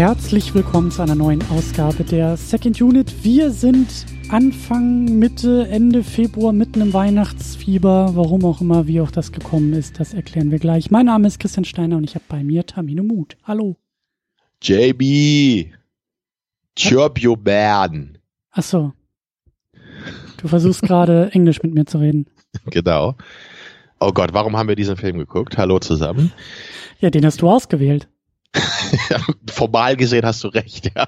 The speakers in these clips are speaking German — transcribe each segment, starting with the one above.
Herzlich willkommen zu einer neuen Ausgabe der Second Unit. Wir sind Anfang, Mitte, Ende Februar, mitten im Weihnachtsfieber. Warum auch immer, wie auch das gekommen ist, das erklären wir gleich. Mein Name ist Christian Steiner und ich habe bei mir Tamino Mut. Hallo. JB. Chirp your man. Ach so. Du versuchst gerade Englisch mit mir zu reden. Genau. Oh Gott, warum haben wir diesen Film geguckt? Hallo zusammen. Ja, den hast du ausgewählt. Formal gesehen hast du recht, ja.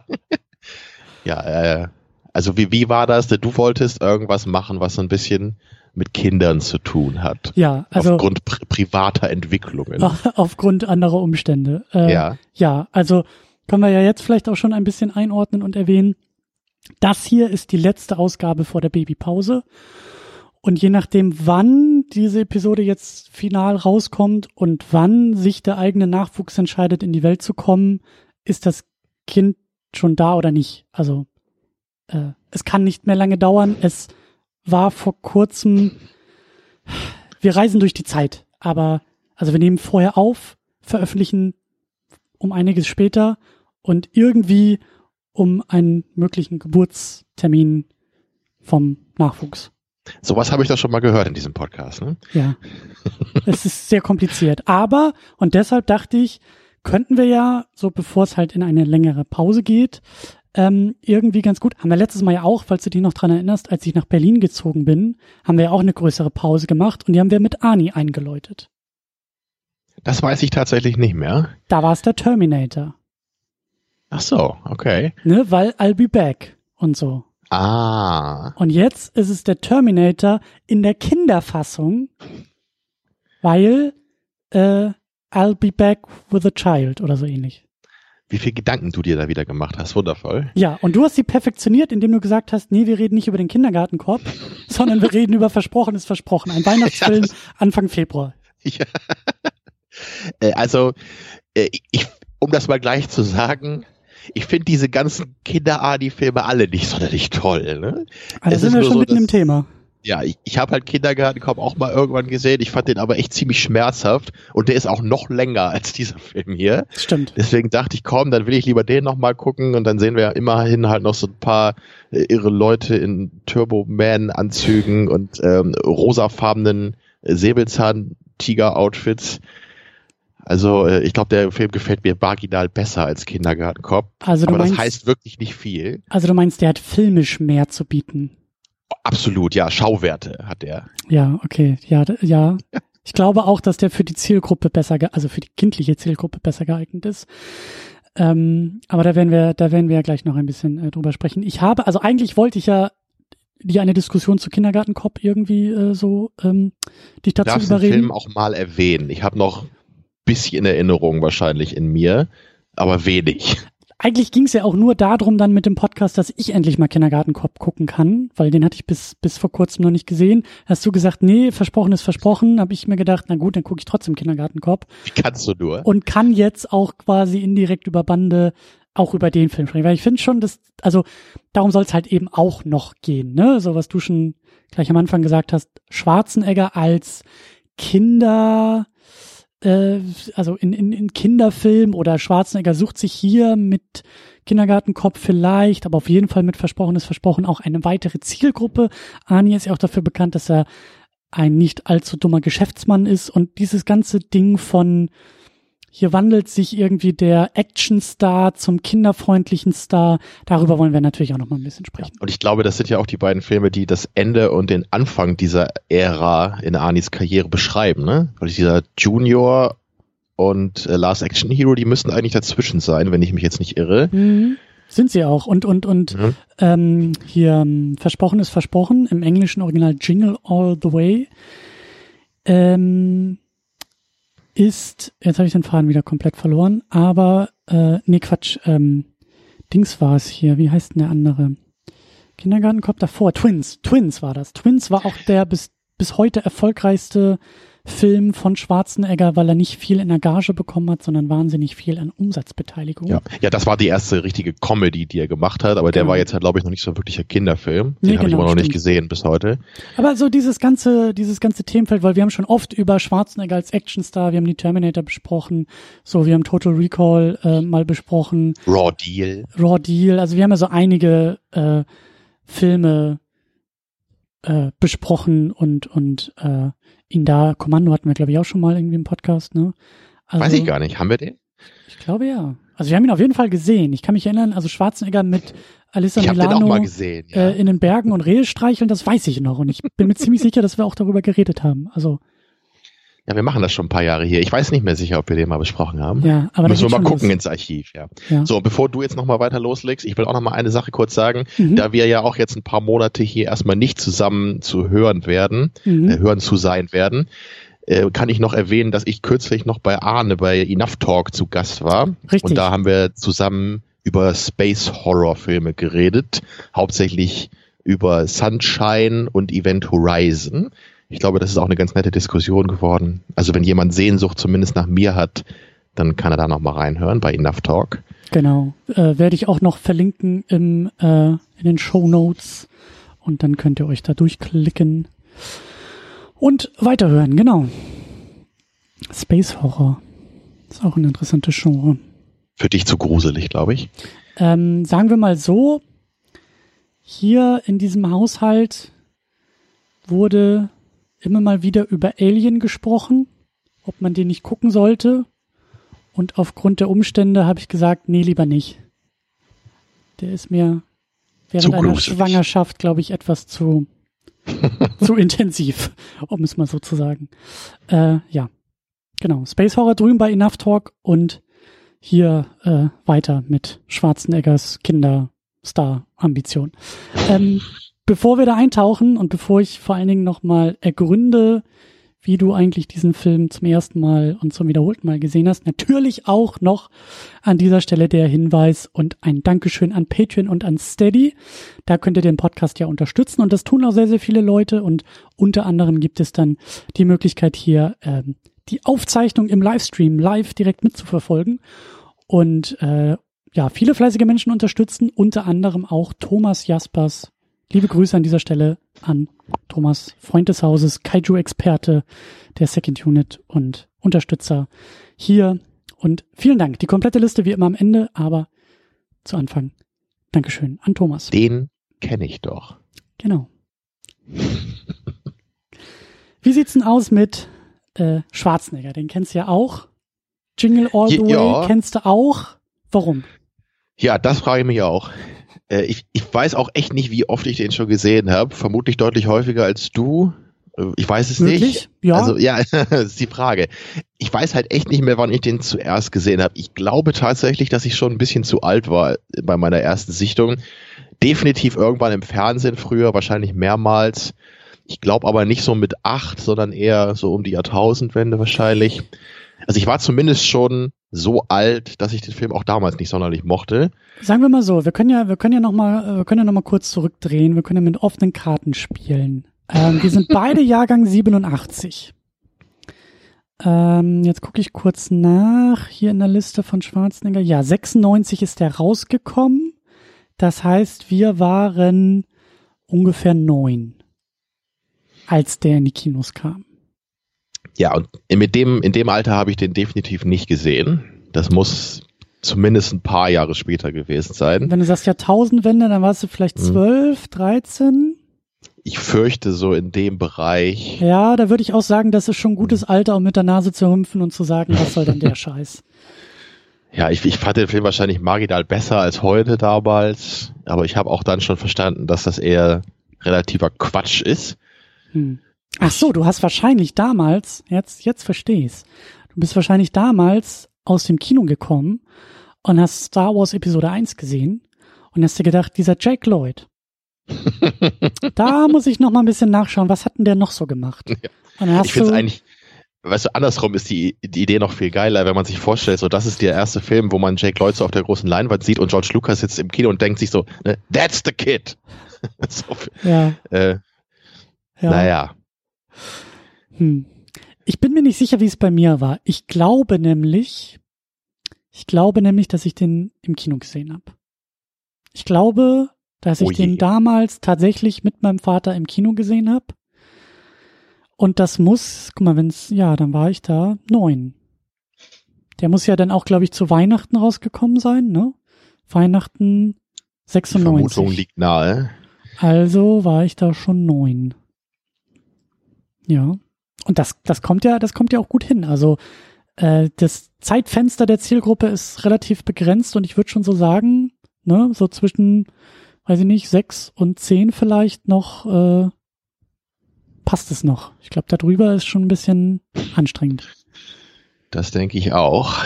Ja, also wie war das? Du wolltest irgendwas machen, was so ein bisschen mit Kindern zu tun hat. Ja, also aufgrund privater Entwicklungen. Aufgrund anderer Umstände. Ja, also können wir ja jetzt vielleicht auch schon ein bisschen einordnen und erwähnen, das hier ist die letzte Ausgabe vor der Babypause. Und je nachdem, wann diese Episode jetzt final rauskommt und wann sich der eigene Nachwuchs entscheidet, in die Welt zu kommen, ist das Kind schon da oder nicht. Also es kann nicht mehr lange dauern. Es war vor kurzem, wir reisen durch die Zeit, aber also wir nehmen vorher auf, veröffentlichen um einiges später und irgendwie um einen möglichen Geburtstermin vom Nachwuchs. Sowas habe ich doch schon mal gehört in diesem Podcast, ne? Ja, es ist sehr kompliziert. Aber, und deshalb dachte ich, könnten wir ja, so bevor es halt in eine längere Pause geht, irgendwie ganz gut, haben wir letztes Mal ja auch, falls du dich noch dran erinnerst, als ich nach Berlin gezogen bin, haben wir ja auch eine größere Pause gemacht und die haben wir mit Ani eingeläutet. Das weiß ich tatsächlich nicht mehr. Da war es der Terminator. Ach so, okay. Ne, weil I'll be back und so. Ah. Und jetzt ist es der Terminator in der Kinderfassung, weil I'll be back with a child oder so ähnlich. Wie viele Gedanken du dir da wieder gemacht hast, wundervoll. Ja, und du hast sie perfektioniert, indem du gesagt hast, nee, wir reden nicht über den Kindergartenkorb, sondern wir reden über Versprochenes Versprochen. Ein Weihnachtsfilm, ja, Anfang Februar. Ja. Also, um das mal gleich zu sagen, ich finde diese ganzen Kinder-Ani-Filme alle nicht sonderlich toll. Ne? Also sind wir schon so, mitten im Thema. Ja, ich habe halt Kindergartenkorb auch mal irgendwann gesehen. Ich fand den aber echt ziemlich schmerzhaft. Und der ist auch noch länger als dieser Film hier. Stimmt. Deswegen dachte ich, komm, dann will ich lieber den nochmal gucken. Und dann sehen wir ja immerhin halt noch so ein paar irre Leute in Turbo-Man-Anzügen und rosafarbenen Säbelzahn-Tiger-Outfits. Also ich glaube, der Film gefällt mir marginal besser als Kindergartenkorb. Also aber meinst, das heißt wirklich nicht viel. Also du meinst, der hat filmisch mehr zu bieten? Absolut, ja. Schauwerte hat er. Ja, okay. Ja. Ich glaube auch, dass der für die Zielgruppe für die kindliche Zielgruppe besser geeignet ist. Aber da werden wir ja gleich noch ein bisschen drüber sprechen. Eigentlich wollte ich ja die eine Diskussion zu Kindergartenkorb irgendwie dich dazu überreden. Du darfst den Film auch mal erwähnen. Ich habe noch bisschen Erinnerung wahrscheinlich in mir, aber wenig. Eigentlich ging es ja auch nur darum dann mit dem Podcast, dass ich endlich mal Kindergartenkorb gucken kann, weil den hatte ich bis vor kurzem noch nicht gesehen. Hast du gesagt, nee, versprochen ist versprochen, habe ich mir gedacht, na gut, dann gucke ich trotzdem Kindergartenkorb. Wie kannst du nur? Und kann jetzt auch quasi indirekt über Bande auch über den Film sprechen, weil ich finde schon, darum soll es halt eben auch noch gehen, ne? So was du schon gleich am Anfang gesagt hast, Schwarzenegger als Kinder... Also in Kinderfilm oder Schwarzenegger sucht sich hier mit Kindergartenkorb vielleicht, aber auf jeden Fall mit Versprochenes Versprochen auch eine weitere Zielgruppe. Ani ist ja auch dafür bekannt, dass er ein nicht allzu dummer Geschäftsmann ist und dieses ganze Ding von hier wandelt sich irgendwie der Actionstar zum kinderfreundlichen Star. Darüber wollen wir natürlich auch noch mal ein bisschen sprechen. Und ich glaube, das sind ja auch die beiden Filme, die das Ende und den Anfang dieser Ära in Anis Karriere beschreiben, ne? Weil dieser Junior und Last Action Hero, die müssten eigentlich dazwischen sein, wenn ich mich jetzt nicht irre. Mhm. Sind sie auch. Und hier Versprochen ist Versprochen, im englischen Original Jingle All the Way. Jetzt habe ich den Faden wieder komplett verloren, aber, Dings war es hier, wie heißt denn der andere? Kindergartenkorb davor, Twins war das. Twins war auch der bis heute erfolgreichste Film von Schwarzenegger, weil er nicht viel in der Gage bekommen hat, sondern wahnsinnig viel an Umsatzbeteiligung. Ja, das war die erste richtige Comedy, die er gemacht hat, aber genau. Der war jetzt halt, glaube ich, noch nicht so ein wirklicher Kinderfilm. Den habe ich immer noch nicht gesehen bis heute. Aber so dieses ganze Themenfeld, weil wir haben schon oft über Schwarzenegger als Actionstar, wir haben die Terminator besprochen, so wir haben Total Recall mal besprochen. Raw Deal. Also wir haben ja so einige Filme besprochen und ihn da, Kommando hatten wir, glaube ich, auch schon mal irgendwie im Podcast, ne? Also, weiß ich gar nicht, haben wir den? Ich glaube, ja. Also wir haben ihn auf jeden Fall gesehen. Ich kann mich erinnern, also Schwarzenegger mit Alyssa Milano den auch mal gesehen, ja. In den Bergen und Rehe streicheln, das weiß ich noch. Und ich bin mir ziemlich sicher, dass wir auch darüber geredet haben. Also ja, wir machen das schon ein paar Jahre hier. Ich weiß nicht mehr sicher, ob wir den mal besprochen haben. Ja, aber müssen wir mal gucken ins Archiv. Ja. So, bevor du jetzt nochmal weiter loslegst, ich will auch nochmal eine Sache kurz sagen. Da wir ja auch jetzt ein paar Monate hier erstmal nicht zusammen zu hören werden, kann ich noch erwähnen, dass ich kürzlich noch bei Arne bei Enough Talk zu Gast war. Richtig. Und da haben wir zusammen über Space-Horror-Filme geredet, hauptsächlich über Sunshine und Event Horizon. Ich glaube, das ist auch eine ganz nette Diskussion geworden. Also wenn jemand Sehnsucht zumindest nach mir hat, dann kann er da nochmal reinhören bei Enough Talk. Genau, werde ich auch noch verlinken in den Shownotes und dann könnt ihr euch da durchklicken und weiterhören, genau. Space Horror ist auch ein interessantes Genre. Für dich zu gruselig, glaube ich. Sagen wir mal so, hier in diesem Haushalt wurde immer mal wieder über Alien gesprochen, ob man den nicht gucken sollte. Und aufgrund der Umstände habe ich gesagt, nee, lieber nicht. Der ist mir während einer Schwangerschaft, glaube ich, etwas zu intensiv, um es mal so zu sagen. Ja, genau. Space Horror drüben bei Enough Talk und hier weiter mit Schwarzeneggers Kinderstar-Ambition. Bevor wir da eintauchen und bevor ich vor allen Dingen nochmal ergründe, wie du eigentlich diesen Film zum ersten Mal und zum wiederholten Mal gesehen hast, natürlich auch noch an dieser Stelle der Hinweis und ein Dankeschön an Patreon und an Steady. Da könnt ihr den Podcast ja unterstützen und das tun auch sehr, sehr viele Leute und unter anderem gibt es dann die Möglichkeit hier, die Aufzeichnung im Livestream live direkt mitzuverfolgen und ja, viele fleißige Menschen unterstützen, unter anderem auch Thomas Jaspers. Liebe Grüße an dieser Stelle an Thomas, Freund des Hauses, Kaiju-Experte der Second Unit und Unterstützer hier. Und vielen Dank. Die komplette Liste wie immer am Ende, aber zu Anfang. Dankeschön an Thomas. Den kenne ich doch. Genau. Wie sieht's denn aus mit Schwarzenegger? Den kennst du ja auch. Jingle All the Way kennst du auch. Warum? Ja, das frage ich mich auch. Ich weiß auch echt nicht, wie oft ich den schon gesehen habe. Vermutlich deutlich häufiger als du. Ich weiß es wirklich? Nicht. Ja. Also ja, das ist die Frage. Ich weiß halt echt nicht mehr, wann ich den zuerst gesehen habe. Ich glaube tatsächlich, dass ich schon ein bisschen zu alt war bei meiner ersten Sichtung. Definitiv irgendwann im Fernsehen früher, wahrscheinlich mehrmals. Ich glaube aber nicht so mit 8, sondern eher so um die Jahrtausendwende wahrscheinlich. Also ich war zumindest schon so alt, dass ich den Film auch damals nicht sonderlich mochte. Sagen wir mal so, wir können ja noch mal kurz zurückdrehen. Wir können ja mit offenen Karten spielen. Wir sind beide Jahrgang 87. Jetzt gucke ich kurz nach hier in der Liste von Schwarzenegger. Ja, 96 ist der rausgekommen. Das heißt, wir waren ungefähr 9, als der in die Kinos kam. Ja, und in dem Alter habe ich den definitiv nicht gesehen. Das muss zumindest ein paar Jahre später gewesen sein. Wenn du sagst Jahrtausendwende, dann warst du vielleicht 12, 13? Ich fürchte so in dem Bereich. Ja, da würde ich auch sagen, das ist schon ein gutes Alter, um mit der Nase zu hümpfen und zu sagen, was soll denn der Scheiß? Ja, ich fand den Film wahrscheinlich marginal besser als heute damals, aber ich habe auch dann schon verstanden, dass das eher relativer Quatsch ist. Ach so, du hast wahrscheinlich damals, jetzt versteh's, du bist wahrscheinlich damals aus dem Kino gekommen und hast Star Wars Episode 1 gesehen und hast dir gedacht, dieser Jake Lloyd, da muss ich noch mal ein bisschen nachschauen, was hat denn der noch so gemacht? Ja. Und dann hast ich find's eigentlich, weißt du, andersrum ist die Idee noch viel geiler, wenn man sich vorstellt, so das ist der erste Film, wo man Jake Lloyd so auf der großen Leinwand sieht und George Lucas sitzt im Kino und denkt sich so, ne, that's the kid! so, ja. Naja. Ich bin mir nicht sicher, wie es bei mir war. Ich glaube nämlich, dass ich den im Kino gesehen habe. Ich glaube, dass ich den damals tatsächlich mit meinem Vater im Kino gesehen habe. Und das muss, guck mal, dann war ich da 9. Der muss ja dann auch, glaube ich, zu Weihnachten rausgekommen sein, ne? Weihnachten 96. Die Vermutung liegt nahe. Also war ich da schon 9. Ja. Und das kommt ja auch gut hin. Also das Zeitfenster der Zielgruppe ist relativ begrenzt und ich würde schon so sagen, ne, so zwischen, weiß ich nicht, 6 und 10 vielleicht noch passt es noch. Ich glaube, darüber ist schon ein bisschen anstrengend. Das denke ich auch.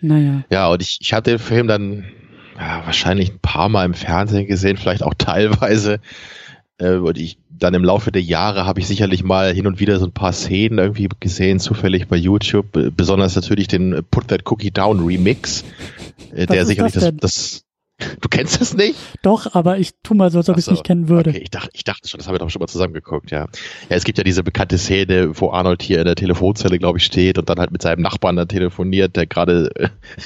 Naja. Ja, und ich hatte den Film dann wahrscheinlich ein paar Mal im Fernsehen gesehen, vielleicht auch teilweise. Und dann im Laufe der Jahre habe ich sicherlich mal hin und wieder so ein paar Szenen irgendwie gesehen, zufällig bei YouTube, besonders natürlich den Put That Cookie Down Remix, der sicherlich du kennst das nicht? Doch, aber ich tue mal so, als ob ich es nicht kennen würde. Okay, ich dachte schon, das haben wir doch schon mal zusammen geguckt, ja. Ja, es gibt ja diese bekannte Szene, wo Arnold hier in der Telefonzelle, glaube ich, steht und dann halt mit seinem Nachbarn da telefoniert, der gerade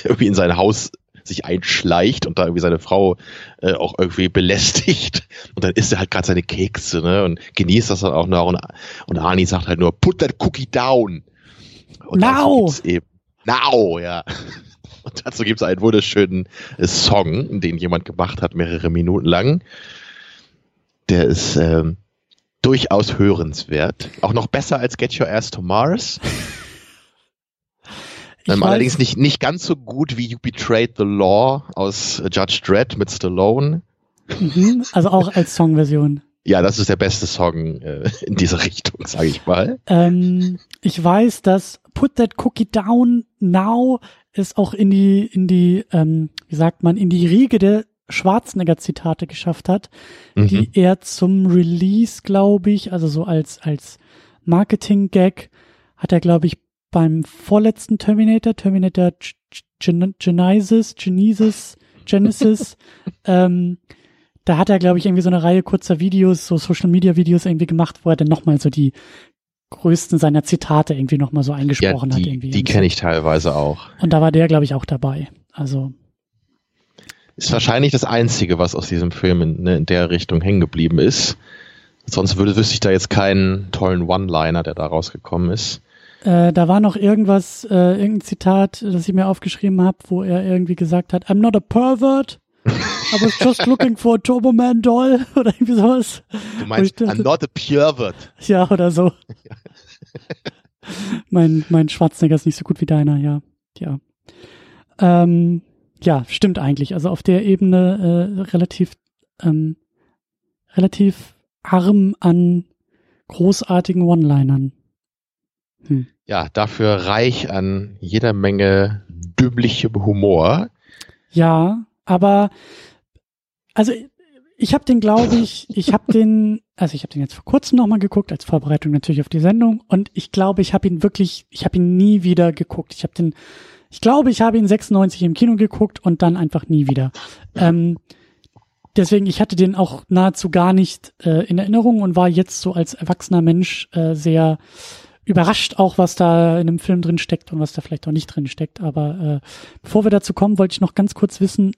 irgendwie in sein Haus sich einschleicht und da irgendwie seine Frau auch irgendwie belästigt und dann isst er halt gerade seine Kekse, ne, und genießt das dann auch noch und Arnie sagt halt nur, put that cookie down. Und now! Gibt's eben, now, ja. Und dazu gibt es einen wunderschönen Song, den jemand gemacht hat, mehrere Minuten lang. Der ist durchaus hörenswert. Auch noch besser als Get Your Ass to Mars. Allerdings nicht ganz so gut wie You Betrayed the Law aus Judge Dredd mit Stallone. Mhm, also auch als Songversion. Ja, das ist der beste Song in dieser Richtung, sage ich mal. Ich weiß, dass Put That Cookie Down Now ist auch in die Riege der Schwarzenegger-Zitate geschafft hat, die er zum Release, glaube ich, also so als Marketing-Gag hat er, glaube ich, beim vorletzten Terminator Genesis, da hat er, glaube ich, irgendwie so eine Reihe kurzer Videos, so Social-Media-Videos irgendwie gemacht, wo er dann nochmal so die größten seiner Zitate irgendwie nochmal so eingesprochen hat. Irgendwie. Die kenne ich teilweise auch. Und da war der, glaube ich, auch dabei. Also ist wahrscheinlich das Einzige, was aus diesem Film in der Richtung hängen geblieben ist. Sonst wüsste ich da jetzt keinen tollen One-Liner, der da rausgekommen ist. Da war noch irgendwas, irgendein Zitat, das ich mir aufgeschrieben habe, wo er irgendwie gesagt hat, I'm not a pervert, I was just looking for a Turbo Man doll oder irgendwie sowas. Du meinst, I'm not a pervert. Ja, oder so. Mein Schwarzenegger ist nicht so gut wie deiner, ja. Ja, stimmt eigentlich. Also auf der Ebene relativ arm an großartigen One-Linern. Hm. Ja, dafür reich an jeder Menge dümmlichem Humor. Ja, aber also ich habe den jetzt vor kurzem nochmal geguckt, als Vorbereitung natürlich auf die Sendung, und ich glaube, ich habe ihn nie wieder geguckt. Ich habe ihn 96 im Kino geguckt und dann einfach nie wieder. Deswegen, ich hatte den auch nahezu gar nicht in Erinnerung und war jetzt so als erwachsener Mensch sehr überrascht auch, was da in dem Film drin steckt und was da vielleicht auch nicht drin steckt. Aber bevor wir dazu kommen, wollte ich noch ganz kurz wissen,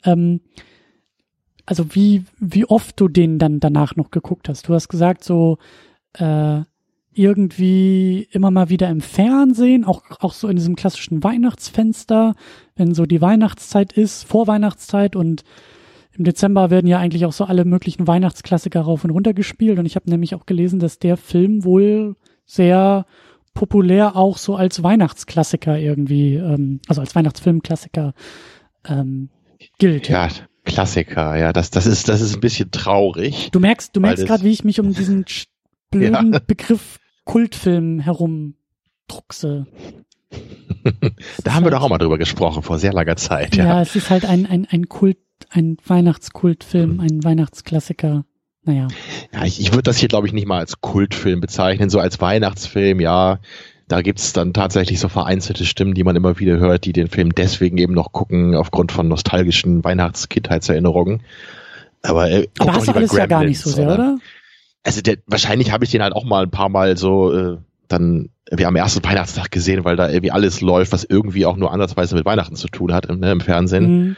also wie oft du den dann danach noch geguckt hast. Du hast gesagt, so irgendwie immer mal wieder im Fernsehen, auch so in diesem klassischen Weihnachtsfenster, wenn so die Weihnachtszeit ist, Vorweihnachtszeit, und im Dezember werden ja eigentlich auch so alle möglichen Weihnachtsklassiker rauf und runter gespielt. Und ich habe nämlich auch gelesen, dass der Film wohl sehr populär auch so als Weihnachtsklassiker irgendwie, also als Weihnachtsfilmklassiker gilt. Ja, Klassiker, ja, das ist ein bisschen traurig. Du merkst gerade, wie ich mich um diesen blöden Begriff Kultfilm herumdruckse. Da haben wir doch auch mal drüber gesprochen, vor sehr langer Zeit. Ja, ja, es ist halt ein Weihnachtskultfilm, ein Weihnachtsklassiker. Naja. Ja, ich würde das hier, glaube ich, nicht mal als Kultfilm bezeichnen, so als Weihnachtsfilm, ja. Da gibt es dann tatsächlich so vereinzelte Stimmen, die man immer wieder hört, die den Film deswegen eben noch gucken, aufgrund von nostalgischen Weihnachtskindheitserinnerungen. Aber guck doch lieber Gremlins, ja, gar nicht so sehr, oder? Also wahrscheinlich habe ich den halt auch mal ein paar Mal so dann irgendwie am ersten Weihnachtstag gesehen, weil da irgendwie alles läuft, was irgendwie auch nur ansatzweise mit Weihnachten zu tun hat im Fernsehen. Mhm.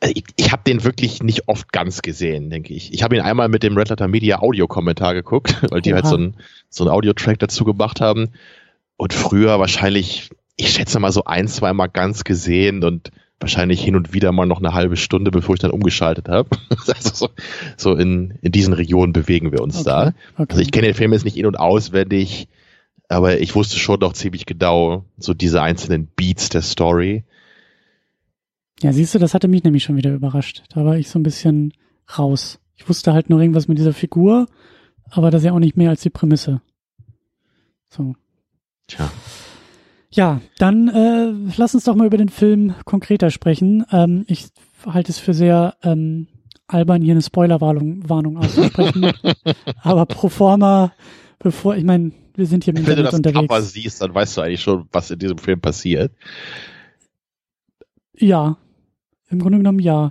Also ich habe den wirklich nicht oft ganz gesehen, denke ich. Ich habe ihn einmal mit dem Red Letter Media Audiokommentar geguckt, weil die halt so einen Audiotrack dazu gemacht haben. Und früher wahrscheinlich, ich schätze mal so ein-, zweimal ganz gesehen und wahrscheinlich hin und wieder mal noch eine halbe Stunde, bevor ich dann umgeschaltet habe. Also so in diesen Regionen bewegen wir uns da. Also ich kenne den Film jetzt nicht in- und auswendig, aber ich wusste schon noch ziemlich genau so diese einzelnen Beats der Story. Ja, siehst du, das hatte mich nämlich schon wieder überrascht. Da war ich so ein bisschen raus. Ich wusste halt nur irgendwas mit dieser Figur, aber das ist ja auch nicht mehr als die Prämisse. So. Tja. Ja, dann lass uns doch mal über den Film konkreter sprechen. Ich halte es für sehr albern, hier eine Spoilerwarnung auszusprechen. Aber pro forma, wir sind hier mit dem Internet unterwegs. Wenn du das Cover siehst, dann weißt du eigentlich schon, was in diesem Film passiert. Ja. Im Grunde genommen ja.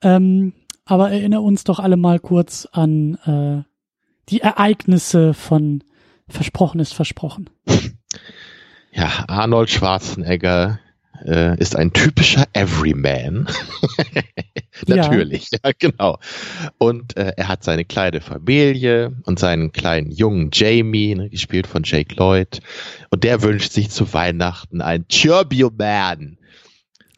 Aber erinnere uns doch alle mal kurz an die Ereignisse von Versprochen ist Versprochen. Ja, Arnold Schwarzenegger ist ein typischer Everyman. Natürlich, ja, genau. Und er hat seine kleine Familie und seinen kleinen Jungen Jamie, gespielt von Jake Lloyd. Und der wünscht sich zu Weihnachten einen Turboman.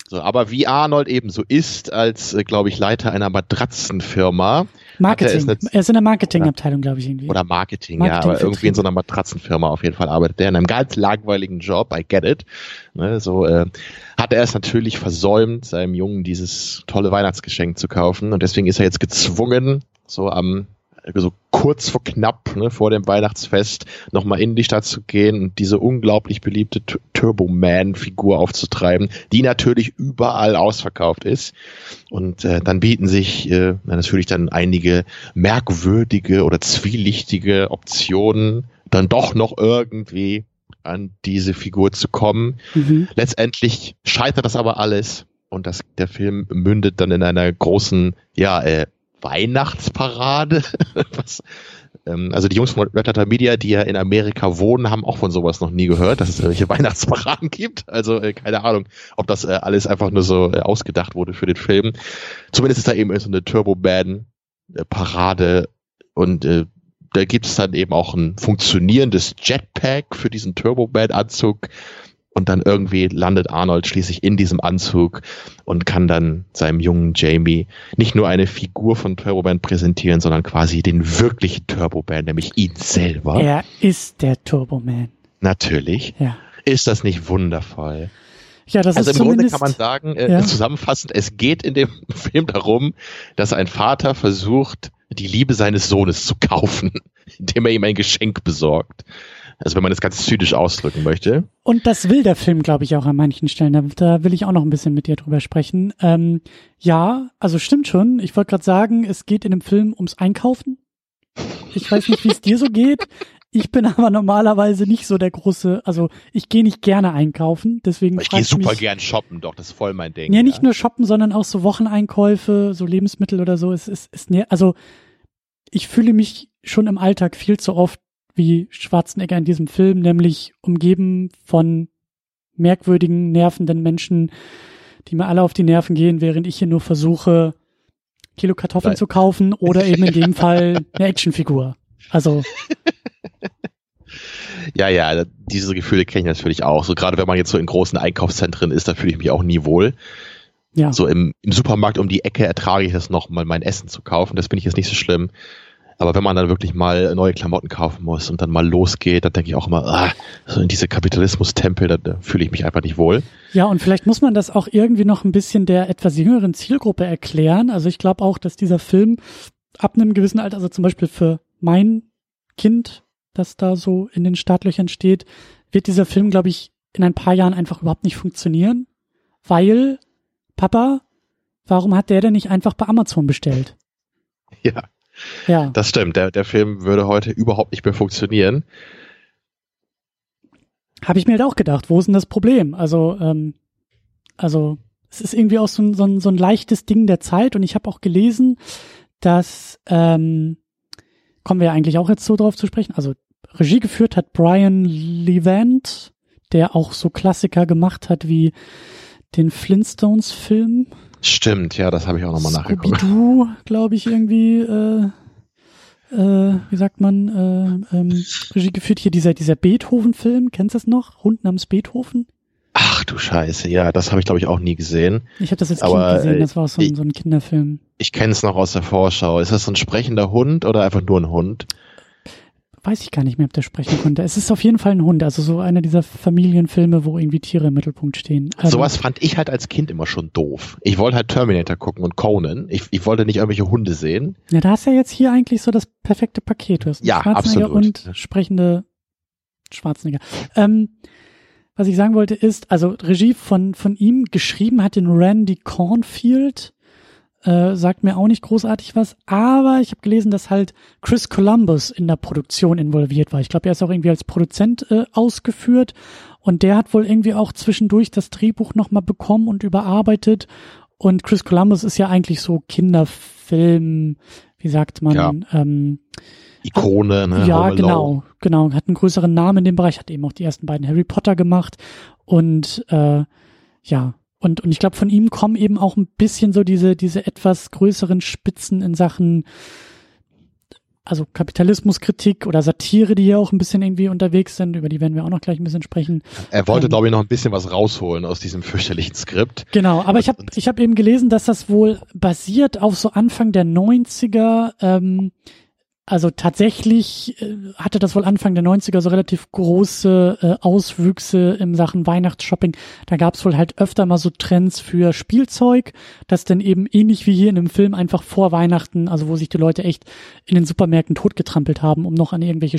So, aber wie Arnold eben so ist, als, glaube ich, Leiter einer Matratzenfirma. Marketing. Er ist in der Marketingabteilung, glaube ich, irgendwie. Oder Marketing, ja. Aber irgendwie in so einer Matratzenfirma auf jeden Fall arbeitet er in einem ganz langweiligen Job. I get it. Ne, so, hat er es natürlich versäumt, seinem Jungen dieses tolle Weihnachtsgeschenk zu kaufen. Und deswegen ist er jetzt gezwungen, so kurz vor knapp, ne, vor dem Weihnachtsfest nochmal in die Stadt zu gehen und diese unglaublich beliebte Turboman-Figur aufzutreiben, die natürlich überall ausverkauft ist. Und dann bieten sich natürlich dann einige merkwürdige oder zwielichtige Optionen, dann doch noch irgendwie an diese Figur zu kommen. Mhm. Letztendlich scheitert das aber alles und der Film mündet dann in einer großen, Weihnachtsparade. Also die Jungs von Red Letter Media, die ja in Amerika wohnen, haben auch von sowas noch nie gehört, dass es irgendwelche Weihnachtsparaden gibt. Also keine Ahnung, ob das alles einfach nur so ausgedacht wurde für den Film. Zumindest ist da eben so eine Turboman-Parade und da gibt es dann eben auch ein funktionierendes Jetpack für diesen Turboman-Anzug. Und dann irgendwie landet Arnold schließlich in diesem Anzug und kann dann seinem jungen Jamie nicht nur eine Figur von Turboman präsentieren, sondern quasi den wirklichen Turboman, nämlich ihn selber. Er ist der Turboman. Natürlich. Ja. Ist das nicht wundervoll? Ja, das ist zumindest... Also im Grunde kann man sagen, zusammenfassend, es geht in dem Film darum, dass ein Vater versucht, die Liebe seines Sohnes zu kaufen, indem er ihm ein Geschenk besorgt. Also wenn man das ganz zynisch ausdrücken möchte. Und das will der Film, glaube ich, auch an manchen Stellen. Da will ich auch noch ein bisschen mit dir drüber sprechen. Ja, also stimmt schon. Ich wollte gerade sagen, es geht in dem Film ums Einkaufen. Ich weiß nicht, wie es dir so geht. Ich bin aber normalerweise nicht so der große, also ich gehe nicht gerne einkaufen, deswegen. Ich gehe super gern shoppen, doch, das ist voll mein Ding. Ja, nicht nur shoppen, sondern auch so Wocheneinkäufe, so Lebensmittel oder so. Also ich fühle mich schon im Alltag viel zu oft wie Schwarzenegger in diesem Film, nämlich umgeben von merkwürdigen, nervenden Menschen, die mir alle auf die Nerven gehen, während ich hier nur versuche, Kilo Kartoffeln zu kaufen oder eben in dem Fall eine Actionfigur. Also. Ja, diese Gefühle kenne ich natürlich auch. So gerade wenn man jetzt so in großen Einkaufszentren ist, da fühle ich mich auch nie wohl. Ja. So im Supermarkt um die Ecke ertrage ich das noch, mal mein Essen zu kaufen. Das finde ich jetzt nicht so schlimm. Aber wenn man dann wirklich mal neue Klamotten kaufen muss und dann mal losgeht, dann denke ich auch immer, so in diese Kapitalismus-Tempel, da fühle ich mich einfach nicht wohl. Ja, und vielleicht muss man das auch irgendwie noch ein bisschen der etwas jüngeren Zielgruppe erklären. Also ich glaube auch, dass dieser Film ab einem gewissen Alter, also zum Beispiel für mein Kind, das da so in den Startlöchern steht, wird dieser Film, glaube ich, in ein paar Jahren einfach überhaupt nicht funktionieren. Weil, Papa, warum hat der denn nicht einfach bei Amazon bestellt? Ja. Ja. Das stimmt, der Film würde heute überhaupt nicht mehr funktionieren. Habe ich mir halt auch gedacht, wo ist denn das Problem? Also es ist irgendwie auch so ein leichtes Ding der Zeit und ich habe auch gelesen, dass kommen wir ja eigentlich auch jetzt so drauf zu sprechen, also Regie geführt hat Brian Levant, der auch so Klassiker gemacht hat wie den Flintstones-Film. Stimmt, ja, das habe ich auch nochmal nachgeguckt. Scooby-Doo, glaube ich, irgendwie, wie sagt man, Regie geführt. Hier dieser Beethoven-Film, kennst du das noch? Hund namens Beethoven. Ach du Scheiße, ja, das habe ich, glaube ich, auch nie gesehen. Ich habe das als Kind gesehen, das war auch so ein Kinderfilm. Ich kenne es noch aus der Vorschau. Ist das so ein sprechender Hund oder einfach nur ein Hund? Weiß ich gar nicht mehr, ob der sprechen konnte. Es ist auf jeden Fall ein Hund, also so einer dieser Familienfilme, wo irgendwie Tiere im Mittelpunkt stehen. Also, sowas fand ich halt als Kind immer schon doof. Ich wollte halt Terminator gucken und Conan. Ich wollte nicht irgendwelche Hunde sehen. Ja, da hast du ja jetzt hier eigentlich so das perfekte Paket. Du hast ja, Schwarzenegger absolut. Und sprechende Schwarzenegger. Was ich sagen wollte ist, also Regie von ihm, geschrieben hat den Randy Cornfield. Sagt mir auch nicht großartig was, aber ich habe gelesen, dass halt Chris Columbus in der Produktion involviert war. Ich glaube, er ist auch irgendwie als Produzent ausgeführt und der hat wohl irgendwie auch zwischendurch das Drehbuch nochmal bekommen und überarbeitet und Chris Columbus ist ja eigentlich so Kinderfilm, wie sagt man? Ja. Ikone, ne? Ja, genau. Hat einen größeren Namen in dem Bereich, hat eben auch die ersten beiden Harry Potter gemacht und ja, Und ich glaube, von ihm kommen eben auch ein bisschen so diese etwas größeren Spitzen in Sachen, also Kapitalismuskritik oder Satire, die ja auch ein bisschen irgendwie unterwegs sind, über die werden wir auch noch gleich ein bisschen sprechen. Er wollte, glaube ich, noch ein bisschen was rausholen aus diesem fürchterlichen Skript. Genau, aber ich hab eben gelesen, dass das wohl basiert auf so Anfang der 90er, also tatsächlich hatte das wohl Anfang der 90er so relativ große Auswüchse in Sachen Weihnachtsshopping. Da gab es wohl halt öfter mal so Trends für Spielzeug, das dann eben ähnlich wie hier in dem Film einfach vor Weihnachten, also wo sich die Leute echt in den Supermärkten totgetrampelt haben, um noch an irgendwelche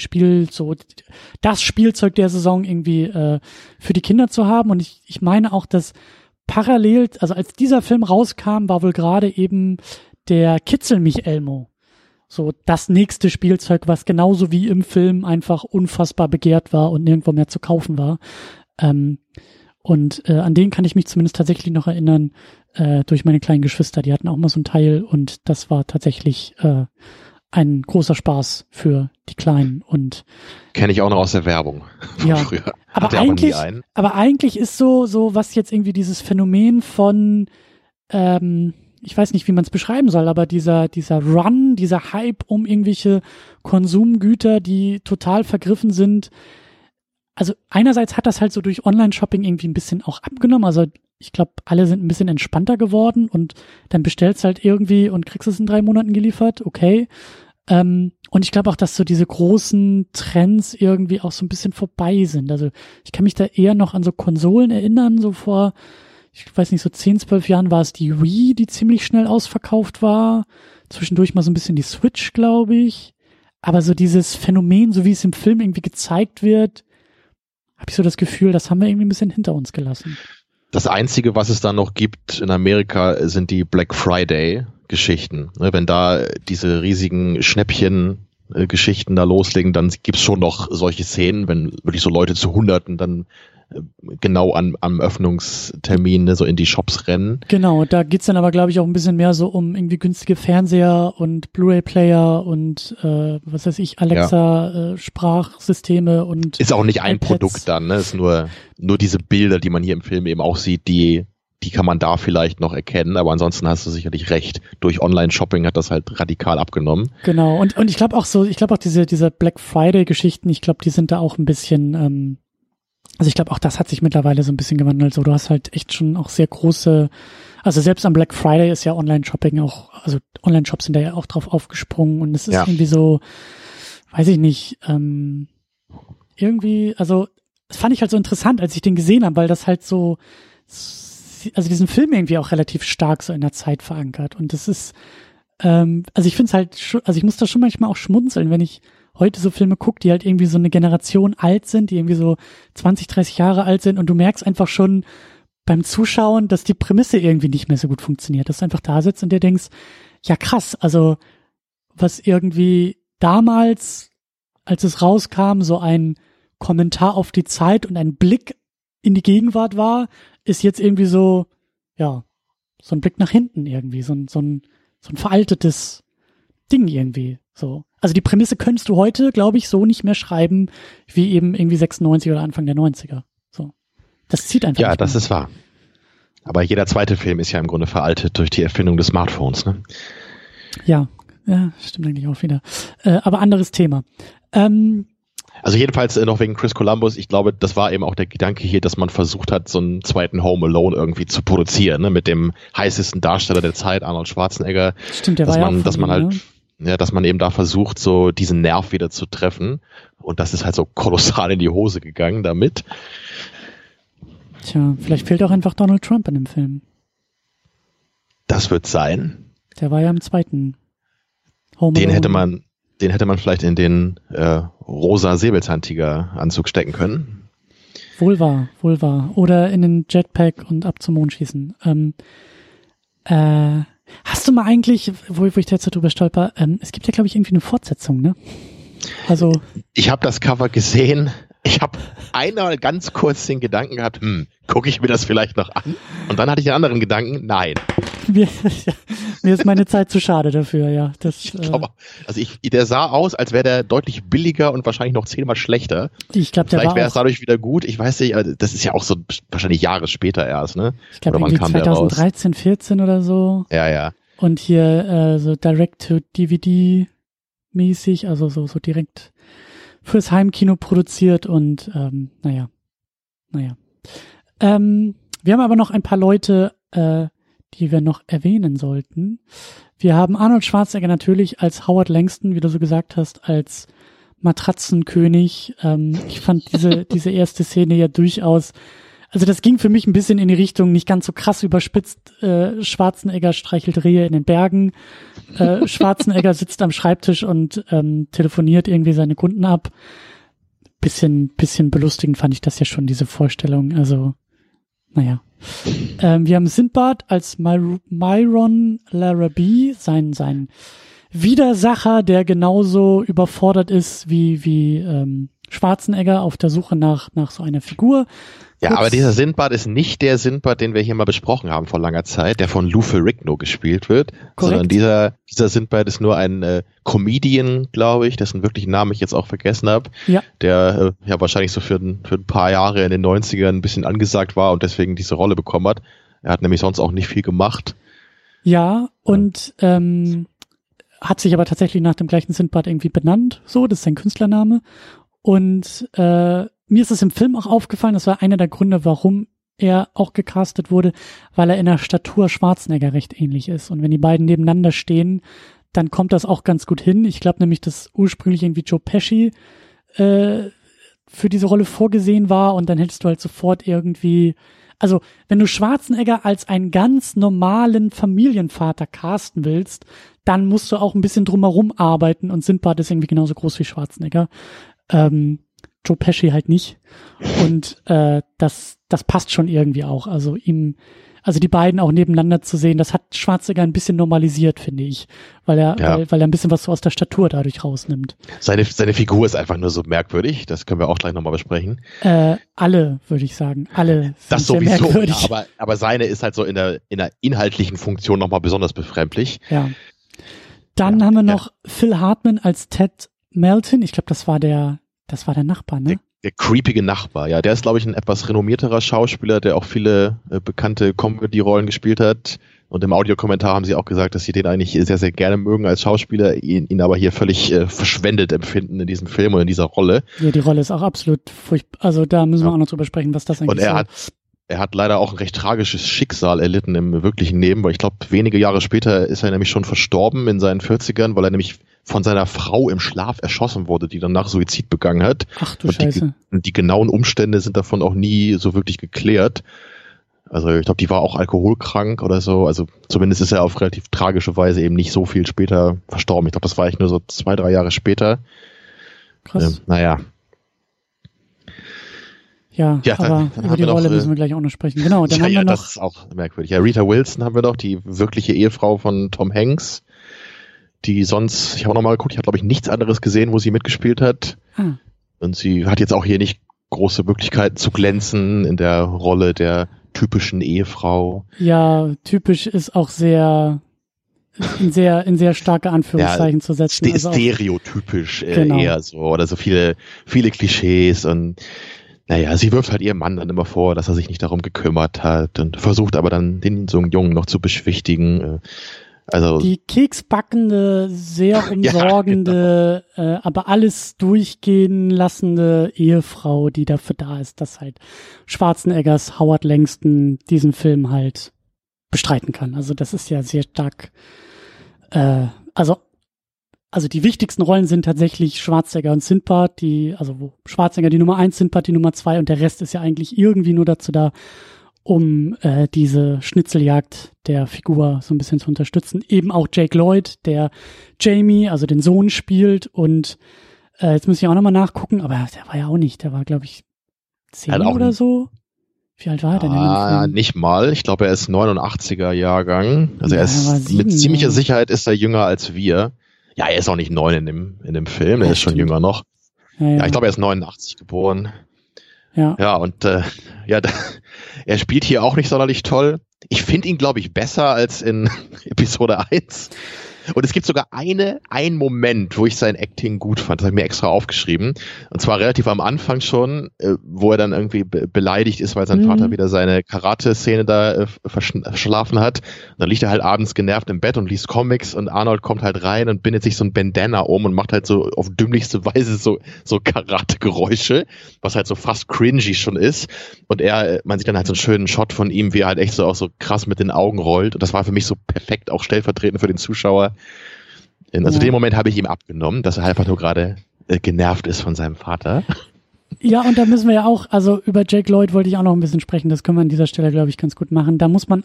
das Spielzeug der Saison irgendwie für die Kinder zu haben. Und ich meine auch, dass parallel, also als dieser Film rauskam, war wohl gerade eben der Kitzel mich Elmo. So das nächste Spielzeug, was genauso wie im Film einfach unfassbar begehrt war und nirgendwo mehr zu kaufen war. An den kann ich mich zumindest tatsächlich noch erinnern, durch meine kleinen Geschwister. Die hatten auch mal so einen Teil und das war tatsächlich ein großer Spaß für die Kleinen. Und kenne ich auch noch aus der Werbung von früher. Aber eigentlich ist so, was jetzt irgendwie dieses Phänomen von ich weiß nicht, wie man es beschreiben soll, aber dieser Run, dieser Hype um irgendwelche Konsumgüter, die total vergriffen sind. Also einerseits hat das halt so durch Online-Shopping irgendwie ein bisschen auch abgenommen. Also ich glaube, alle sind ein bisschen entspannter geworden und dann bestellst halt irgendwie und kriegst es in 3 Monaten geliefert. Okay. Und ich glaube auch, dass so diese großen Trends irgendwie auch so ein bisschen vorbei sind. Also ich kann mich da eher noch an so Konsolen erinnern, so vor... Ich weiß nicht, so 10, 12 Jahren war es die Wii, die ziemlich schnell ausverkauft war. Zwischendurch mal so ein bisschen die Switch, glaube ich. Aber so dieses Phänomen, so wie es im Film irgendwie gezeigt wird, habe ich so das Gefühl, das haben wir irgendwie ein bisschen hinter uns gelassen. Das Einzige, was es da noch gibt in Amerika, sind die Black Friday-Geschichten. Wenn da diese riesigen Schnäppchen-Geschichten da loslegen, dann gibt es schon noch solche Szenen, wenn wirklich so Leute zu Hunderten dann genau am Öffnungstermin, ne, so in die Shops rennen. Genau, da geht's dann aber, glaube ich, auch ein bisschen mehr so um irgendwie günstige Fernseher und Blu-ray-Player und was weiß ich, Alexa, Sprachsysteme und ist auch nicht ein iPads. Produkt dann, ne? Ist nur diese Bilder, die man hier im Film eben auch sieht, die kann man da vielleicht noch erkennen, aber ansonsten hast du sicherlich recht. Durch Online-Shopping hat das halt radikal abgenommen. Genau, und ich glaube auch so, diese Black Friday-Geschichten, ich glaube, die sind da auch ein bisschen also ich glaube, auch das hat sich mittlerweile so ein bisschen gewandelt. So, du hast halt echt schon auch sehr große, also selbst am Black Friday ist ja Online-Shopping auch, also Online-Shops sind da ja auch drauf aufgesprungen und es ist irgendwie so, weiß ich nicht, irgendwie, also das fand ich halt so interessant, als ich den gesehen habe, weil das halt so, also diesen Film irgendwie auch relativ stark so in der Zeit verankert und das ist, also ich finde es halt, also ich muss da schon manchmal auch schmunzeln, wenn ich heute so Filme guckt, die halt irgendwie so eine Generation alt sind, die irgendwie so 20, 30 Jahre alt sind und du merkst einfach schon beim Zuschauen, dass die Prämisse irgendwie nicht mehr so gut funktioniert, dass du einfach da sitzt und dir denkst, ja krass, also was irgendwie damals, als es rauskam, so ein Kommentar auf die Zeit und ein Blick in die Gegenwart war, ist jetzt irgendwie so, ja, so ein Blick nach hinten irgendwie, so ein veraltetes Ding irgendwie, so. Also die Prämisse könntest du heute, glaube ich, so nicht mehr schreiben, wie eben irgendwie 96 oder Anfang der 90er. So. Das zieht einfach. Ja, das ist wahr. Aber jeder zweite Film ist ja im Grunde veraltet durch die Erfindung des Smartphones, ne? Ja, ja, stimmt eigentlich auch wieder. Aber anderes Thema. Also jedenfalls noch wegen Chris Columbus, ich glaube, das war eben auch der Gedanke hier, dass man versucht hat, so einen zweiten Home Alone irgendwie zu produzieren, ne? Mit dem heißesten Darsteller der Zeit, Arnold Schwarzenegger. Stimmt, der war ja auch dass man halt, ne? Ja, dass man eben da versucht, so diesen Nerv wieder zu treffen. Und das ist halt so kolossal in die Hose gegangen damit. Tja, vielleicht fehlt auch einfach Donald Trump in dem Film. Das wird sein. Der war ja im zweiten Home Alone. Den hätte man vielleicht in den rosa Säbelzahntiger-Anzug stecken können. Wohl wahr. Oder in den Jetpack und ab zum Mond schießen. Hast du mal eigentlich, wo ich jetzt drüber stolper, es gibt ja, glaube ich, irgendwie eine Fortsetzung, ne? Also ich habe das Cover gesehen. Ich habe einmal ganz kurz den Gedanken gehabt, gucke ich mir das vielleicht noch an? Und dann hatte ich einen anderen Gedanken, nein. Mir ist meine Zeit zu schade dafür, ja. Das, ich glaube, also der sah aus, als wäre der deutlich billiger und wahrscheinlich noch 10-mal schlechter. Ich glaube, vielleicht wäre es dadurch wieder gut. Ich weiß nicht, das ist ja auch so wahrscheinlich Jahre später erst, ne? Ich glaube, irgendwie 2013, 14 oder so. Ja, ja. Und hier so Direct-to-DVD-mäßig, also so direkt fürs Heimkino produziert und naja. Wir haben aber noch ein paar Leute, die wir noch erwähnen sollten. Wir haben Arnold Schwarzenegger natürlich als Howard Langston, wie du so gesagt hast, als Matratzenkönig. Ich fand diese erste Szene ja durchaus, also das ging für mich ein bisschen in die Richtung, nicht ganz so krass überspitzt, Schwarzenegger streichelt Rehe in den Bergen, Schwarzenegger sitzt am Schreibtisch und telefoniert irgendwie seine Kunden ab. Bisschen belustigend fand ich das ja schon, diese Vorstellung, also naja. Wir haben Sinbad als Myron Larrabee, sein Widersacher, der genauso überfordert ist wie Schwarzenegger auf der Suche nach so einer Figur. Ja, aber dieser Sinbad ist nicht der Sinbad, den wir hier mal besprochen haben vor langer Zeit, der von Lou Ferrigno gespielt wird, sondern dieser Sinbad ist nur ein Comedian, glaube ich, dessen wirklichen Namen ich jetzt auch vergessen habe, ja. Der ja wahrscheinlich so für ein paar Jahre in den 90ern ein bisschen angesagt war und deswegen diese Rolle bekommen hat. Er hat nämlich sonst auch nicht viel gemacht. Ja, und hat sich aber tatsächlich nach dem gleichen Sinbad irgendwie benannt, so, das ist sein Künstlername. Und mir ist es im Film auch aufgefallen, das war einer der Gründe, warum er auch gecastet wurde, weil er in der Statur Schwarzenegger recht ähnlich ist. Und wenn die beiden nebeneinander stehen, dann kommt das auch ganz gut hin. Ich glaube nämlich, dass ursprünglich irgendwie Joe Pesci für diese Rolle vorgesehen war und dann hättest du halt sofort irgendwie, also wenn du Schwarzenegger als einen ganz normalen Familienvater casten willst, dann musst du auch ein bisschen drumherum arbeiten und Sinbad ist irgendwie genauso groß wie Schwarzenegger. Joe Pesci halt nicht. Und das passt schon irgendwie auch. Also die beiden auch nebeneinander zu sehen, das hat Schwarzenegger ein bisschen normalisiert, finde ich. Weil er ein bisschen was so aus der Statur dadurch rausnimmt. Seine Figur ist einfach nur so merkwürdig, das können wir auch gleich nochmal besprechen. Alle, würde ich sagen. Alle. Das sowieso, ja, aber seine ist halt so in der inhaltlichen Funktion nochmal besonders befremdlich. Ja. Dann haben wir noch Phil Hartman als Ted Melton. Ich glaube, das war der Nachbar, ne? Der creepige Nachbar, ja. Der ist, glaube ich, ein etwas renommierterer Schauspieler, der auch viele bekannte Comedy-Rollen gespielt hat. Und im Audiokommentar haben sie auch gesagt, dass sie den eigentlich sehr, sehr gerne mögen als Schauspieler, ihn aber hier völlig verschwendet empfinden in diesem Film und in dieser Rolle. Ja, die Rolle ist auch absolut furchtbar. Also da müssen wir auch noch drüber sprechen, was das eigentlich ist. Und er hat leider auch ein recht tragisches Schicksal erlitten im wirklichen Leben, weil ich glaube, wenige Jahre später ist er nämlich schon verstorben in seinen 40ern, weil er nämlich von seiner Frau im Schlaf erschossen wurde, die danach Suizid begangen hat. Ach du Scheiße. Die genauen Umstände sind davon auch nie so wirklich geklärt. Also ich glaube, die war auch alkoholkrank oder so. Also zumindest ist er auf relativ tragische Weise eben nicht so viel später verstorben. Ich glaube, das war eigentlich nur so 2-3 Jahre später. Krass. Naja. Ja, aber über die Rolle müssen wir gleich auch noch sprechen. Genau, dann haben wir noch... das ist auch merkwürdig. Ja, Rita Wilson haben wir doch, die wirkliche Ehefrau von Tom Hanks. Die sonst, ich habe nochmal geguckt, ich habe, glaube ich, nichts anderes gesehen, wo sie mitgespielt hat. Ah. Und sie hat jetzt auch hier nicht große Möglichkeiten zu glänzen in der Rolle der typischen Ehefrau. Ja, typisch ist auch sehr, in sehr starke Anführungszeichen zu setzen. Also stereotypisch auch, genau. Eher so, oder so viele Klischees und naja, sie wirft halt ihrem Mann dann immer vor, dass er sich nicht darum gekümmert hat und versucht aber dann den so einen Jungen noch zu beschwichtigen. Also die keksbackende, sehr umsorgende, ja, genau. Aber alles durchgehen lassende Ehefrau, die dafür da ist, dass halt Schwarzeneggers Howard Langston diesen Film halt bestreiten kann. Also das ist ja sehr stark, also die wichtigsten Rollen sind tatsächlich Schwarzenegger und Sinbad, wo Schwarzenegger die Nummer 1, Sinbad die Nummer 2 und der Rest ist ja eigentlich irgendwie nur dazu da, um diese Schnitzeljagd der Figur so ein bisschen zu unterstützen. Eben auch Jake Lloyd, der Jamie, also den Sohn spielt und jetzt muss ich auch nochmal nachgucken, aber der war ja auch nicht, der war glaube ich 10 oder so. Wie alt war er denn? Nicht mal, ich glaube er ist 89er Jahrgang, also ja, er ist mit ziemlicher Sicherheit ist er jünger als wir. Ja, er ist auch nicht 9 in dem Film, er ist schon jünger noch. Ja, ich glaube er ist 89 geboren. Ja, und er spielt hier auch nicht sonderlich toll. Ich finde ihn, glaube ich, besser als in Episode 1. Und es gibt sogar einen Moment, wo ich sein Acting gut fand. Das habe ich mir extra aufgeschrieben. Und zwar relativ am Anfang schon, wo er dann irgendwie beleidigt ist, weil sein Vater wieder seine Karate-Szene da verschlafen hat. Und dann liegt er halt abends genervt im Bett und liest Comics und Arnold kommt halt rein und bindet sich so ein Bandana um und macht halt so auf dümmlichste Weise so Karate-Geräusche, was halt so fast cringy schon ist. Und man sieht dann halt so einen schönen Shot von ihm, wie er halt echt so auch so krass mit den Augen rollt. Und das war für mich so perfekt, auch stellvertretend für den Zuschauer. Den Moment habe ich ihm abgenommen, dass er einfach nur gerade genervt ist von seinem Vater. Ja, und da müssen wir ja auch, also über Jake Lloyd wollte ich auch noch ein bisschen sprechen, das können wir an dieser Stelle, glaube ich, ganz gut machen. Da muss man,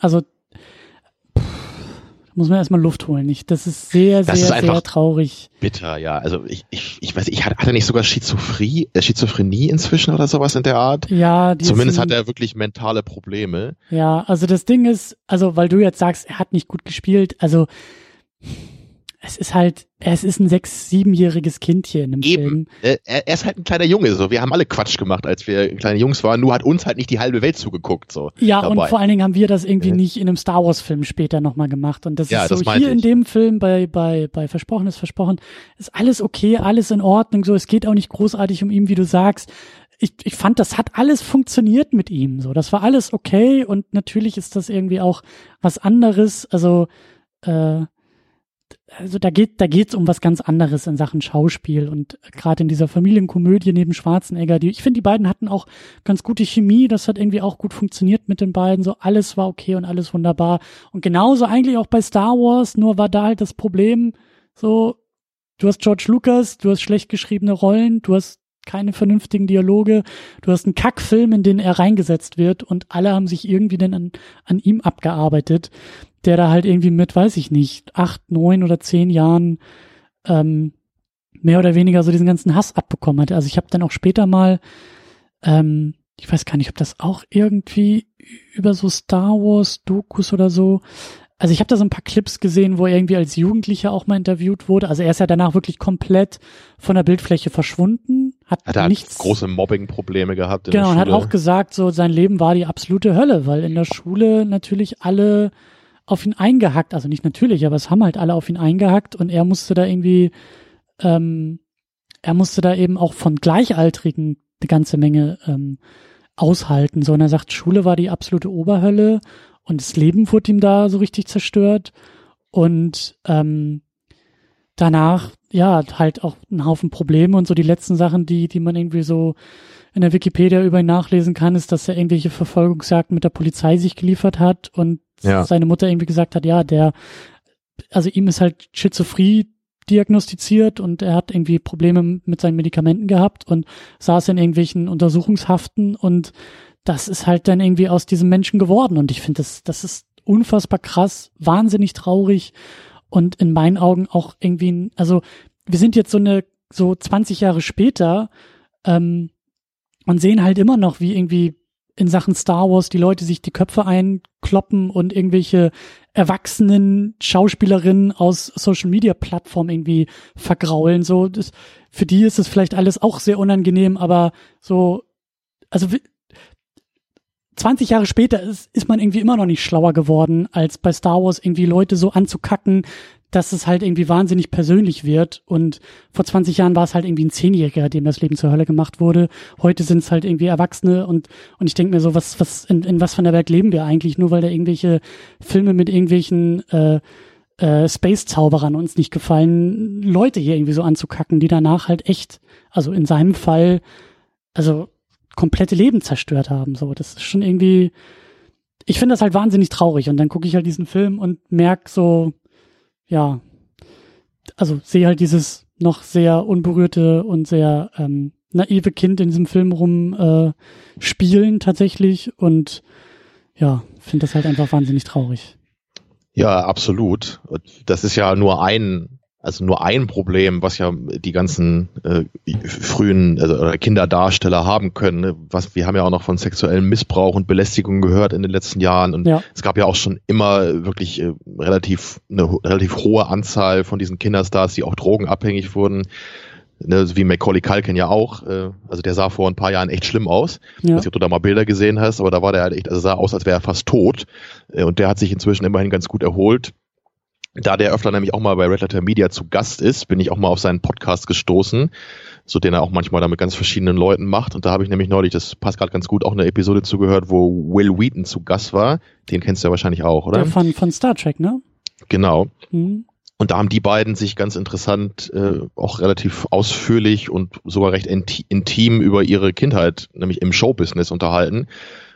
erstmal Luft holen. Das ist sehr traurig. Bitter, ja. Also ich weiß, hat er nicht sogar Schizophrenie inzwischen oder sowas in der Art? Ja. Zumindest hat er wirklich mentale Probleme. Ja, also das Ding ist, also weil du jetzt sagst, er hat nicht gut gespielt, also es ist halt, es ist ein 6-, 7-jähriges Kind hier in dem Film. Eben, er ist halt ein kleiner Junge, so. Wir haben alle Quatsch gemacht, als wir kleine Jungs waren, nur hat uns halt nicht die halbe Welt zugeguckt, so. Ja, dabei. Und vor allen Dingen haben wir das irgendwie nicht in einem Star Wars Film später nochmal gemacht und das ist so, das hier in dem Film bei Versprochen ist Versprochen, ist alles okay, alles in Ordnung, so. Es geht auch nicht großartig um ihn, wie du sagst. Ich fand, das hat alles funktioniert mit ihm, so. Das war alles okay und natürlich ist das irgendwie auch was anderes, also da geht's um was ganz anderes in Sachen Schauspiel und gerade in dieser Familienkomödie neben Schwarzenegger, ich finde, die beiden hatten auch ganz gute Chemie, das hat irgendwie auch gut funktioniert mit den beiden, so alles war okay und alles wunderbar und genauso eigentlich auch bei Star Wars, nur war da halt das Problem, so, du hast George Lucas, du hast schlecht geschriebene Rollen, du hast keine vernünftigen Dialoge, du hast einen Kackfilm, in den er reingesetzt wird und alle haben sich irgendwie dann an ihm abgearbeitet, der da halt irgendwie mit, weiß ich nicht, 8, 9 oder 10 Jahren mehr oder weniger so diesen ganzen Hass abbekommen hat. Also ich habe dann auch später mal, ich weiß gar nicht, ob das auch irgendwie über so Star Wars Dokus oder so, also ich habe da so ein paar Clips gesehen, wo er irgendwie als Jugendlicher auch mal interviewt wurde. Also er ist ja danach wirklich komplett von der Bildfläche verschwunden. Hat nichts, große Mobbing-Probleme gehabt in der Schule. Genau, hat auch gesagt, so sein Leben war die absolute Hölle, weil in der Schule natürlich alle auf ihn eingehackt, also nicht natürlich, aber es haben halt alle auf ihn eingehackt und er musste da irgendwie, eben auch von Gleichaltrigen eine ganze Menge aushalten. So, und er sagt, Schule war die absolute Oberhölle. Und das Leben wurde ihm da so richtig zerstört und danach, ja, halt auch ein Haufen Probleme und so die letzten Sachen, die man irgendwie so in der Wikipedia über ihn nachlesen kann, ist, dass er irgendwelche Verfolgungsjagden mit der Polizei sich geliefert hat und seine Mutter irgendwie gesagt hat, ihm ist halt Schizophrenie diagnostiziert und er hat irgendwie Probleme mit seinen Medikamenten gehabt und saß in irgendwelchen Untersuchungshaften und das ist halt dann irgendwie aus diesem Menschen geworden und ich finde, das ist unfassbar krass, wahnsinnig traurig und in meinen Augen auch irgendwie, wir sind jetzt so 20 Jahre später und sehen halt immer noch, wie irgendwie in Sachen Star Wars die Leute sich die Köpfe einkloppen und irgendwelche erwachsenen Schauspielerinnen aus Social-Media-Plattformen irgendwie vergraulen. So, für die ist es vielleicht alles auch sehr unangenehm, aber so, 20 Jahre später ist man irgendwie immer noch nicht schlauer geworden, als bei Star Wars irgendwie Leute so anzukacken, dass es halt irgendwie wahnsinnig persönlich wird. Und vor 20 Jahren war es halt irgendwie ein 10-Jähriger, dem das Leben zur Hölle gemacht wurde. Heute sind es halt irgendwie Erwachsene und ich denke mir so, in was von der Welt leben wir eigentlich, nur weil da irgendwelche Filme mit irgendwelchen Space-Zauberern uns nicht gefallen, Leute hier irgendwie so anzukacken, die danach halt echt, also in seinem Fall, also komplette Leben zerstört haben. So, das ist schon irgendwie, ich finde das halt wahnsinnig traurig. Und dann gucke ich halt diesen Film und merke so, ja, also sehe halt dieses noch sehr unberührte und sehr naive Kind in diesem Film rumspielen tatsächlich. Und ja, finde das halt einfach wahnsinnig traurig. Ja, absolut. Das ist ja nur ein Problem, was ja die ganzen frühen Kinderdarsteller haben können. Ne? Wir haben ja auch noch von sexuellem Missbrauch und Belästigung gehört in den letzten Jahren. Und ja, es gab ja auch schon immer wirklich relativ hohe Anzahl von diesen Kinderstars, die auch drogenabhängig wurden. Ne? Wie Macaulay Culkin ja auch. Also der sah vor ein paar Jahren echt schlimm aus. Ja. Ich weiß nicht, ob du da mal Bilder gesehen hast, aber da war der halt echt, also sah aus, als wäre er fast tot. Und der hat sich inzwischen immerhin ganz gut erholt. Da der öfter nämlich auch mal bei Red Letter Media zu Gast ist, bin ich auch mal auf seinen Podcast gestoßen, so den er auch manchmal da mit ganz verschiedenen Leuten macht. Und da habe ich nämlich neulich, das passt gerade ganz gut, auch eine Episode zugehört, wo Wil Wheaton zu Gast war. Den kennst du ja wahrscheinlich auch, oder? Der von Star Trek, ne? Genau. Mhm. Und da haben die beiden sich ganz interessant, auch relativ ausführlich und sogar recht intim über ihre Kindheit, nämlich im Showbusiness, unterhalten.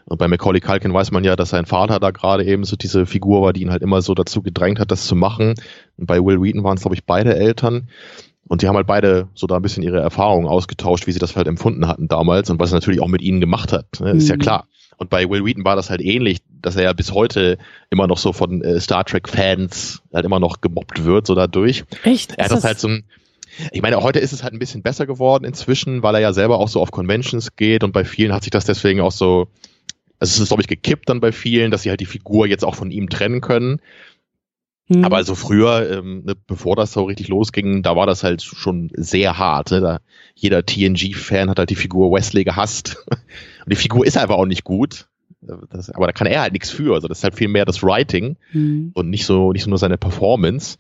Und bei Macaulay Culkin weiß man ja, dass sein Vater da gerade eben so diese Figur war, die ihn halt immer so dazu gedrängt hat, das zu machen. Und bei Wil Wheaton waren es, glaube ich, beide Eltern. Und die haben halt beide so da ein bisschen ihre Erfahrungen ausgetauscht, wie sie das halt empfunden hatten damals und was er natürlich auch mit ihnen gemacht hat. Ne? Ist ja klar. Und bei Wil Wheaton war das halt ähnlich, dass er ja bis heute immer noch so von Star Trek-Fans halt immer noch gemobbt wird, so dadurch. Echt? Er hat das halt so ein... Ich meine, heute ist es halt ein bisschen besser geworden inzwischen, weil er ja selber auch so auf Conventions geht und bei vielen hat sich das deswegen auch so... Also es ist, glaube ich, gekippt dann bei vielen, dass sie halt die Figur jetzt auch von ihm trennen können. Mhm. Aber also früher, bevor das so richtig losging, da war das halt schon sehr hart. Ne? Da, jeder TNG-Fan hat halt die Figur Wesley gehasst. Und die Figur ist einfach auch nicht gut. Aber da kann er halt nichts für. Also das ist halt viel mehr das Writing und nicht so nur seine Performance.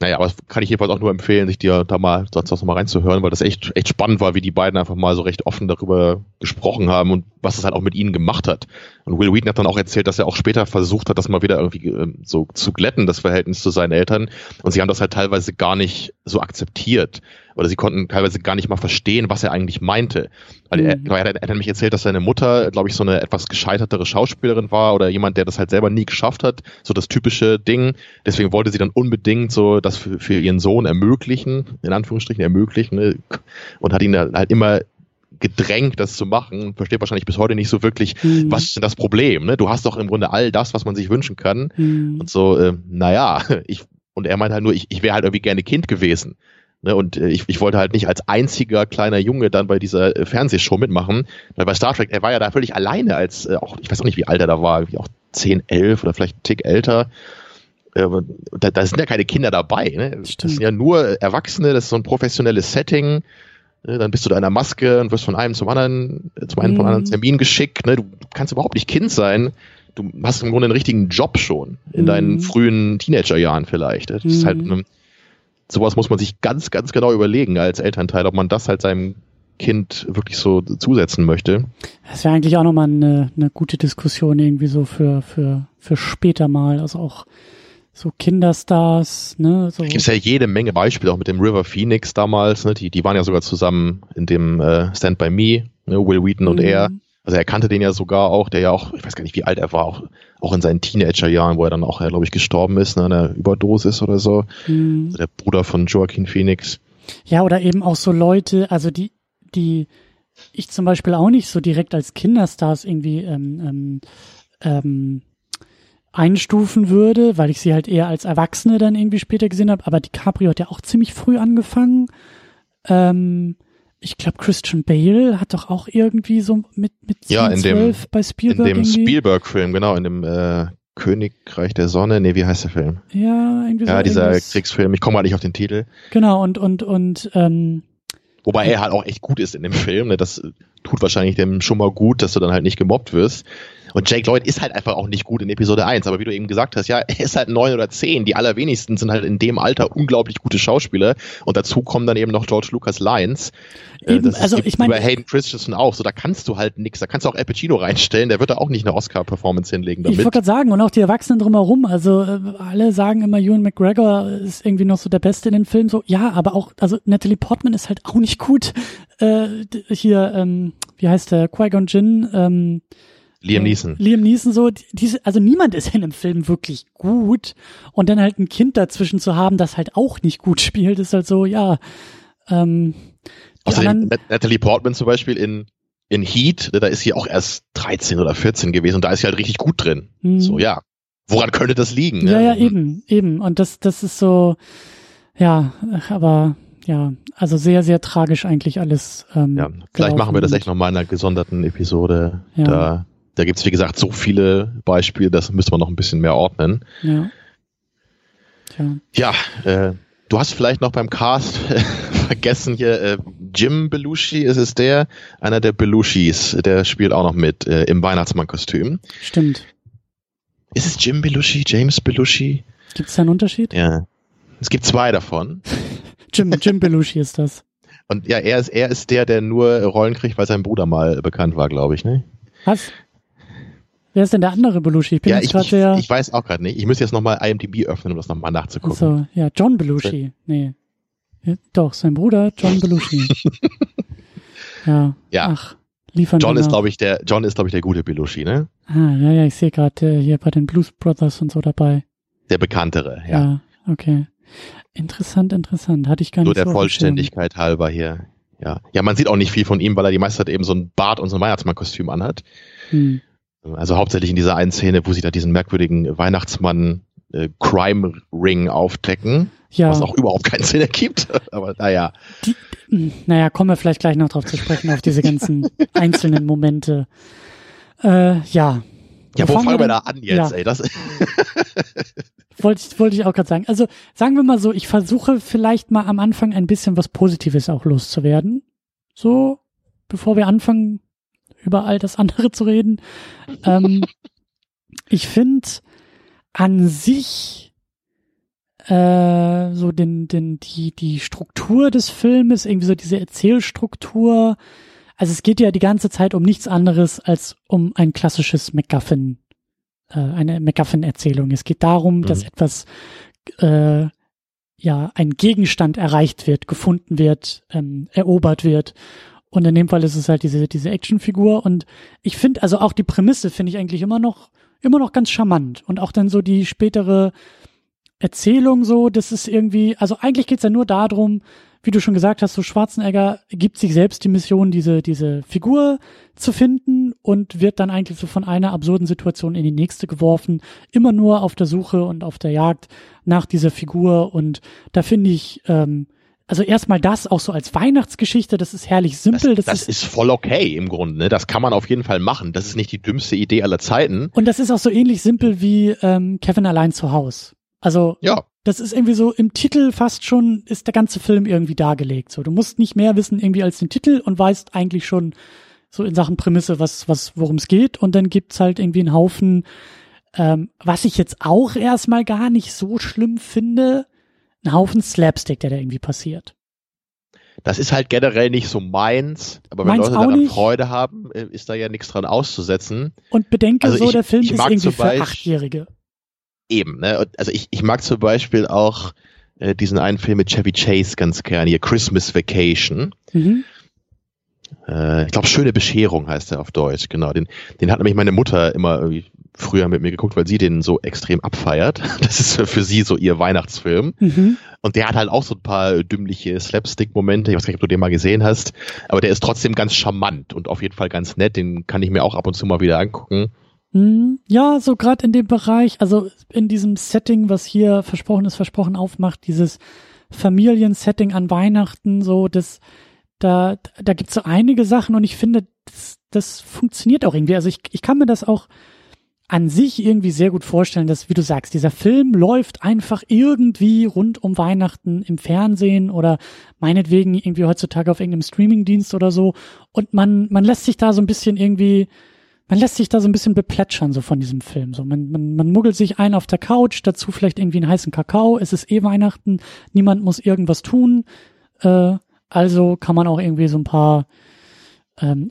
Naja, aber das kann ich jedenfalls auch nur empfehlen, sich dir da mal sonst noch mal reinzuhören, weil das echt spannend war, wie die beiden einfach mal so recht offen darüber gesprochen haben und was das halt auch mit ihnen gemacht hat. Und Wil Wheaton hat dann auch erzählt, dass er auch später versucht hat, das mal wieder irgendwie so zu glätten, das Verhältnis zu seinen Eltern. Und sie haben das halt teilweise gar nicht so akzeptiert. Oder sie konnten teilweise gar nicht mal verstehen, was er eigentlich meinte. Weil er hat nämlich erzählt, dass seine Mutter, glaube ich, so eine etwas gescheitertere Schauspielerin war oder jemand, der das halt selber nie geschafft hat. So das typische Ding. Deswegen wollte sie dann unbedingt so das für ihren Sohn ermöglichen, in Anführungsstrichen ermöglichen. Ne? Und hat ihn halt immer gedrängt, das zu machen. Versteht wahrscheinlich bis heute nicht so wirklich, was ist denn das Problem? Ne? Du hast doch im Grunde all das, was man sich wünschen kann. Und so, und er meint halt nur, ich wäre halt irgendwie gerne Kind gewesen. Ne, und ich wollte halt nicht als einziger kleiner Junge dann bei dieser Fernsehshow mitmachen, weil bei Star Trek, er war ja da völlig alleine als, ich weiß auch nicht, wie alt er da war, auch 10, 11 oder vielleicht einen Tick älter. Da sind ja keine Kinder dabei. Ne? Das sind ja nur Erwachsene, das ist so ein professionelles Setting. Ne? Dann bist du da in einer Maske und wirst von einem zum anderen Termin geschickt. Ne? Du kannst überhaupt nicht Kind sein. Du hast im Grunde einen richtigen Job schon in deinen frühen Teenagerjahren vielleicht. Das ist halt sowas muss man sich ganz, ganz genau überlegen als Elternteil, ob man das halt seinem Kind wirklich so zusetzen möchte. Das wäre eigentlich auch nochmal eine gute Diskussion irgendwie so für später mal, also auch so Kinderstars. Ne? So. Da gibt es ja jede Menge Beispiele, auch mit dem River Phoenix damals, ne? Die waren ja sogar zusammen in dem Stand By Me, ne? Wil Wheaton und er. Also er kannte den ja sogar auch, der ja auch, ich weiß gar nicht, wie alt er war, auch in seinen Teenagerjahren, wo er dann auch, glaube ich, gestorben ist, ne, an einer Überdosis oder so. Also der Bruder von Joaquin Phoenix. Ja, oder eben auch so Leute, also die ich zum Beispiel auch nicht so direkt als Kinderstars irgendwie einstufen würde, weil ich sie halt eher als Erwachsene dann irgendwie später gesehen habe. Aber DiCaprio hat ja auch ziemlich früh angefangen. Ich glaube, Christian Bale hat doch auch irgendwie so mit 10, ja, 12 bei Spielberg. In dem irgendwie. Spielberg-Film, genau, in dem Königreich der Sonne. Nee, wie heißt der Film? Ja, irgendwie so. Ja, dieser Kriegsfilm. Ich komme halt nicht auf den Titel. Genau, Wobei er halt auch echt gut ist in dem Film. Ne? Das tut wahrscheinlich dem schon mal gut, dass du dann halt nicht gemobbt wirst. Und Jake Lloyd ist halt einfach auch nicht gut in Episode 1. Aber wie du eben gesagt hast, ja, er ist halt 9 oder 10. Die allerwenigsten sind halt in dem Alter unglaublich gute Schauspieler. Und dazu kommen dann eben noch George Lucas Lines. Über Hayden Christensen auch. So, da kannst du halt nichts. Da kannst du auch Al Pacino reinstellen. Der wird da auch nicht eine Oscar-Performance hinlegen damit. Ich wollte gerade sagen, und auch die Erwachsenen drumherum. Also alle sagen immer, Ewan McGregor ist irgendwie noch so der Beste in den Filmen. So, ja, aber auch, also Natalie Portman ist halt auch nicht gut. Wie heißt der? Qui-Gon Jinn, Liam Neeson, so, also niemand ist in einem Film wirklich gut, und dann halt ein Kind dazwischen zu haben, das halt auch nicht gut spielt, ist halt so, ja. Außerdem Natalie Portman zum Beispiel in Heat, da ist sie auch erst 13 oder 14 gewesen, und da ist sie halt richtig gut drin. Mhm. So, ja. Woran könnte das liegen? Ne? Ja, eben. Und das ist so, ja, aber... Ja, also sehr, sehr tragisch eigentlich alles. Vielleicht machen wir das echt nochmal in einer gesonderten Episode. Ja. Da gibt es, wie gesagt, so viele Beispiele, das müssen wir noch ein bisschen mehr ordnen. Ja, du hast vielleicht noch beim Cast vergessen hier, Jim Belushi ist der, einer der Belushis, der spielt auch noch mit im Weihnachtsmann-Kostüm. Stimmt. Ist es Jim Belushi, James Belushi? Gibt es da einen Unterschied? Ja, es gibt 2 davon. Jim Belushi ist das. Und ja, er ist der nur Rollen kriegt, weil sein Bruder mal bekannt war, glaube ich, ne? Was? Wer ist denn der andere Belushi? Ich weiß auch gerade nicht. Ich müsste jetzt nochmal IMDb öffnen, um das nochmal nachzugucken. Achso, ja, John Belushi. Nee. Ja, doch, sein Bruder, John Belushi. ja. Ach, liefern John ist, glaube ich, der gute Belushi, ne? Ah, ja, ich sehe gerade hier bei den Blues Brothers und so dabei. Der bekanntere, ja. Ja, okay. Interessant. Hatte ich gar nicht so. Nur der Vollständigkeit halber hier. Ja. Ja, man sieht auch nicht viel von ihm, weil er die meiste Zeit eben so ein Bart und so ein Weihnachtsmannkostüm anhat. Hm. Also hauptsächlich in dieser einen Szene, wo sie da diesen merkwürdigen Weihnachtsmann-Crime-Ring aufdecken. Ja. Was auch überhaupt keinen Sinn ergibt. Aber naja. Kommen wir vielleicht gleich noch drauf zu sprechen, auf diese ganzen einzelnen Momente. Ja, wo fangen wir da an jetzt, ey? Das wollte ich auch gerade sagen. Also sagen wir mal so, ich versuche vielleicht mal am Anfang ein bisschen was Positives auch loszuwerden. So, bevor wir anfangen, über all das andere zu reden. Ich finde an sich so die Struktur des Filmes, irgendwie so diese Erzählstruktur. Also es geht ja die ganze Zeit um nichts anderes als um ein klassisches MacGuffin. Eine MacGuffin-Erzählung. Es geht darum, dass etwas, ein Gegenstand erreicht wird, gefunden wird, erobert wird. Und in dem Fall ist es halt diese Actionfigur. Und ich finde, also auch die Prämisse finde ich eigentlich immer noch ganz charmant. Und auch dann so die spätere Erzählung so, das ist irgendwie, also eigentlich geht's ja nur darum, wie du schon gesagt hast, so Schwarzenegger gibt sich selbst die Mission, diese Figur zu finden, und wird dann eigentlich so von einer absurden Situation in die nächste geworfen, immer nur auf der Suche und auf der Jagd nach dieser Figur. Und da finde ich, also erstmal das auch so als Weihnachtsgeschichte, das ist herrlich simpel. Das ist voll okay im Grunde, ne? Das kann man auf jeden Fall machen. Das ist nicht die dümmste Idee aller Zeiten. Und das ist auch so ähnlich simpel wie Kevin allein zu Hause. Also ja. Das ist irgendwie so im Titel fast schon, ist der ganze Film irgendwie dargelegt. So, du musst nicht mehr wissen irgendwie als den Titel und weißt eigentlich schon so in Sachen Prämisse, worum es geht. Und dann gibt's halt irgendwie einen Haufen, was ich jetzt auch erstmal gar nicht so schlimm finde, einen Haufen Slapstick, der da irgendwie passiert. Das ist halt generell nicht so meins, aber wenn Leute daran Freude haben, ist da ja nichts dran auszusetzen. Und bedenke also der Film ist irgendwie für Achtjährige. Eben, ne? Also ich mag zum Beispiel auch diesen einen Film mit Chevy Chase ganz gerne, hier Christmas Vacation. Mhm. Ich glaube, Schöne Bescherung heißt er auf Deutsch, genau. Den hat nämlich meine Mutter immer irgendwie früher mit mir geguckt, weil sie den so extrem abfeiert. Das ist für sie so ihr Weihnachtsfilm. Mhm. Und der hat halt auch so ein paar dümmliche Slapstick-Momente. Ich weiß gar nicht, ob du den mal gesehen hast. Aber der ist trotzdem ganz charmant und auf jeden Fall ganz nett. Den kann ich mir auch ab und zu mal wieder angucken. Ja, so gerade in dem Bereich, also in diesem Setting, was hier Versprochen aufmacht, dieses Familiensetting an Weihnachten, so das, da gibt's so einige Sachen, und ich finde, das funktioniert auch irgendwie. Also ich kann mir das auch an sich irgendwie sehr gut vorstellen, dass, wie du sagst, dieser Film läuft einfach irgendwie rund um Weihnachten im Fernsehen oder meinetwegen irgendwie heutzutage auf irgendeinem Streamingdienst oder so. Und man lässt sich da so ein bisschen irgendwie, beplätschern so von diesem Film. So, man muggelt sich ein auf der Couch, dazu vielleicht irgendwie einen heißen Kakao. Es ist eh Weihnachten, niemand muss irgendwas tun. Also kann man auch irgendwie so ein paar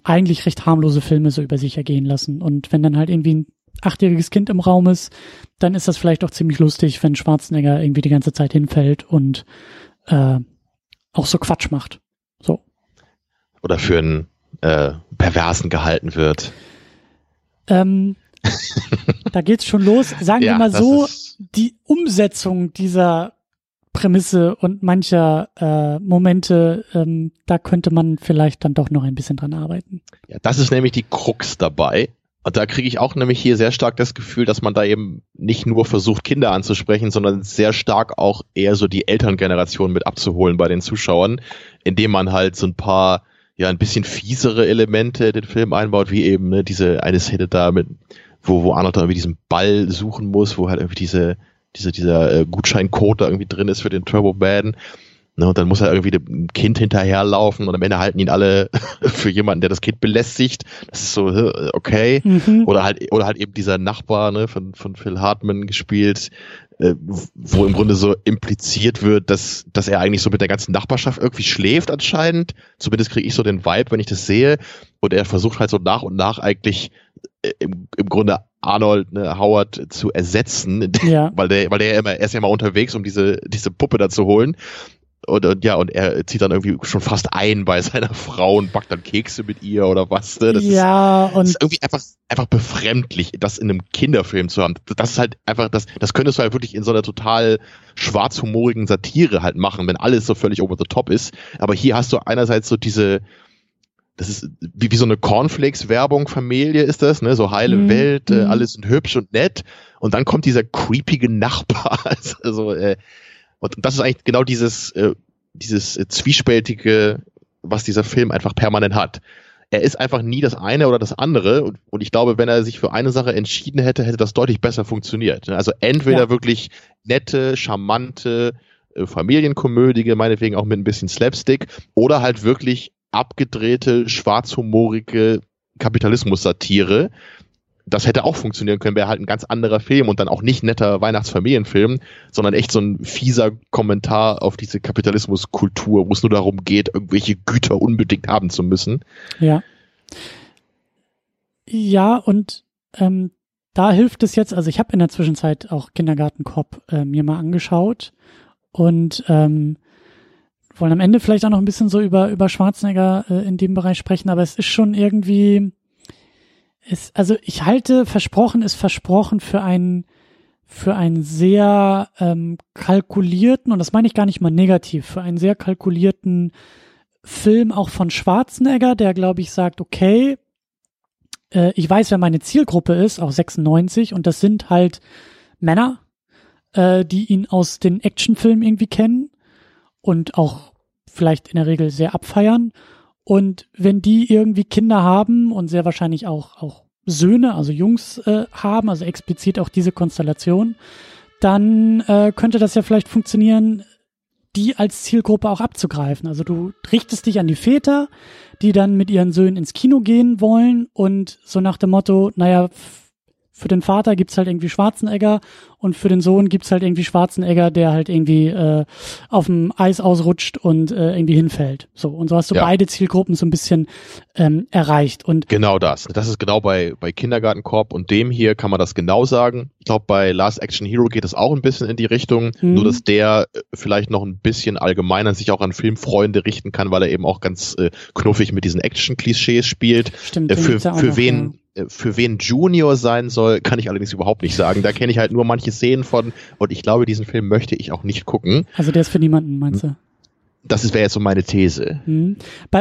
eigentlich recht harmlose Filme so über sich ergehen lassen. Und wenn dann halt irgendwie ein 8-jähriges Kind im Raum ist, dann ist das vielleicht auch ziemlich lustig, wenn Schwarzenegger irgendwie die ganze Zeit hinfällt und auch so Quatsch macht. So. Oder für einen Perversen gehalten wird. Da geht's schon los. Sagen wir mal so, die Umsetzung dieser Prämisse und mancher Momente, da könnte man vielleicht dann doch noch ein bisschen dran arbeiten. Ja, das ist nämlich die Krux dabei. Und da kriege ich auch nämlich hier sehr stark das Gefühl, dass man da eben nicht nur versucht, Kinder anzusprechen, sondern sehr stark auch eher so die Elterngeneration mit abzuholen bei den Zuschauern, indem man halt so ein paar, ja, ein bisschen fiesere Elemente in den Film einbaut, wie eben diese eine Szene da, mit, wo Arnold da irgendwie diesen Ball suchen muss, wo halt irgendwie dieser Gutscheincode da irgendwie drin ist für den Turbo-Man. Ne, und dann muss er irgendwie dem Kind hinterherlaufen und am Ende halten ihn alle für jemanden, der das Kind belästigt. Das ist so, okay. Mhm. Oder halt eben dieser Nachbar, ne, von Phil Hartman gespielt, wo im Grunde so impliziert wird, dass er eigentlich so mit der ganzen Nachbarschaft irgendwie schläft anscheinend. Zumindest kriege ich so den Vibe, wenn ich das sehe. Und er versucht halt so nach und nach eigentlich im Grunde Arnold, Howard zu ersetzen, ja. weil er ist ja immer unterwegs, um diese Puppe da zu holen. Und er zieht dann irgendwie schon fast ein bei seiner Frau und backt dann Kekse mit ihr oder was. Das ist irgendwie einfach befremdlich, das in einem Kinderfilm zu haben. Das ist halt einfach, das könntest du halt wirklich in so einer total schwarzhumorigen Satire halt machen, wenn alles so völlig over the top ist. Aber hier hast du einerseits so diese, das ist wie so eine Cornflakes-Werbung, Familie ist das, ne, so heile Welt, alles sind hübsch und nett. Und dann kommt dieser creepige Nachbar, und das ist eigentlich genau dieses Zwiespältige, was dieser Film einfach permanent hat. Er ist einfach nie das eine oder das andere. Und ich glaube, wenn er sich für eine Sache entschieden hätte, hätte das deutlich besser funktioniert. Also entweder wirklich nette, charmante Familienkomödie, meinetwegen auch mit ein bisschen Slapstick, oder halt wirklich abgedrehte, schwarzhumorige Kapitalismus-Satire. Das hätte auch funktionieren können, wäre halt ein ganz anderer Film und dann auch nicht netter Weihnachtsfamilienfilm, sondern echt so ein fieser Kommentar auf diese Kapitalismuskultur, wo es nur darum geht, irgendwelche Güter unbedingt haben zu müssen. Ja. Ja, und da hilft es jetzt, also ich habe in der Zwischenzeit auch Kindergarten-Cop mir mal angeschaut und wollen am Ende vielleicht auch noch ein bisschen so über Schwarzenegger in dem Bereich sprechen, aber es ist schon irgendwie... Also ich halte Versprochen für einen sehr kalkulierten, und das meine ich gar nicht mal negativ, für einen sehr kalkulierten Film auch von Schwarzenegger, der, glaube ich, sagt, okay, ich weiß, wer meine Zielgruppe ist, auch 96, und das sind halt Männer, die ihn aus den Actionfilmen irgendwie kennen und auch vielleicht in der Regel sehr abfeiern. Und wenn die irgendwie Kinder haben und sehr wahrscheinlich auch Söhne, also Jungs haben, also explizit auch diese Konstellation, dann könnte das ja vielleicht funktionieren, die als Zielgruppe auch abzugreifen. Also du richtest dich an die Väter, die dann mit ihren Söhnen ins Kino gehen wollen und so nach dem Motto, naja, für den Vater gibt's halt irgendwie Schwarzenegger und für den Sohn gibt's halt irgendwie Schwarzenegger, der halt irgendwie auf dem Eis ausrutscht und irgendwie hinfällt. So, und so hast du beide Zielgruppen so ein bisschen erreicht. Und genau das. Das ist genau bei Kindergarten Cop und dem hier kann man das genau sagen. Ich glaube, bei Last Action Hero geht es auch ein bisschen in die Richtung, nur dass der vielleicht noch ein bisschen allgemeiner sich auch an Filmfreunde richten kann, weil er eben auch ganz knuffig mit diesen Action-Klischees spielt. Stimmt, für wen Junior sein soll, kann ich allerdings überhaupt nicht sagen. Da kenne ich halt nur manche Szenen von und ich glaube, diesen Film möchte ich auch nicht gucken. Also der ist für niemanden, meinst du? Das wäre jetzt so meine These. Mhm.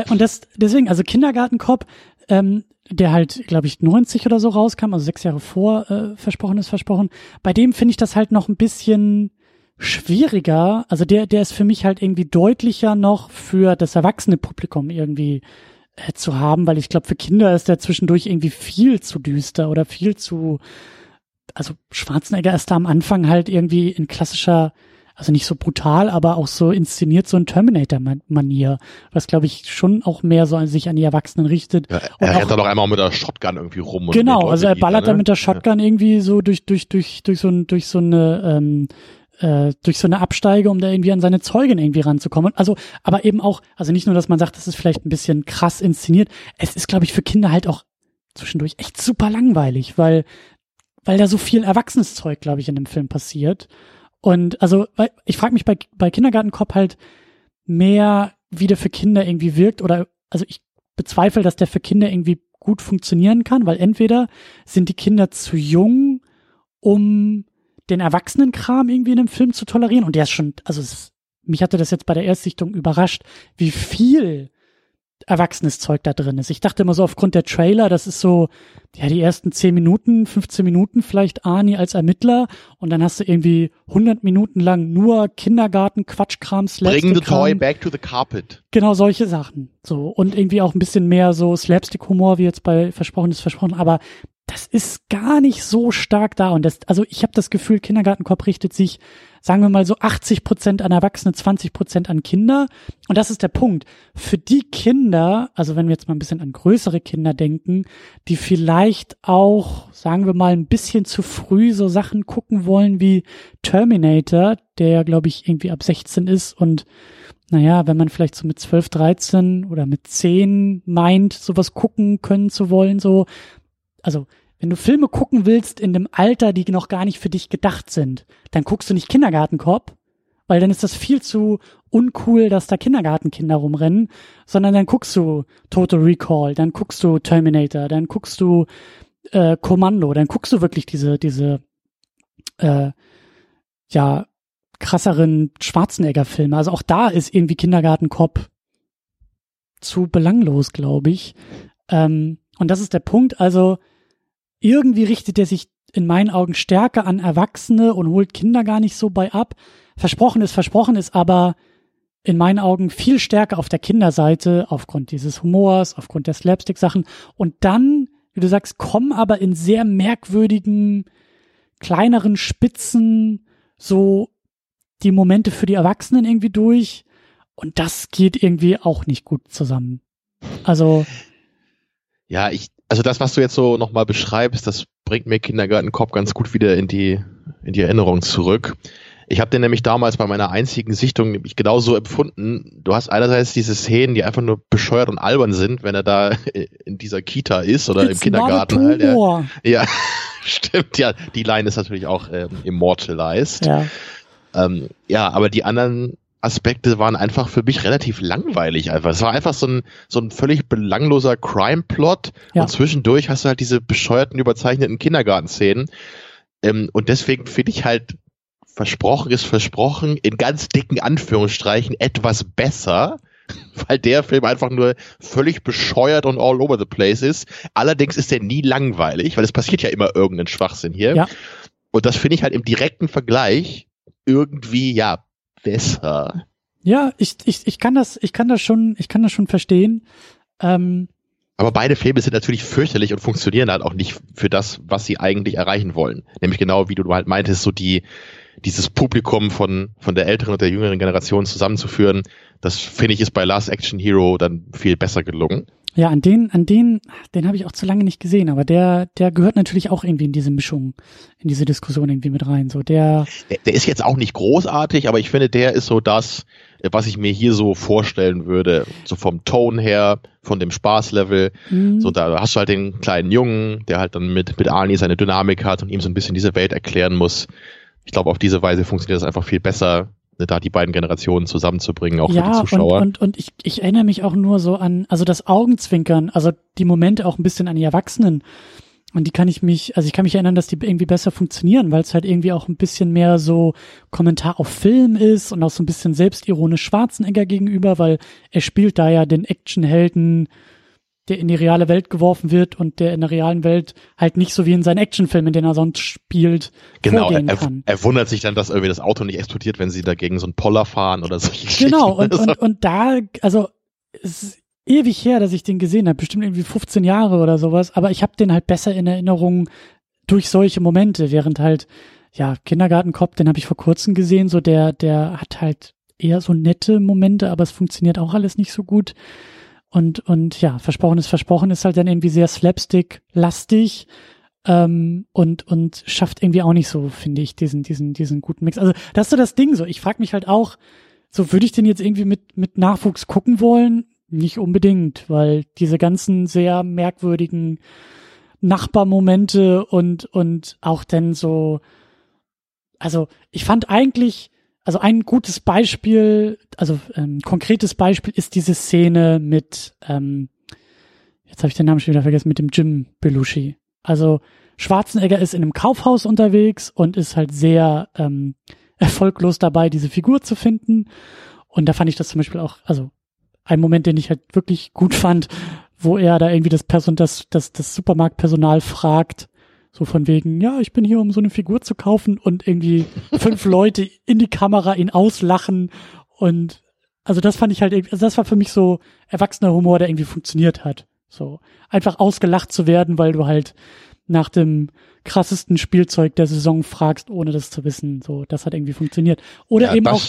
Und deswegen, also Kindergarten-Cop, der halt, glaube ich, 90 oder so rauskam, also 6 Jahre vor Versprochen ist Versprochen, bei dem finde ich das halt noch ein bisschen schwieriger. Also der ist für mich halt irgendwie deutlicher noch für das erwachsene Publikum irgendwie zu haben, weil ich glaube, für Kinder ist der zwischendurch irgendwie viel zu düster oder viel zu also Schwarzenegger ist da am Anfang halt irgendwie in klassischer, also nicht so brutal, aber auch so inszeniert, so in Terminator-Manier, was, glaube ich, schon auch mehr so an sich an die Erwachsenen richtet. Ja, er rennt da doch einmal mit der Shotgun irgendwie rum. Genau, und also er ballert da mit der Shotgun irgendwie so durch so eine Absteige, um da irgendwie an seine Zeugin irgendwie ranzukommen. Also, aber eben auch, also nicht nur, dass man sagt, das ist vielleicht ein bisschen krass inszeniert, es ist, glaube ich, für Kinder halt auch zwischendurch echt super langweilig, weil da so viel erwachsenes Zeug, glaube ich, in dem Film passiert. Und also, ich frage mich bei Kindergarten Cop halt mehr, wie der für Kinder irgendwie wirkt, oder, also ich bezweifle, dass der für Kinder irgendwie gut funktionieren kann, weil entweder sind die Kinder zu jung, um den Erwachsenenkram irgendwie in einem Film zu tolerieren, und der ist schon, also mich hatte das jetzt bei der Erstsichtung überrascht, wie viel erwachsenes Zeug da drin ist. Ich dachte immer so aufgrund der Trailer, das ist so, ja, die ersten 10 Minuten, 15 Minuten vielleicht Arnie als Ermittler, und dann hast du irgendwie 100 Minuten lang nur Kindergarten, Quatschkram, Slapstick-Kram. Bring the toy back to the carpet. Genau, solche Sachen. So, und irgendwie auch ein bisschen mehr so Slapstick-Humor, wie jetzt bei Versprochen ist Versprochen, aber das ist gar nicht so stark da, und das, also ich habe das Gefühl, Kindergarten Cop richtet sich, sagen wir mal so 80% an Erwachsene, 20% an Kinder, und das ist der Punkt. Für die Kinder, also wenn wir jetzt mal ein bisschen an größere Kinder denken, die vielleicht auch, sagen wir mal, ein bisschen zu früh so Sachen gucken wollen wie Terminator, der ja, glaube ich, irgendwie ab 16 ist, und naja, wenn man vielleicht so mit 12, 13 oder mit 10 meint, sowas gucken können zu wollen, so, also, wenn du Filme gucken willst in dem Alter, die noch gar nicht für dich gedacht sind, dann guckst du nicht Kindergarten Cop, weil dann ist das viel zu uncool, dass da Kindergartenkinder rumrennen, sondern dann guckst du Total Recall, dann guckst du Terminator, dann guckst du Kommando, dann guckst du wirklich diese krasseren Schwarzenegger-Filme. Also auch da ist irgendwie Kindergarten Cop zu belanglos, glaube ich. Und das ist der Punkt, also irgendwie richtet er sich in meinen Augen stärker an Erwachsene und holt Kinder gar nicht so bei ab. Versprochen ist aber in meinen Augen viel stärker auf der Kinderseite, aufgrund dieses Humors, aufgrund der Slapstick-Sachen. Und dann, wie du sagst, kommen aber in sehr merkwürdigen, kleineren Spitzen so die Momente für die Erwachsenen irgendwie durch. Und das geht irgendwie auch nicht gut zusammen. Also ja, also das, was du jetzt so nochmal beschreibst, das bringt mir Kindergarten Cop ganz gut wieder in die Erinnerung zurück. Ich habe den nämlich damals bei meiner einzigen Sichtung nämlich genauso empfunden. Du hast einerseits diese Szenen, die einfach nur bescheuert und albern sind, wenn er da in dieser Kita ist oder im Kindergarten. Halt, ja, stimmt, ja. Die Line ist natürlich auch immortalized. Ja. Aber die anderen Aspekte waren einfach für mich relativ langweilig einfach. Es war einfach so ein völlig belangloser Crime-Plot, ja. Und zwischendurch hast du halt diese bescheuerten, überzeichneten Kindergartenszenen. Und deswegen finde ich halt, Versprochen ist Versprochen, in ganz dicken Anführungsstrichen, etwas besser, weil der Film einfach nur völlig bescheuert und all over the place ist. Allerdings ist der nie langweilig, weil es passiert ja immer irgendein Schwachsinn hier. Ja. Und das finde ich halt im direkten Vergleich irgendwie, ja, besser. Ja, ich kann das schon verstehen. Aber beide Filme sind natürlich fürchterlich und funktionieren halt auch nicht für das, was sie eigentlich erreichen wollen. Nämlich genau, wie du halt meintest, so dieses Publikum von der älteren und der jüngeren Generation zusammenzuführen. Das finde ich ist bei Last Action Hero dann viel besser gelungen. Ja, den habe ich auch zu lange nicht gesehen, aber der gehört natürlich auch irgendwie in diese Mischung, in diese Diskussion irgendwie mit rein. So der ist jetzt auch nicht großartig, aber ich finde, der ist so das, was ich mir hier so vorstellen würde, so vom Ton her, von dem Spaßlevel. Mhm. So, da hast du halt den kleinen Jungen, der halt dann mit Arnie seine Dynamik hat und ihm so ein bisschen diese Welt erklären muss. Ich glaube, auf diese Weise funktioniert das einfach viel besser, da die beiden Generationen zusammenzubringen, auch für die Zuschauer. Ja, und ich erinnere mich auch nur so an, also das Augenzwinkern, also die Momente auch ein bisschen an die Erwachsenen. Und ich kann mich erinnern, dass die irgendwie besser funktionieren, weil es halt irgendwie auch ein bisschen mehr so Kommentar auf Film ist und auch so ein bisschen selbstironisch Schwarzenegger gegenüber, weil er spielt da ja den Actionhelden, der in die reale Welt geworfen wird und der in der realen Welt halt nicht so wie in seinen Actionfilmen, in denen er sonst spielt, vorgehen kann. Er wundert sich dann, dass irgendwie das Auto nicht explodiert, wenn sie dagegen so einen Poller fahren oder solche Geschichten. Genau, und da, also es ist ewig her, dass ich den gesehen habe, bestimmt irgendwie 15 Jahre oder sowas, aber ich habe den halt besser in Erinnerung durch solche Momente, während halt, ja, Kindergartenkopf, den habe ich vor kurzem gesehen, so der hat halt eher so nette Momente, aber es funktioniert auch alles nicht so gut. Und ja, Versprochen ist halt dann irgendwie sehr slapstick-lastig, und schafft irgendwie auch nicht so, finde ich, diesen guten Mix. Also, das ist so das Ding so. Ich frage mich halt auch, so würde ich den jetzt irgendwie mit Nachwuchs gucken wollen? Nicht unbedingt, weil diese ganzen sehr merkwürdigen Nachbarmomente und auch dann so, also ich fand eigentlich, also ein gutes Beispiel, also ein konkretes Beispiel ist diese Szene mit, jetzt habe ich den Namen schon wieder vergessen, mit dem Jim Belushi. Also Schwarzenegger ist in einem Kaufhaus unterwegs und ist halt sehr erfolglos dabei, diese Figur zu finden. Und da fand ich das zum Beispiel auch, also ein Moment, den ich halt wirklich gut fand, wo er da irgendwie das Supermarktpersonal fragt, so von wegen, ja, ich bin hier, um so eine Figur zu kaufen, und irgendwie 5 Leute in die Kamera ihn auslachen, und also das fand ich halt irgendwie, also das war für mich so erwachsener Humor, der irgendwie funktioniert hat. So einfach ausgelacht zu werden, weil du halt nach dem krassesten Spielzeug der Saison fragst, ohne das zu wissen. So, das hat irgendwie funktioniert. Oder ja, eben auch.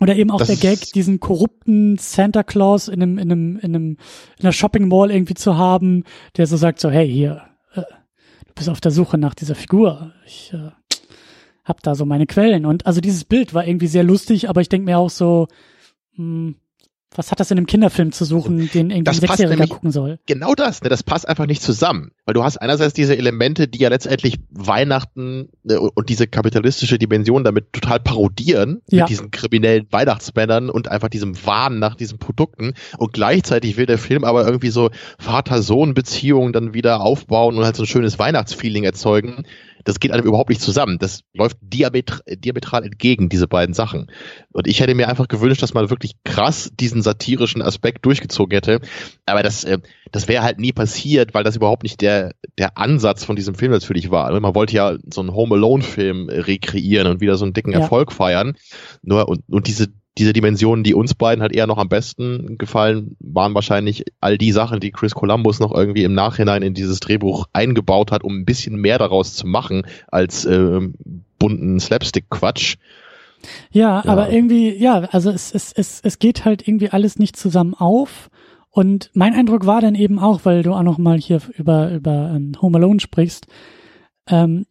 Oder eben auch das, der Gag, diesen korrupten Santa Claus in einer Shopping Mall irgendwie zu haben, der so sagt so, hey, hier, du bist auf der Suche nach dieser Figur. Ich hab da so meine Quellen. Und also dieses Bild war irgendwie sehr lustig, aber ich denke mir auch so, was hat das in einem Kinderfilm zu suchen, den irgendwie ein 6-Jähriger gucken soll? Genau das, ne? Das passt einfach nicht zusammen. Weil du hast einerseits diese Elemente, die ja letztendlich Weihnachten und diese kapitalistische Dimension damit total parodieren, mit diesen kriminellen Weihnachtsmännern und einfach diesem Wahn nach diesen Produkten. Und gleichzeitig will der Film aber irgendwie so Vater-Sohn-Beziehungen dann wieder aufbauen und halt so ein schönes Weihnachtsfeeling erzeugen. Das geht einem überhaupt nicht zusammen. Das läuft diametral entgegen, diese beiden Sachen. Und ich hätte mir einfach gewünscht, dass man wirklich krass diesen satirischen Aspekt durchgezogen hätte. Aber das wäre halt nie passiert, weil das überhaupt nicht der Ansatz von diesem Film natürlich war. Man wollte ja so einen Home-Alone-Film rekreieren und wieder so einen dicken Erfolg feiern. Nur und diese Dimensionen, die uns beiden halt eher noch am besten gefallen, waren wahrscheinlich all die Sachen, die Chris Columbus noch irgendwie im Nachhinein in dieses Drehbuch eingebaut hat, um ein bisschen mehr daraus zu machen als bunten Slapstick-Quatsch. Ja, aber irgendwie, ja, also es geht halt irgendwie alles nicht zusammen auf. Und mein Eindruck war dann eben auch, weil du auch nochmal hier über Home Alone sprichst, an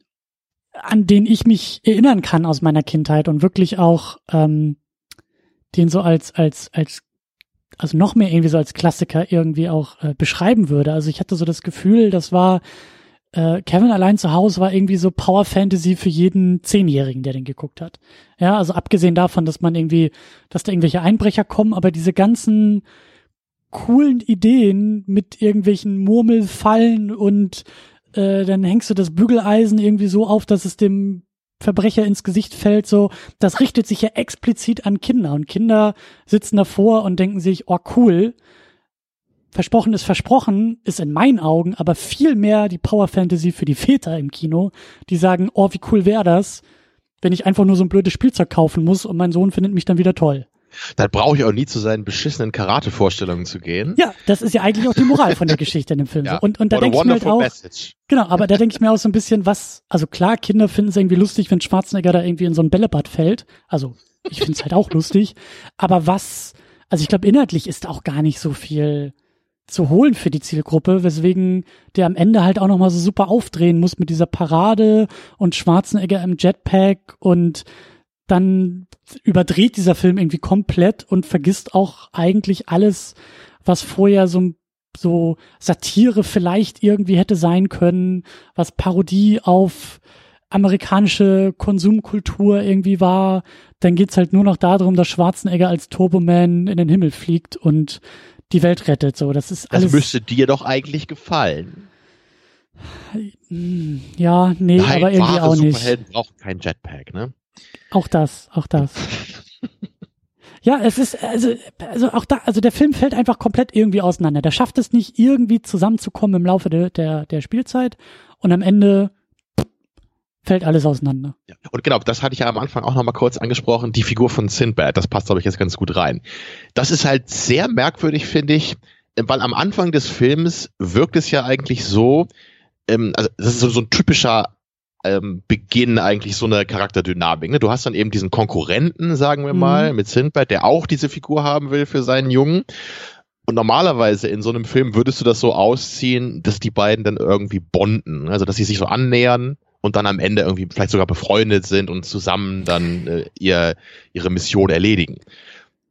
den ich mich erinnern kann aus meiner Kindheit und wirklich auch den so als noch mehr irgendwie so als Klassiker irgendwie auch beschreiben würde. Also ich hatte so das Gefühl, das war Kevin allein zu Hause war irgendwie so Power Fantasy für jeden 10-Jährigen, der den geguckt hat. Ja, also abgesehen davon, dass man irgendwie, dass da irgendwelche Einbrecher kommen, aber diese ganzen coolen Ideen mit irgendwelchen Murmelfallen und dann hängst du das Bügeleisen irgendwie so auf, dass es dem Verbrecher ins Gesicht fällt, so, das richtet sich ja explizit an Kinder, und Kinder sitzen davor und denken sich, oh cool, versprochen ist in meinen Augen aber viel mehr die Power Fantasy für die Väter im Kino, die sagen, oh wie cool wäre das, wenn ich einfach nur so ein blödes Spielzeug kaufen muss und mein Sohn findet mich dann wieder toll. Dann brauche ich auch nie zu seinen beschissenen Karate-Vorstellungen zu gehen. Ja, das ist ja eigentlich auch die Moral von der Geschichte in dem Film. Ja. Und da denke ich mir halt auch, genau, aber da denke ich mir auch so ein bisschen, was, also klar, Kinder finden es irgendwie lustig, wenn Schwarzenegger da irgendwie in so ein Bällebad fällt. Also, ich finde es halt auch lustig. Aber was, also ich glaube, inhaltlich ist auch gar nicht so viel zu holen für die Zielgruppe, weswegen der am Ende halt auch nochmal so super aufdrehen muss mit dieser Parade und Schwarzenegger im Jetpack, und dann überdreht dieser Film irgendwie komplett und vergisst auch eigentlich alles, was vorher so Satire vielleicht irgendwie hätte sein können, was Parodie auf amerikanische Konsumkultur irgendwie war. Dann geht's halt nur noch darum, dass Schwarzenegger als Turboman in den Himmel fliegt und die Welt rettet. So, das ist alles. Das müsste dir doch eigentlich gefallen. Ja, nee, nein, aber irgendwie auch nicht. Superhelden brauchen kein Jetpack, ne? Auch das. Ja, es ist, also auch da, also der Film fällt einfach komplett irgendwie auseinander. Der schafft es nicht, irgendwie zusammenzukommen im Laufe der Spielzeit, und am Ende fällt alles auseinander. Ja. Und genau, das hatte ich ja am Anfang auch nochmal kurz angesprochen, die Figur von Sinbad, das passt, glaube ich, jetzt ganz gut rein. Das ist halt sehr merkwürdig, finde ich, weil am Anfang des Films wirkt es ja eigentlich so, also das ist so ein typischer Beginn eigentlich so eine Charakterdynamik. Ne? Du hast dann eben diesen Konkurrenten, sagen wir mal, mit Sinbad, der auch diese Figur haben will für seinen Jungen. Und normalerweise in so einem Film würdest du das so ausziehen, dass die beiden dann irgendwie bonden, also dass sie sich so annähern und dann am Ende irgendwie vielleicht sogar befreundet sind und zusammen dann ihre Mission erledigen.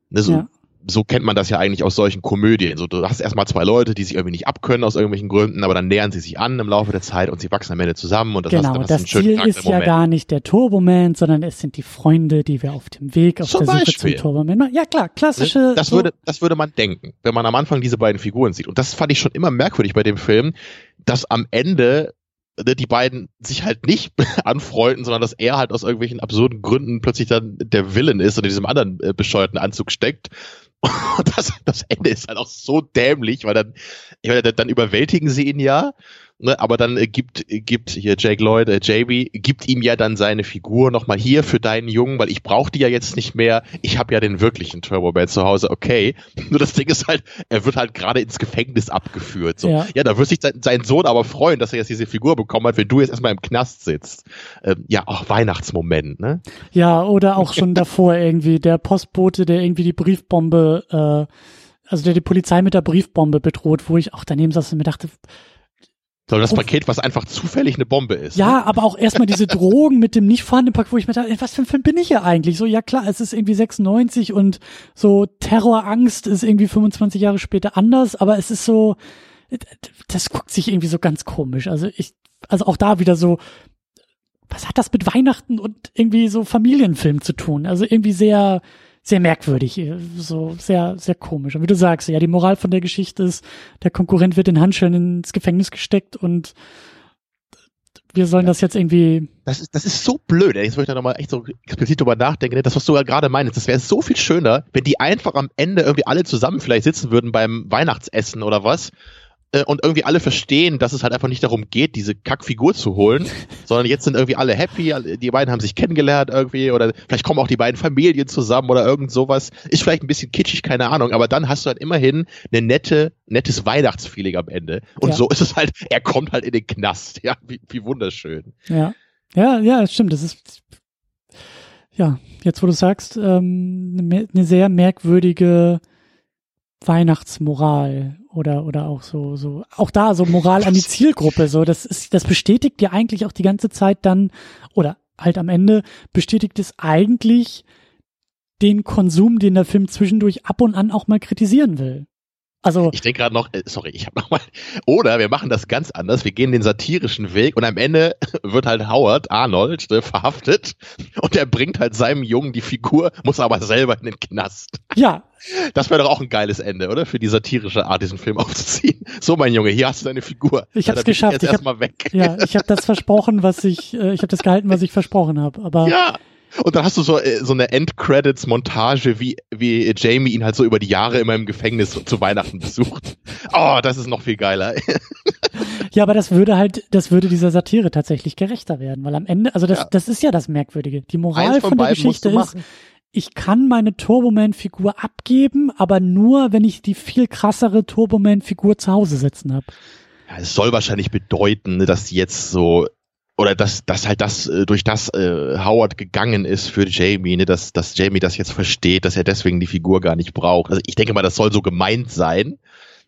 Ne, so, ja. So kennt man das ja eigentlich aus solchen Komödien. So, du hast erstmal zwei Leute, die sich irgendwie nicht abkönnen aus irgendwelchen Gründen, aber dann nähern sie sich an im Laufe der Zeit und sie wachsen am Ende zusammen. Und das genau, hast das Ziel ist ja gar nicht der Turboman, sondern es sind die Freunde, die wir auf dem Weg auf zum der Suche Beispiel. Zum Turboman machen. Ja klar, klassische... Das würde man denken, wenn man am Anfang diese beiden Figuren sieht. Und das fand ich schon immer merkwürdig bei dem Film, dass am Ende die beiden sich halt nicht anfreunden, sondern dass er halt aus irgendwelchen absurden Gründen plötzlich dann der Villain ist und in diesem anderen bescheuerten Anzug steckt. Und das Ende ist halt auch so dämlich, weil dann, ich meine, dann überwältigen sie ihn ja, ne, aber dann gibt hier Jake Lloyd, JB, gibt ihm ja dann seine Figur nochmal hier für deinen Jungen, weil ich brauche die ja jetzt nicht mehr, ich habe ja den wirklichen Turboman zu Hause, okay. Nur das Ding ist halt, er wird halt gerade ins Gefängnis abgeführt. So. Ja. Ja, da wird sich sein Sohn aber freuen, dass er jetzt diese Figur bekommen hat, wenn du jetzt erstmal im Knast sitzt. Ja, auch Weihnachtsmoment, ne? Ja, oder auch schon davor irgendwie, der Postbote, der irgendwie die Briefbombe, also der die Polizei mit der Briefbombe bedroht, wo ich auch daneben saß und mir dachte, so, das Paket, was einfach zufällig eine Bombe ist. Ja, ne? Aber auch erstmal diese Drogen mit dem nicht vorhandenen Paket, wo ich mir dachte, was für ein Film bin ich hier eigentlich? So, ja klar, es ist irgendwie 96 und so Terrorangst ist irgendwie 25 Jahre später anders, aber es ist so, das guckt sich irgendwie so ganz komisch. Also auch da wieder so, was hat das mit Weihnachten und irgendwie so Familienfilm zu tun? Also irgendwie sehr, sehr merkwürdig, so sehr, sehr komisch. Und wie du sagst, ja, die Moral von der Geschichte ist, der Konkurrent wird in Handschellen ins Gefängnis gesteckt und wir sollen das jetzt irgendwie... Das ist so blöd, jetzt wo ich da nochmal echt so explizit drüber nachdenke, das, was du ja gerade meinst, das wäre so viel schöner, wenn die einfach am Ende irgendwie alle zusammen vielleicht sitzen würden beim Weihnachtsessen oder was und irgendwie alle verstehen, dass es halt einfach nicht darum geht, diese Kackfigur zu holen, sondern jetzt sind irgendwie alle happy, die beiden haben sich kennengelernt irgendwie oder vielleicht kommen auch die beiden Familien zusammen oder irgend sowas. Ist vielleicht ein bisschen kitschig, keine Ahnung, aber dann hast du halt immerhin eine nettes Weihnachtsfeeling am Ende. Und ja. So ist es halt, er kommt halt in den Knast. Ja, wie wunderschön. Ja, stimmt, das ist ja, jetzt wo du sagst, eine sehr merkwürdige Weihnachtsmoral oder auch so auch da so Moral an die Zielgruppe, so das bestätigt ja eigentlich auch die ganze Zeit dann oder halt am Ende bestätigt es eigentlich den Konsum, den der Film zwischendurch ab und an auch mal kritisieren will. Also ich denke gerade noch, oder wir machen das ganz anders, wir gehen den satirischen Weg und am Ende wird halt Howard, Arnold, verhaftet und er bringt halt seinem Jungen die Figur, muss aber selber in den Knast. Ja. Das wäre doch auch ein geiles Ende, oder? Für die satirische Art, diesen Film aufzuziehen. So, mein Junge, hier hast du deine Figur. Ich hab's geschafft. Jetzt erstmal weg. Ja, ich habe das versprochen, ich habe das gehalten, was ich versprochen habe, aber... Ja. Und dann hast du so eine End-Credits-Montage, wie Jamie ihn halt so über die Jahre immer im Gefängnis zu Weihnachten besucht. Oh, das ist noch viel geiler. Ja, aber das würde dieser Satire tatsächlich gerechter werden, weil am Ende, also das ist ja das Merkwürdige. Die Moral von der Geschichte ist, ich kann meine Turboman-Figur abgeben, aber nur, wenn ich die viel krassere Turboman-Figur zu Hause sitzen habe. Ja, es soll wahrscheinlich bedeuten, dass jetzt so oder dass Howard gegangen ist für Jamie, ne, dass Jamie das jetzt versteht, dass er deswegen die Figur gar nicht braucht. Also ich denke mal, das soll so gemeint sein,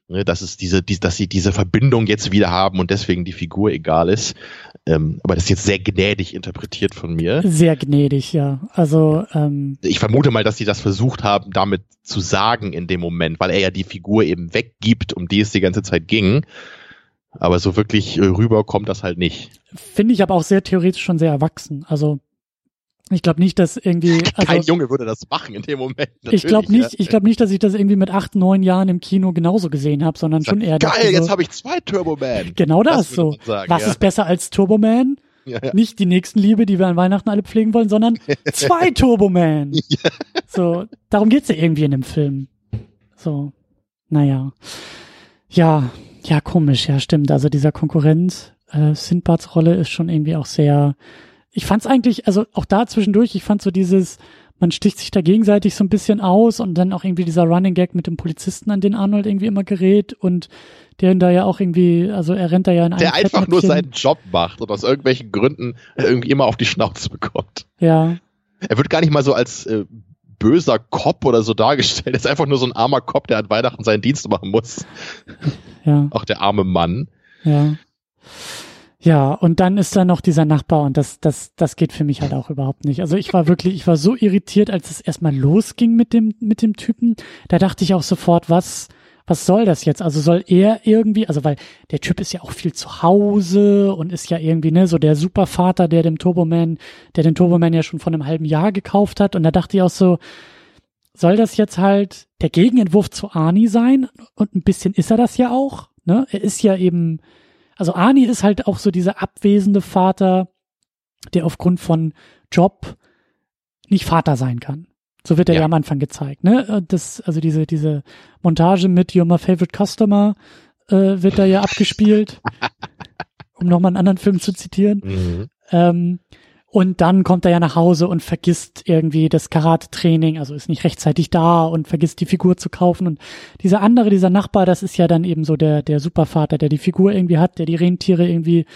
ne, dass es dass sie diese Verbindung jetzt wieder haben und deswegen die Figur egal ist. Aber das ist jetzt sehr gnädig interpretiert von mir. Sehr gnädig, ja. Also ich vermute mal, dass sie das versucht haben, damit zu sagen in dem Moment, weil er ja die Figur eben weggibt, um die es die ganze Zeit ging. Aber so wirklich rüber kommt das halt nicht. Finde ich aber auch sehr theoretisch schon sehr erwachsen. Also ich glaube nicht, dass irgendwie... Also, kein Junge würde das machen in dem Moment. Ich glaube nicht, dass ich das irgendwie mit 8, 9 Jahren im Kino genauso gesehen habe, sondern schon eher... Geil, jetzt habe ich 2 Turboman. Genau das so. Sagen, was ist besser als Turboman? Ja. Nicht die Nächstenliebe, die wir an Weihnachten alle pflegen wollen, sondern 2 Turboman. Ja. So, darum geht's ja irgendwie in dem Film. So, naja. Ja, komisch, ja, stimmt. Also dieser Konkurrent, Sinbads Rolle ist schon irgendwie auch sehr, ich fand's eigentlich, also auch da zwischendurch, ich fand so dieses, man sticht sich da gegenseitig so ein bisschen aus und dann auch irgendwie dieser Running Gag mit dem Polizisten, an den Arnold irgendwie immer gerät und der da ja auch irgendwie, also er rennt da ja in einen der einfach nur seinen Job macht und aus irgendwelchen Gründen irgendwie immer auf die Schnauze bekommt. Ja. Er wird gar nicht mal so als böser Cop oder so dargestellt. Er ist einfach nur so ein armer Cop, der an Weihnachten seinen Dienst machen muss. Ja. Auch der arme Mann. Ja. Ja, und dann ist da noch dieser Nachbar und das geht für mich halt auch überhaupt nicht. Also ich war so irritiert, als es erstmal losging mit dem Typen. Da dachte ich auch sofort, was soll das jetzt? Also soll er irgendwie, also weil der Typ ist ja auch viel zu Hause und ist ja irgendwie, ne, so der Supervater, der den Turboman ja schon vor einem halben Jahr gekauft hat. Und da dachte ich auch so, soll das jetzt halt der Gegenentwurf zu Arnie sein? Und ein bisschen ist er das ja auch, ne? Er ist ja eben, also Arnie ist halt auch so dieser abwesende Vater, der aufgrund von Job nicht Vater sein kann. So wird er ja am Anfang gezeigt, ne? Das, also diese Montage mit You're My Favorite Customer wird da ja abgespielt, um nochmal einen anderen Film zu zitieren. Mhm. Und dann kommt er ja nach Hause und vergisst irgendwie das Karate-Training, also ist nicht rechtzeitig da und vergisst die Figur zu kaufen. Und dieser Nachbar, das ist ja dann eben so der Supervater, der die Figur irgendwie hat, der die Rentiere irgendwie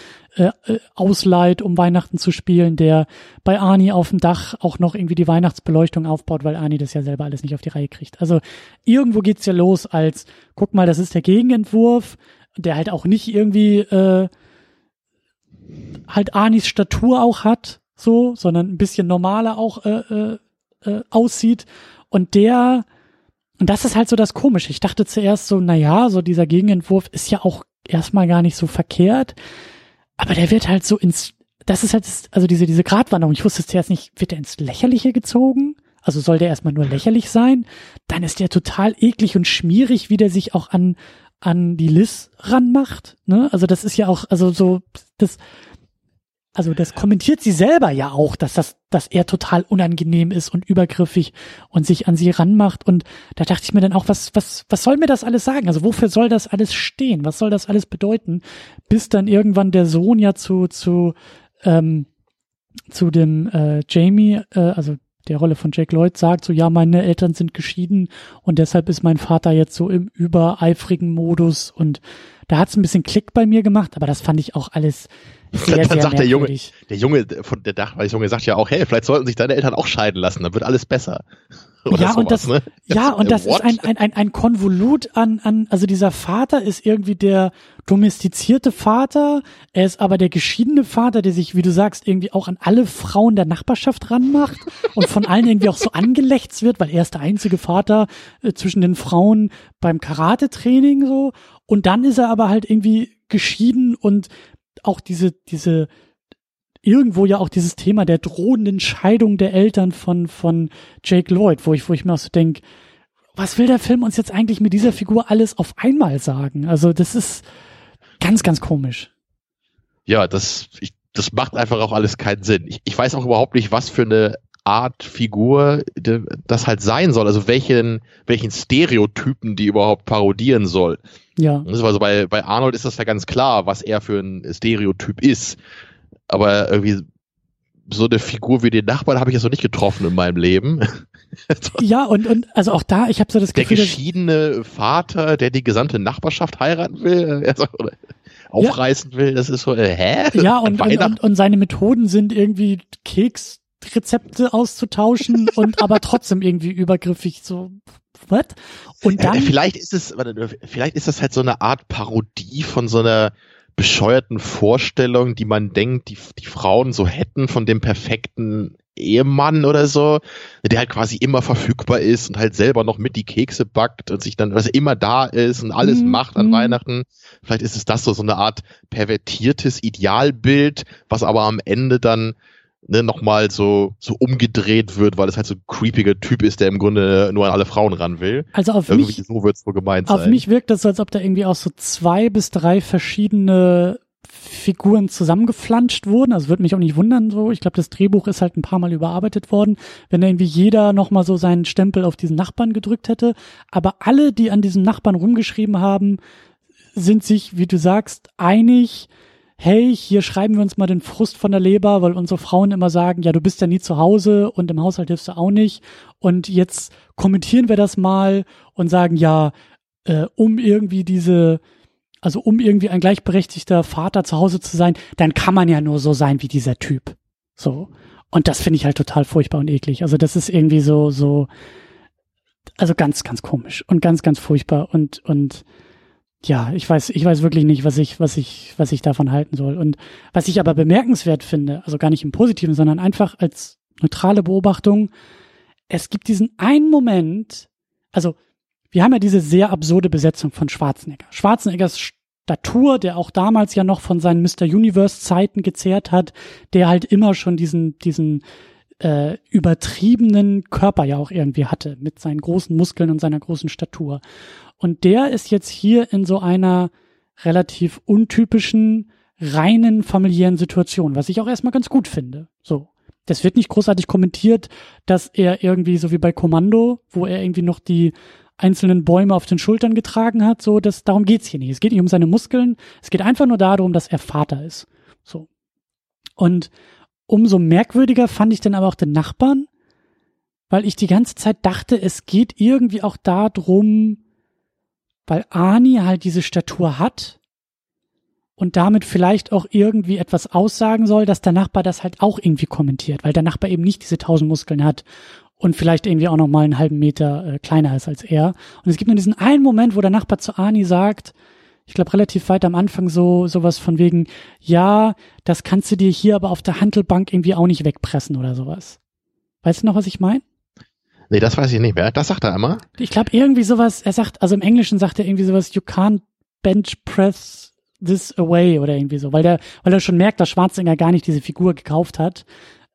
ausleiht, um Weihnachten zu spielen, der bei Arnie auf dem Dach auch noch irgendwie die Weihnachtsbeleuchtung aufbaut, weil Arnie das ja selber alles nicht auf die Reihe kriegt. Also irgendwo geht's ja los als, guck mal, das ist der Gegenentwurf, der halt auch nicht irgendwie halt Arnies Statur auch hat, so, sondern ein bisschen normaler auch aussieht. Und das ist halt so das Komische. Ich dachte zuerst so, naja, so dieser Gegenentwurf ist ja auch erstmal gar nicht so verkehrt, aber der wird halt so das ist halt, also diese Gratwanderung, ich wusste zuerst nicht, wird der ins Lächerliche gezogen? Also soll der erstmal nur lächerlich sein? Dann ist der total eklig und schmierig, wie der sich auch an die Liz ranmacht, ne? Also das ist ja auch, also so, das kommentiert sie selber ja auch, dass er total unangenehm ist und übergriffig und sich an sie ranmacht. Und da dachte ich mir dann auch, was soll mir das alles sagen? Also wofür soll das alles stehen? Was soll das alles bedeuten? Bis dann irgendwann der Sohn ja zu dem Jamie, also der Rolle von Jake Lloyd, sagt so, ja, meine Eltern sind geschieden und deshalb ist mein Vater jetzt so im übereifrigen Modus. Und da hat's ein bisschen Klick bei mir gemacht, aber das fand ich auch alles sehr, dann sehr sagt merkwürdig. Der Junge von der Dachweißjunge sagt ja auch, hey, vielleicht sollten sich deine Eltern auch scheiden lassen, dann wird alles besser. Oder ja, sowas, und das, ne? Ja, und das ist ein Konvolut an, also dieser Vater ist irgendwie der domestizierte Vater, er ist aber der geschiedene Vater, der sich, wie du sagst, irgendwie auch an alle Frauen der Nachbarschaft ranmacht und von allen irgendwie auch so angelächzt wird, weil er ist der einzige Vater zwischen den Frauen beim Karate-Training so. Und dann ist er aber halt irgendwie geschieden und auch diese irgendwo ja auch dieses Thema der drohenden Scheidung der Eltern von Jake Lloyd, wo ich mir auch so denke, was will der Film uns jetzt eigentlich mit dieser Figur alles auf einmal sagen? Also das ist ganz, ganz komisch. Ja, das macht einfach auch alles keinen Sinn. Ich weiß auch überhaupt nicht, was für eine Art Figur das halt sein soll, also welchen Stereotypen die überhaupt parodieren soll. Ja. Also bei Arnold ist das ja ganz klar, was er für ein Stereotyp ist. Aber irgendwie so eine Figur wie den Nachbarn habe ich jetzt noch nicht getroffen in meinem Leben. Ja, und also auch da, ich habe so das Gefühl, der geschiedene Vater, der die gesamte Nachbarschaft heiraten will, also, oder aufreißen will, das ist so, hä? Ja, und seine Methoden sind irgendwie Keksrezepte auszutauschen und aber trotzdem irgendwie übergriffig, so, was? Und dann vielleicht ist das halt so eine Art Parodie von so einer bescheuerten Vorstellung, die man denkt, die Frauen so hätten von dem perfekten Ehemann oder so, der halt quasi immer verfügbar ist und halt selber noch mit die Kekse backt und sich dann, was immer da ist und alles macht an Weihnachten. Vielleicht ist es das so eine Art pervertiertes Idealbild, was aber am Ende dann nochmal so umgedreht wird, weil es halt so ein creepiger Typ ist, der im Grunde nur an alle Frauen ran will. Also auf irgendwie mich, so wird's wohl gemeint auf sein. Mich wirkt das so, als ob da irgendwie auch so 2 bis 3 verschiedene Figuren zusammengeflanscht wurden. Also würde mich auch nicht wundern, so. Ich glaube, das Drehbuch ist halt ein paar Mal überarbeitet worden, wenn irgendwie jeder nochmal so seinen Stempel auf diesen Nachbarn gedrückt hätte. Aber alle, die an diesem Nachbarn rumgeschrieben haben, sind sich, wie du sagst, einig, hey, hier schreiben wir uns mal den Frust von der Leber, weil unsere Frauen immer sagen, ja, du bist ja nie zu Hause und im Haushalt hilfst du auch nicht. Und jetzt kommentieren wir das mal und sagen, ja, um irgendwie ein gleichberechtigter Vater zu Hause zu sein, dann kann man ja nur so sein wie dieser Typ. So. Und das finde ich halt total furchtbar und eklig. Also das ist irgendwie so, ganz, ganz komisch und ganz, ganz furchtbar und ja, ich weiß wirklich nicht, was ich davon halten soll. Und was ich aber bemerkenswert finde, also gar nicht im Positiven, sondern einfach als neutrale Beobachtung, es gibt diesen einen Moment, also wir haben ja diese sehr absurde Besetzung von Schwarzenegger. Schwarzeneggers Statur, der auch damals ja noch von seinen Mr. Universe-Zeiten gezehrt hat, der halt immer schon diesen übertriebenen Körper ja auch irgendwie hatte, mit seinen großen Muskeln und seiner großen Statur. Und der ist jetzt hier in so einer relativ untypischen, reinen familiären Situation, was ich auch erstmal ganz gut finde. So. Das wird nicht großartig kommentiert, dass er irgendwie, so wie bei Kommando, wo er irgendwie noch die einzelnen Bäume auf den Schultern getragen hat, so, dass, darum geht's hier nicht. Es geht nicht um seine Muskeln. Es geht einfach nur darum, dass er Vater ist. So. Und umso merkwürdiger fand ich dann aber auch den Nachbarn, weil ich die ganze Zeit dachte, es geht irgendwie auch darum, weil Arnie halt diese Statur hat und damit vielleicht auch irgendwie etwas aussagen soll, dass der Nachbar das halt auch irgendwie kommentiert, weil der Nachbar eben nicht diese 1000 Muskeln hat und vielleicht irgendwie auch nochmal einen halben Meter kleiner ist als er. Und es gibt nur diesen einen Moment, wo der Nachbar zu Arnie sagt, ich glaube relativ weit am Anfang sowas von wegen, ja, das kannst du dir hier aber auf der Hantelbank irgendwie auch nicht wegpressen oder sowas. Weißt du noch, was ich meine? Nee, das weiß ich nicht mehr. Das sagt er immer. Ich glaube irgendwie sowas, er sagt, also im Englischen sagt er irgendwie sowas, you can't bench press this away oder irgendwie so, weil er schon merkt, dass Schwarzenegger gar nicht diese Figur gekauft hat.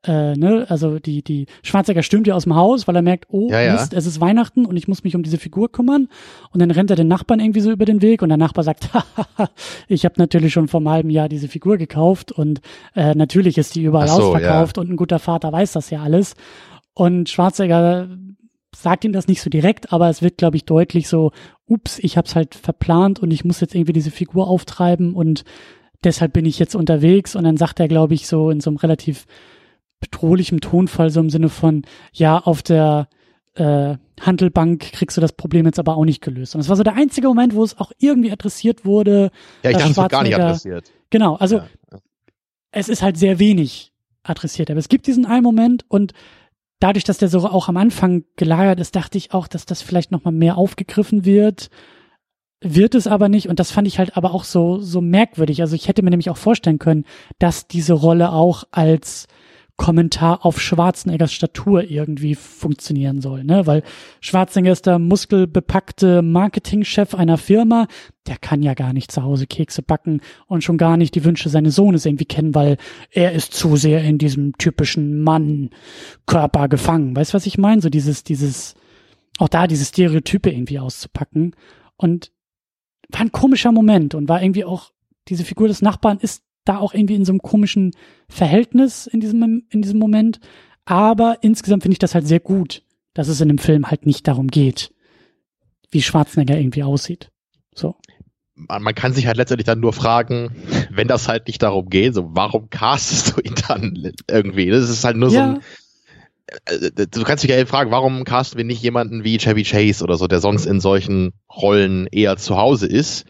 Ne? Also die Schwarzenegger stürmt ja aus dem Haus, weil er merkt, oh ja, Mist, ja. Es ist Weihnachten und ich muss mich um diese Figur kümmern. Und dann rennt er den Nachbarn irgendwie so über den Weg und der Nachbar sagt, ich habe natürlich schon vor einem halben Jahr diese Figur gekauft und natürlich ist die überall ausverkauft und ein guter Vater weiß das ja alles. Und Schwarzenegger sagt ihm das nicht so direkt, aber es wird, glaube ich, deutlich so, ups, ich hab's halt verplant und ich muss jetzt irgendwie diese Figur auftreiben und deshalb bin ich jetzt unterwegs. Und dann sagt er, glaube ich, so in so einem relativ bedrohlichem Tonfall, so im Sinne von, ja, auf der Hantelbank kriegst du das Problem jetzt aber auch nicht gelöst. Und das war so der einzige Moment, wo es auch irgendwie adressiert wurde. Ja, ich dachte, es wird gar nicht adressiert. Genau, also Es ist halt sehr wenig adressiert. Aber es gibt diesen einen Moment und dadurch, dass der so auch am Anfang gelagert ist, dachte ich auch, dass das vielleicht nochmal mehr aufgegriffen wird. Wird es aber nicht. Und das fand ich halt aber auch so merkwürdig. Also ich hätte mir nämlich auch vorstellen können, dass diese Rolle auch als Kommentar auf Schwarzeneggers Statur irgendwie funktionieren soll. Ne? Weil Schwarzenegger ist der muskelbepackte Marketingchef einer Firma. Der kann ja gar nicht zu Hause Kekse backen und schon gar nicht die Wünsche seines Sohnes irgendwie kennen, weil er ist zu sehr in diesem typischen Mann-Körper gefangen. Weißt du, was ich meine? So dieses, auch da diese Stereotype irgendwie auszupacken. Und war ein komischer Moment und war irgendwie auch, diese Figur des Nachbarn ist da auch irgendwie in so einem komischen Verhältnis in diesem Moment. Aber insgesamt finde ich das halt sehr gut, dass es in dem Film halt nicht darum geht, wie Schwarzenegger irgendwie aussieht. So. Man kann sich halt letztendlich dann nur fragen, wenn das halt nicht darum geht, so, warum castest du ihn dann irgendwie? Das ist halt nur so ein. Du kannst dich ja fragen, warum casten wir nicht jemanden wie Chevy Chase oder so, der sonst in solchen Rollen eher zu Hause ist?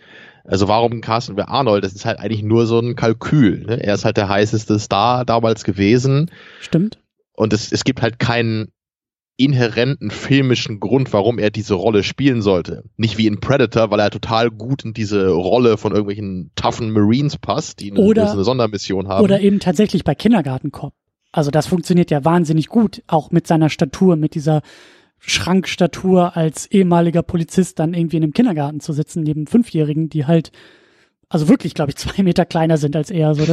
Also warum casten wir Arnold? Das ist halt eigentlich nur so ein Kalkül. Ne? Er ist halt der heißeste Star damals gewesen. Stimmt. Und es gibt halt keinen inhärenten filmischen Grund, warum er diese Rolle spielen sollte. Nicht wie in Predator, weil er total gut in diese Rolle von irgendwelchen toughen Marines passt, die eine Sondermission haben. Oder eben tatsächlich bei Kindergarten Cop. Also das funktioniert ja wahnsinnig gut, auch mit seiner Statur, mit dieser Schrankstatur als ehemaliger Polizist dann irgendwie in einem Kindergarten zu sitzen, neben Fünfjährigen, die halt, also wirklich, glaube ich, 2 Meter kleiner sind als er. So,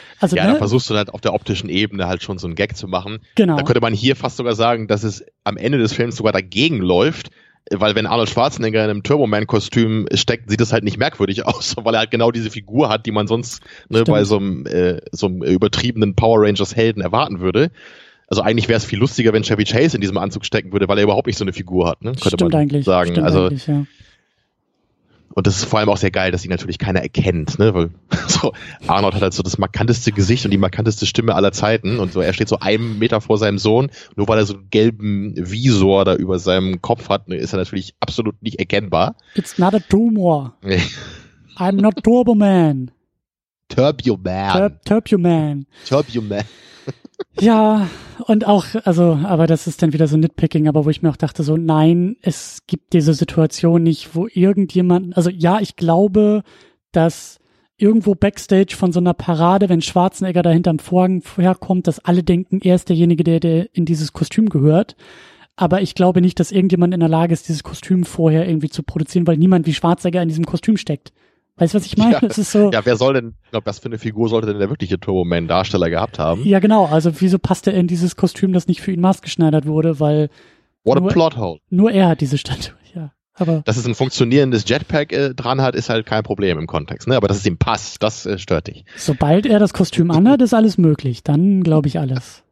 also, ja, ne? Da versuchst du halt auf der optischen Ebene halt schon so einen Gag zu machen. Genau. Da könnte man hier fast sogar sagen, dass es am Ende des Films sogar dagegen läuft, weil wenn Arnold Schwarzenegger in einem Turboman-Kostüm steckt, sieht das halt nicht merkwürdig aus, weil er halt genau diese Figur hat, die man sonst bei so einem übertriebenen Power Rangers-Helden erwarten würde. Also eigentlich wäre es viel lustiger, wenn Chevy Chase in diesem Anzug stecken würde, weil er überhaupt nicht so eine Figur hat, ne? Könnte man sagen. Stimmt also, ja. Und das ist vor allem auch sehr geil, dass ihn natürlich keiner erkennt, ne? Weil so, Arnold hat halt so das markanteste Gesicht und die markanteste Stimme aller Zeiten und so, er steht so einen Meter vor seinem Sohn, nur weil er so einen gelben Visor da über seinem Kopf hat, ist er natürlich absolut nicht erkennbar. It's not a tumor. Nee. I'm not Turboman. Turboman. Ja, und auch, also, aber das ist dann wieder so Nitpicking, aber wo ich mir auch dachte, so, nein, es gibt diese Situation nicht, wo irgendjemand, also ja, ich glaube, dass irgendwo Backstage von so einer Parade, wenn Schwarzenegger da hinterm Vorhang vorherkommt, dass alle denken, er ist derjenige, der in dieses Kostüm gehört. Aber ich glaube nicht, dass irgendjemand in der Lage ist, dieses Kostüm vorher irgendwie zu produzieren, weil niemand wie Schwarzenegger in diesem Kostüm steckt. Weißt du, was ich meine? Ja, es ist so, ja, wer soll denn, was für eine Figur sollte denn der wirkliche Turboman-Darsteller gehabt haben? Ja, genau, also wieso passt er in dieses Kostüm, das nicht für ihn maßgeschneidert wurde, weil nur er hat diese Statue, ja. Aber dass es ein funktionierendes Jetpack dran hat, ist halt kein Problem im Kontext, ne? Aber dass es ihm passt, das stört dich. Sobald er das Kostüm anhat, ist alles möglich, dann glaube ich alles.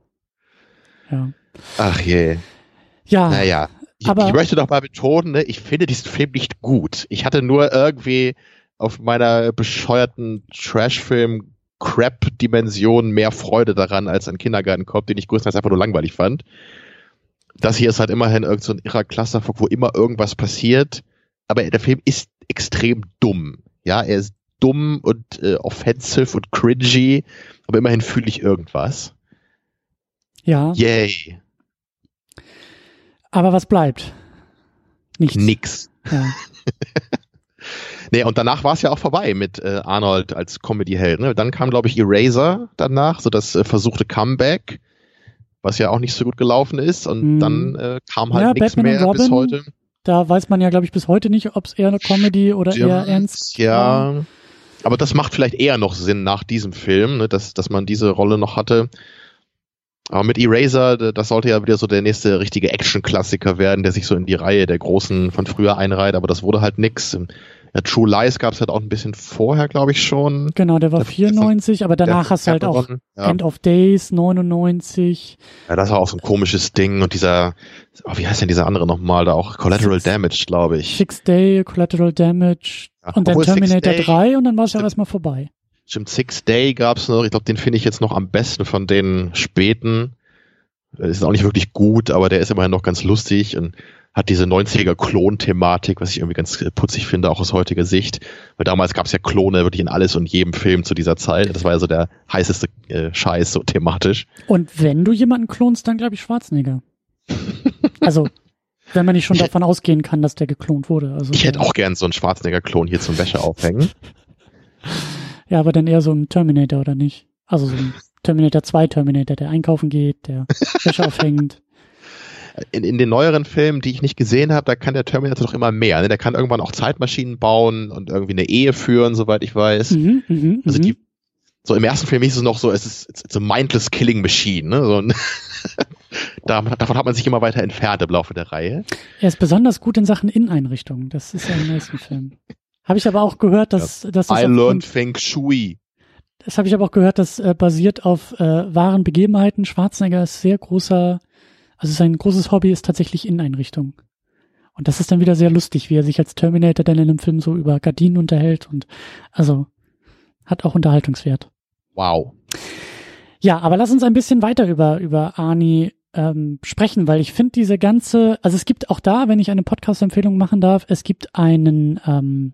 Ja. Ach je. Ja. Naja, ich möchte doch mal betonen, ne? Ich finde diesen Film nicht gut. Ich hatte nur irgendwie auf meiner bescheuerten Trash-Film-Crap-Dimension mehr Freude daran als an Kindergartenkopf, den ich größtenteils einfach nur langweilig fand. Das hier ist halt immerhin irgend so ein irrer Clusterfuck, wo immer irgendwas passiert, aber der Film ist extrem dumm. Ja, er ist dumm und offensive und cringy, aber immerhin fühle ich irgendwas. Ja. Yay. Aber was bleibt? Nichts. Nix. Ja. Nee, und danach war es ja auch vorbei mit Arnold als Comedy-Held. Ne? Dann kam, glaube ich, Eraser danach, so das versuchte Comeback, was ja auch nicht so gut gelaufen ist. Und dann kam halt nichts mehr Robin, bis heute. Da weiß man ja, glaube ich, bis heute nicht, ob es eher eine Comedy oder eher ernst war. Ja, aber das macht vielleicht eher noch Sinn nach diesem Film, ne? dass man diese Rolle noch hatte. Aber mit Eraser, das sollte ja wieder so der nächste richtige Action-Klassiker werden, der sich so in die Reihe der Großen von früher einreiht. Aber das wurde halt nix. Ja, True Lies gab es halt auch ein bisschen vorher, glaube ich, schon. Genau, der war 94, aber danach hast du halt auch End of Days, 99. Ja, das war auch so ein komisches Ding. Und dieser, wie heißt denn dieser andere nochmal da auch? Collateral Damage, glaube ich. 6 Day, Collateral Damage. Ja, und dann Terminator 3 und dann war es ja erstmal vorbei. Stimmt, 6 Day gab es noch. Ich glaube, den finde ich jetzt noch am besten von den späten. Ist auch nicht wirklich gut, aber der ist immerhin noch ganz lustig und hat diese 90er-Klon-Thematik, was ich irgendwie ganz putzig finde, auch aus heutiger Sicht. Weil damals gab es ja Klone wirklich in alles und jedem Film zu dieser Zeit. Das war ja so der heißeste Scheiß, so thematisch. Und wenn du jemanden klonst, dann glaube ich Schwarzenegger. Also, wenn man nicht schon davon ausgehen kann, dass der geklont wurde. Also, ich hätte auch gern so einen Schwarzenegger-Klon hier zum Wäsche aufhängen. Ja, aber dann eher so ein Terminator, oder nicht? Also so ein Terminator 2 Terminator, der einkaufen geht, der Wäsche aufhängt. In den neueren Filmen, die ich nicht gesehen habe, da kann der Terminator doch immer mehr. Ne? Der kann irgendwann auch Zeitmaschinen bauen und irgendwie eine Ehe führen, soweit ich weiß. Also so im ersten Film ist es noch so, it's a mindless killing machine. Ne? So ein davon hat man sich immer weiter entfernt im Laufe der Reihe. Er ist besonders gut in Sachen Inneneinrichtung. Das ist ja im nächsten Film. Habe ich aber auch gehört, dass das I learned Feng Shui. Das habe ich aber auch gehört, dass basiert auf wahren Begebenheiten. Schwarzenegger ist sehr großer. Also sein großes Hobby ist tatsächlich Inneneinrichtung. Und das ist dann wieder sehr lustig, wie er sich als Terminator dann in einem Film so über Gardinen unterhält und also hat auch Unterhaltungswert. Wow. Ja, aber lass uns ein bisschen weiter über Arnie sprechen, weil ich finde diese ganze, also es gibt auch da, wenn ich eine Podcast-Empfehlung machen darf, es gibt einen,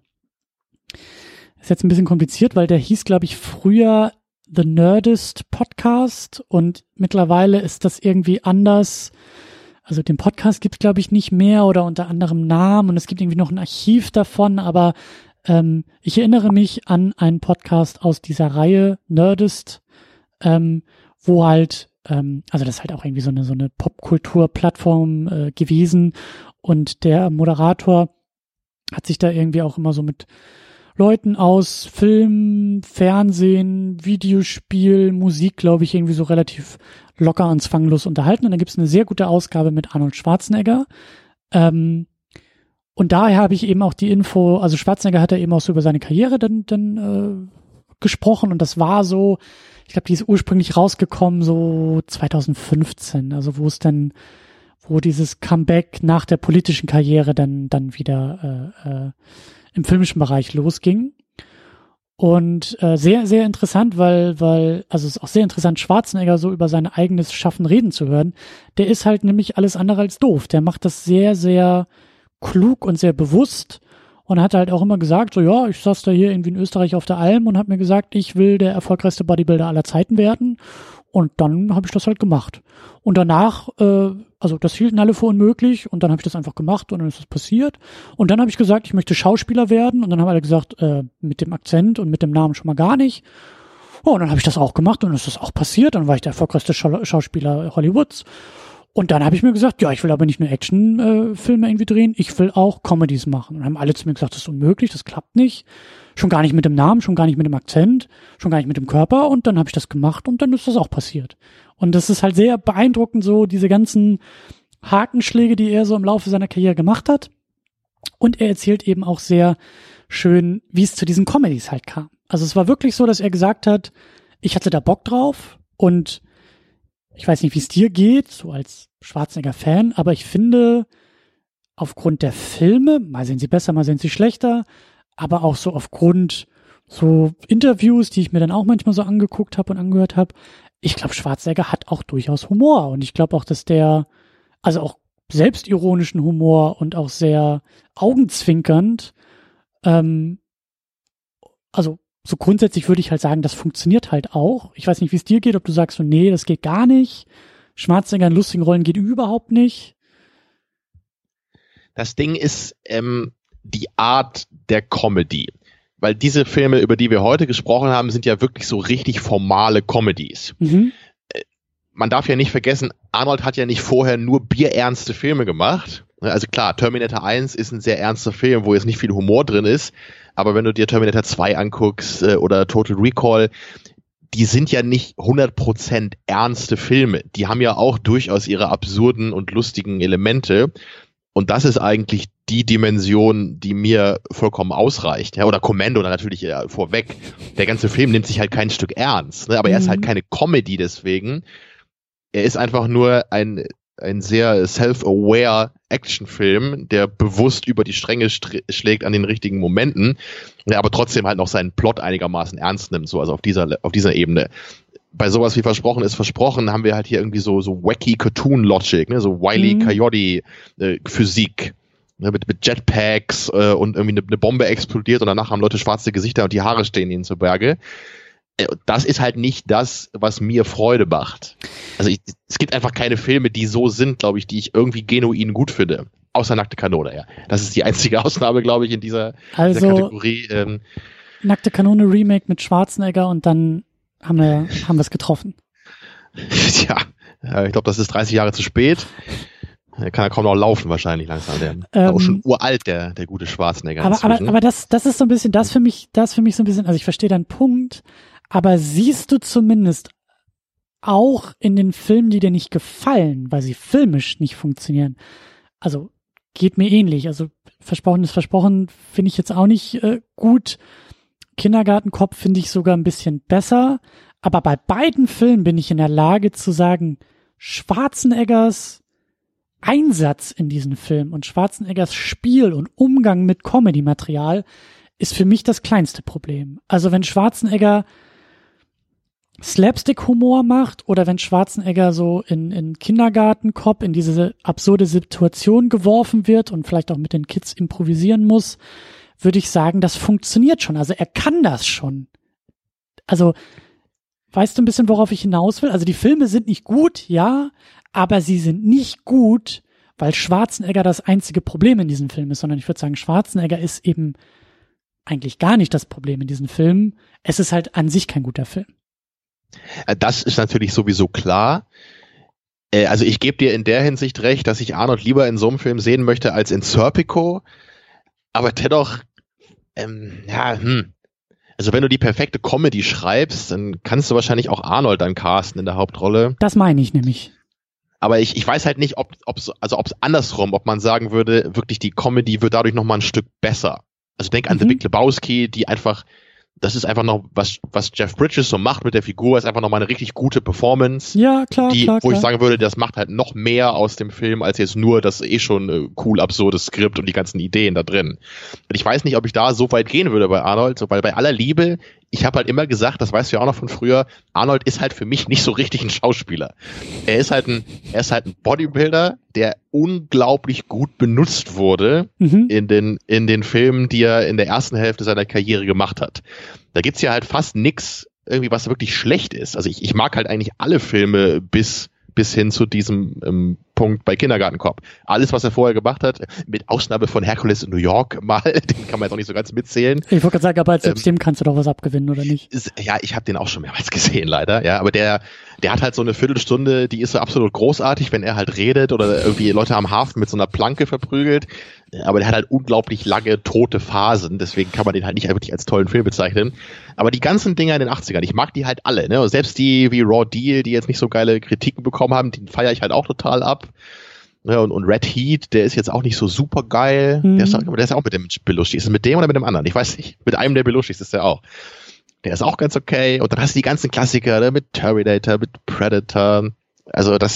ist jetzt ein bisschen kompliziert, weil der hieß, glaube ich, früher The Nerdist Podcast und mittlerweile ist das irgendwie anders. Also den Podcast gibt es, glaube ich, nicht mehr oder unter anderem Namen und es gibt irgendwie noch ein Archiv davon, aber ich erinnere mich an einen Podcast aus dieser Reihe Nerdist, wo halt, also das ist halt auch irgendwie so eine Popkultur-Plattform gewesen und der Moderator hat sich da irgendwie auch immer so mit Leuten aus Film, Fernsehen, Videospiel, Musik, glaube ich, irgendwie so relativ locker und zwanglos unterhalten. Und da gibt es eine sehr gute Ausgabe mit Arnold Schwarzenegger. Und daher habe ich eben auch die Info, also Schwarzenegger hat ja eben auch so über seine Karriere dann gesprochen. Und das war so, ich glaube, die ist ursprünglich rausgekommen so 2015, also wo es dann, wo dieses Comeback nach der politischen Karriere dann wieder im filmischen Bereich losging. Und sehr, sehr interessant, weil, also es ist auch sehr interessant, Schwarzenegger so über sein eigenes Schaffen reden zu hören. Der ist halt nämlich alles andere als doof. Der macht das sehr, sehr klug und sehr bewusst und hat halt auch immer gesagt, so ja, ich saß da hier irgendwie in Österreich auf der Alm und habe mir gesagt, ich will der erfolgreichste Bodybuilder aller Zeiten werden. Und dann habe ich das halt gemacht. Und danach, also das hielten alle für unmöglich und dann habe ich das einfach gemacht und dann ist das passiert. Und dann habe ich gesagt, ich möchte Schauspieler werden und dann haben alle gesagt, mit dem Akzent und mit dem Namen schon mal gar nicht. Oh, und dann habe ich das auch gemacht und dann ist das auch passiert. Dann war ich der erfolgreichste Schauspieler Hollywoods. Und dann habe ich mir gesagt, ja, ich will aber nicht nur Actionfilme irgendwie drehen, ich will auch Comedies machen. Und dann haben alle zu mir gesagt, das ist unmöglich, das klappt nicht. Schon gar nicht mit dem Namen, schon gar nicht mit dem Akzent, schon gar nicht mit dem Körper. Und dann habe ich das gemacht und dann ist das auch passiert. Und das ist halt sehr beeindruckend, so diese ganzen Hakenschläge, die er so im Laufe seiner Karriere gemacht hat. Und er erzählt eben auch sehr schön, wie es zu diesen Comedies halt kam. Also es war wirklich so, dass er gesagt hat, ich hatte da Bock drauf und ich weiß nicht, wie es dir geht, so als Schwarzenegger-Fan, aber ich finde, aufgrund der Filme, mal sind sie besser, mal sind sie schlechter, aber auch so aufgrund so Interviews, die ich mir dann auch manchmal so angeguckt habe und angehört habe, ich glaube, Schwarzenegger hat auch durchaus Humor und ich glaube auch, dass der, also auch selbstironischen Humor und auch sehr augenzwinkernd, also so grundsätzlich würde ich halt sagen, das funktioniert halt auch. Ich weiß nicht, wie es dir geht, ob du sagst so, nee, das geht gar nicht. Schwarzenegger in lustigen Rollen geht überhaupt nicht. Das Ding ist die Art der Comedy. Weil diese Filme, über die wir heute gesprochen haben, sind ja wirklich so richtig formale Comedies. Mhm. Man darf ja nicht vergessen, Arnold hat ja nicht vorher nur bierernste Filme gemacht. Also klar, Terminator 1 ist ein sehr ernster Film, wo jetzt nicht viel Humor drin ist. Aber wenn du dir Terminator 2 anguckst oder Total Recall, die sind ja nicht 100% ernste Filme. Die haben ja auch durchaus ihre absurden und lustigen Elemente. Und das ist eigentlich die Dimension, die mir vollkommen ausreicht. Ja, oder Commando natürlich vorweg. Der ganze Film nimmt sich halt kein Stück ernst. Ne? Aber er ist halt keine Comedy deswegen. Er ist einfach nur ein sehr self-aware Actionfilm, der bewusst über die Stränge schlägt an den richtigen Momenten, der aber trotzdem halt noch seinen Plot einigermaßen ernst nimmt, so also auf dieser Ebene. Bei sowas wie Versprochen ist Versprochen haben wir halt hier irgendwie so wacky Cartoon-Logic, ne? So Wile E. Coyote Physik, ne? mit Jetpacks und irgendwie eine Bombe explodiert und danach haben Leute schwarze Gesichter und die Haare stehen ihnen zu Berge. Das ist halt nicht das, was mir Freude macht. Also es gibt einfach keine Filme, die so sind, glaube ich, die ich irgendwie genuin gut finde. Außer Nackte Kanone, ja. Das ist die einzige Ausnahme, glaube ich, in dieser Kategorie. Nackte Kanone Remake mit Schwarzenegger und dann haben wir es getroffen. Tja, ich glaube, das ist 30 Jahre zu spät. Er kann ja kaum noch laufen wahrscheinlich langsam. Der ist auch schon uralt, der gute Schwarzenegger. Aber das ist so ein bisschen, das für mich so ein bisschen, also ich verstehe deinen Punkt, aber siehst du zumindest auch in den Filmen, die dir nicht gefallen, weil sie filmisch nicht funktionieren, also geht mir ähnlich, also Versprochen ist Versprochen finde ich jetzt auch nicht gut, Kindergartenkopf finde ich sogar ein bisschen besser, aber bei beiden Filmen bin ich in der Lage zu sagen, Schwarzeneggers Einsatz in diesen Filmen und Schwarzeneggers Spiel und Umgang mit Comedy-Material ist für mich das kleinste Problem. Also wenn Schwarzenegger Slapstick-Humor macht oder wenn Schwarzenegger so in Kindergartenkopf in diese absurde Situation geworfen wird und vielleicht auch mit den Kids improvisieren muss, würde ich sagen, das funktioniert schon. Also er kann das schon. Also weißt du ein bisschen, worauf ich hinaus will? Also die Filme sind nicht gut, ja, aber sie sind nicht gut, weil Schwarzenegger das einzige Problem in diesem Film ist, sondern ich würde sagen, Schwarzenegger ist eben eigentlich gar nicht das Problem in diesen Filmen. Es ist halt an sich kein guter Film. Das ist natürlich sowieso klar. Also ich gebe dir in der Hinsicht recht, dass ich Arnold lieber in so einem Film sehen möchte als in Serpico. Aber dennoch, also wenn du die perfekte Comedy schreibst, dann kannst du wahrscheinlich auch Arnold dann casten in der Hauptrolle. Das meine ich nämlich. Aber ich weiß halt nicht, ob es andersrum, ob man sagen würde, wirklich die Comedy wird dadurch nochmal ein Stück besser. Also denk an The Big Lebowski, die einfach das ist einfach noch, was Jeff Bridges so macht mit der Figur, ist einfach noch mal eine richtig gute Performance. Ja, klar, wo ich sagen würde, das macht halt noch mehr aus dem Film, als jetzt nur das schon cool absurde Skript und die ganzen Ideen da drin. Und ich weiß nicht, ob ich da so weit gehen würde bei Arnold, weil bei aller Liebe, ich habe halt immer gesagt, das weißt du ja auch noch von früher, Arnold ist halt für mich nicht so richtig ein Schauspieler. Er ist halt ein Bodybuilder, der unglaublich gut benutzt wurde in den Filmen, die er in der ersten Hälfte seiner Karriere gemacht hat. Da gibt's ja halt fast nix irgendwie, was wirklich schlecht ist. Also ich mag halt eigentlich alle Filme bis hin zu diesem Punkt bei Kindergartenkopf. Alles, was er vorher gemacht hat, mit Ausnahme von Herkules in New York mal, den kann man jetzt auch nicht so ganz mitzählen. Ich wollte gerade sagen, aber dem kannst du doch was abgewinnen, oder nicht? Ja, ich habe den auch schon mehrmals gesehen, leider. Ja, aber der hat halt so eine Viertelstunde, die ist so absolut großartig, wenn er halt redet oder irgendwie Leute am Hafen mit so einer Planke verprügelt. Aber der hat halt unglaublich lange tote Phasen, deswegen kann man den halt nicht wirklich als tollen Film bezeichnen. Aber die ganzen Dinger in den 80ern, ich mag die halt alle, ne? Selbst die wie Raw Deal, die jetzt nicht so geile Kritiken bekommen haben, den feiere ich halt auch total ab. Ja, und Red Heat, der ist jetzt auch nicht so super geil. Mhm. Der ist auch mit dem Belushi. Ist es mit dem oder mit dem anderen? Ich weiß nicht. Mit einem der Belushis ist der auch. Der ist auch ganz okay. Und dann hast du die ganzen Klassiker, ne? Mit Terminator, mit Predator. Also da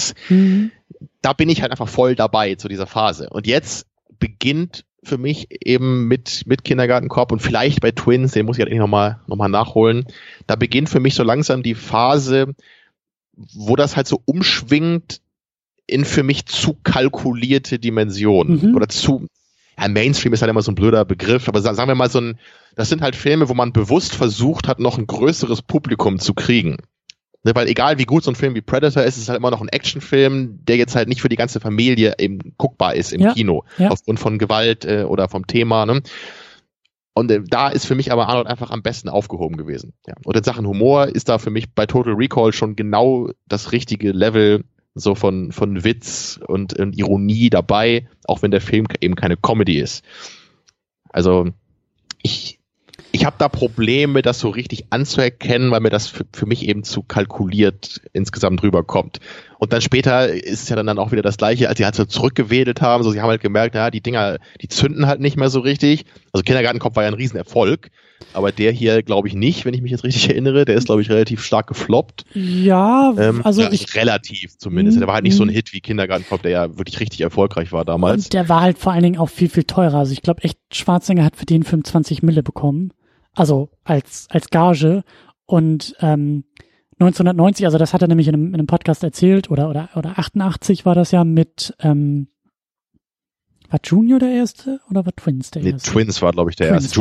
bin ich halt einfach voll dabei zu dieser Phase. Und jetzt beginnt für mich eben mit Kindergarten Cop und vielleicht bei Twins, den muss ich halt eigentlich nochmal nachholen. Da beginnt für mich so langsam die Phase, wo das halt so umschwingt in für mich zu kalkulierte Dimensionen oder zu, ja, Mainstream ist halt immer so ein blöder Begriff, aber sagen wir mal das sind halt Filme, wo man bewusst versucht hat, noch ein größeres Publikum zu kriegen. Ne, weil egal wie gut so ein Film wie Predator ist, ist es halt immer noch ein Actionfilm, der jetzt halt nicht für die ganze Familie eben guckbar ist im Kino, aufgrund von Gewalt oder vom Thema, ne? Und da ist für mich aber Arnold einfach am besten aufgehoben gewesen. Ja. Und in Sachen Humor ist da für mich bei Total Recall schon genau das richtige Level so von Witz und Ironie dabei, auch wenn der Film eben keine Comedy ist. Also ich habe da Probleme, das so richtig anzuerkennen, weil mir das für mich eben zu kalkuliert insgesamt rüberkommt. Und dann später ist es ja dann auch wieder das Gleiche, als sie halt so zurückgewedelt haben, so sie haben halt gemerkt, ja, die Dinger, die zünden halt nicht mehr so richtig. Also Kindergartenkopf war ja ein Riesenerfolg, aber der hier glaube ich nicht, wenn ich mich jetzt richtig erinnere, der ist glaube ich relativ stark gefloppt. Ja, relativ zumindest. Der war halt nicht so ein Hit wie Kindergartenkopf, der ja wirklich richtig erfolgreich war damals. Und der war halt vor allen Dingen auch viel, viel teurer. Also ich glaube echt, Schwarzenegger hat für den 25 Mille bekommen. Also als Gage und 1990, also das hat er nämlich in einem Podcast erzählt oder 88 war das ja mit war Junior der erste oder war Twins der erste? Nee, Twins war glaube ich der erste.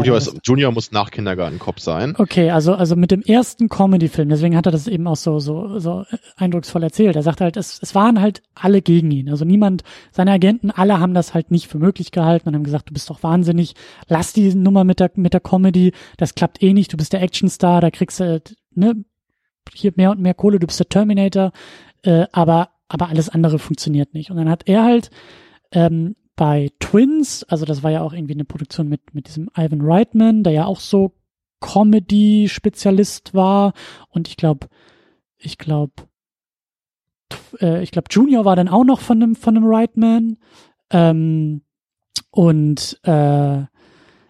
Junior muss nach Kindergartenkopf sein. Okay, also mit dem ersten Comedy-Film, deswegen hat er das eben auch so eindrucksvoll erzählt. Er sagt halt, es waren halt alle gegen ihn, also niemand, seine Agenten, alle haben das halt nicht für möglich gehalten und haben gesagt, du bist doch wahnsinnig, lass die Nummer mit der Comedy, das klappt eh nicht, du bist der Actionstar, da kriegst du ne, hier mehr und mehr Kohle, du bist der Terminator, aber alles andere funktioniert nicht. Und dann hat er halt bei Twins, also das war ja auch irgendwie eine Produktion mit diesem Ivan Reitman, der ja auch so Comedy-Spezialist war und ich glaube Junior war dann auch noch von einem Reitman und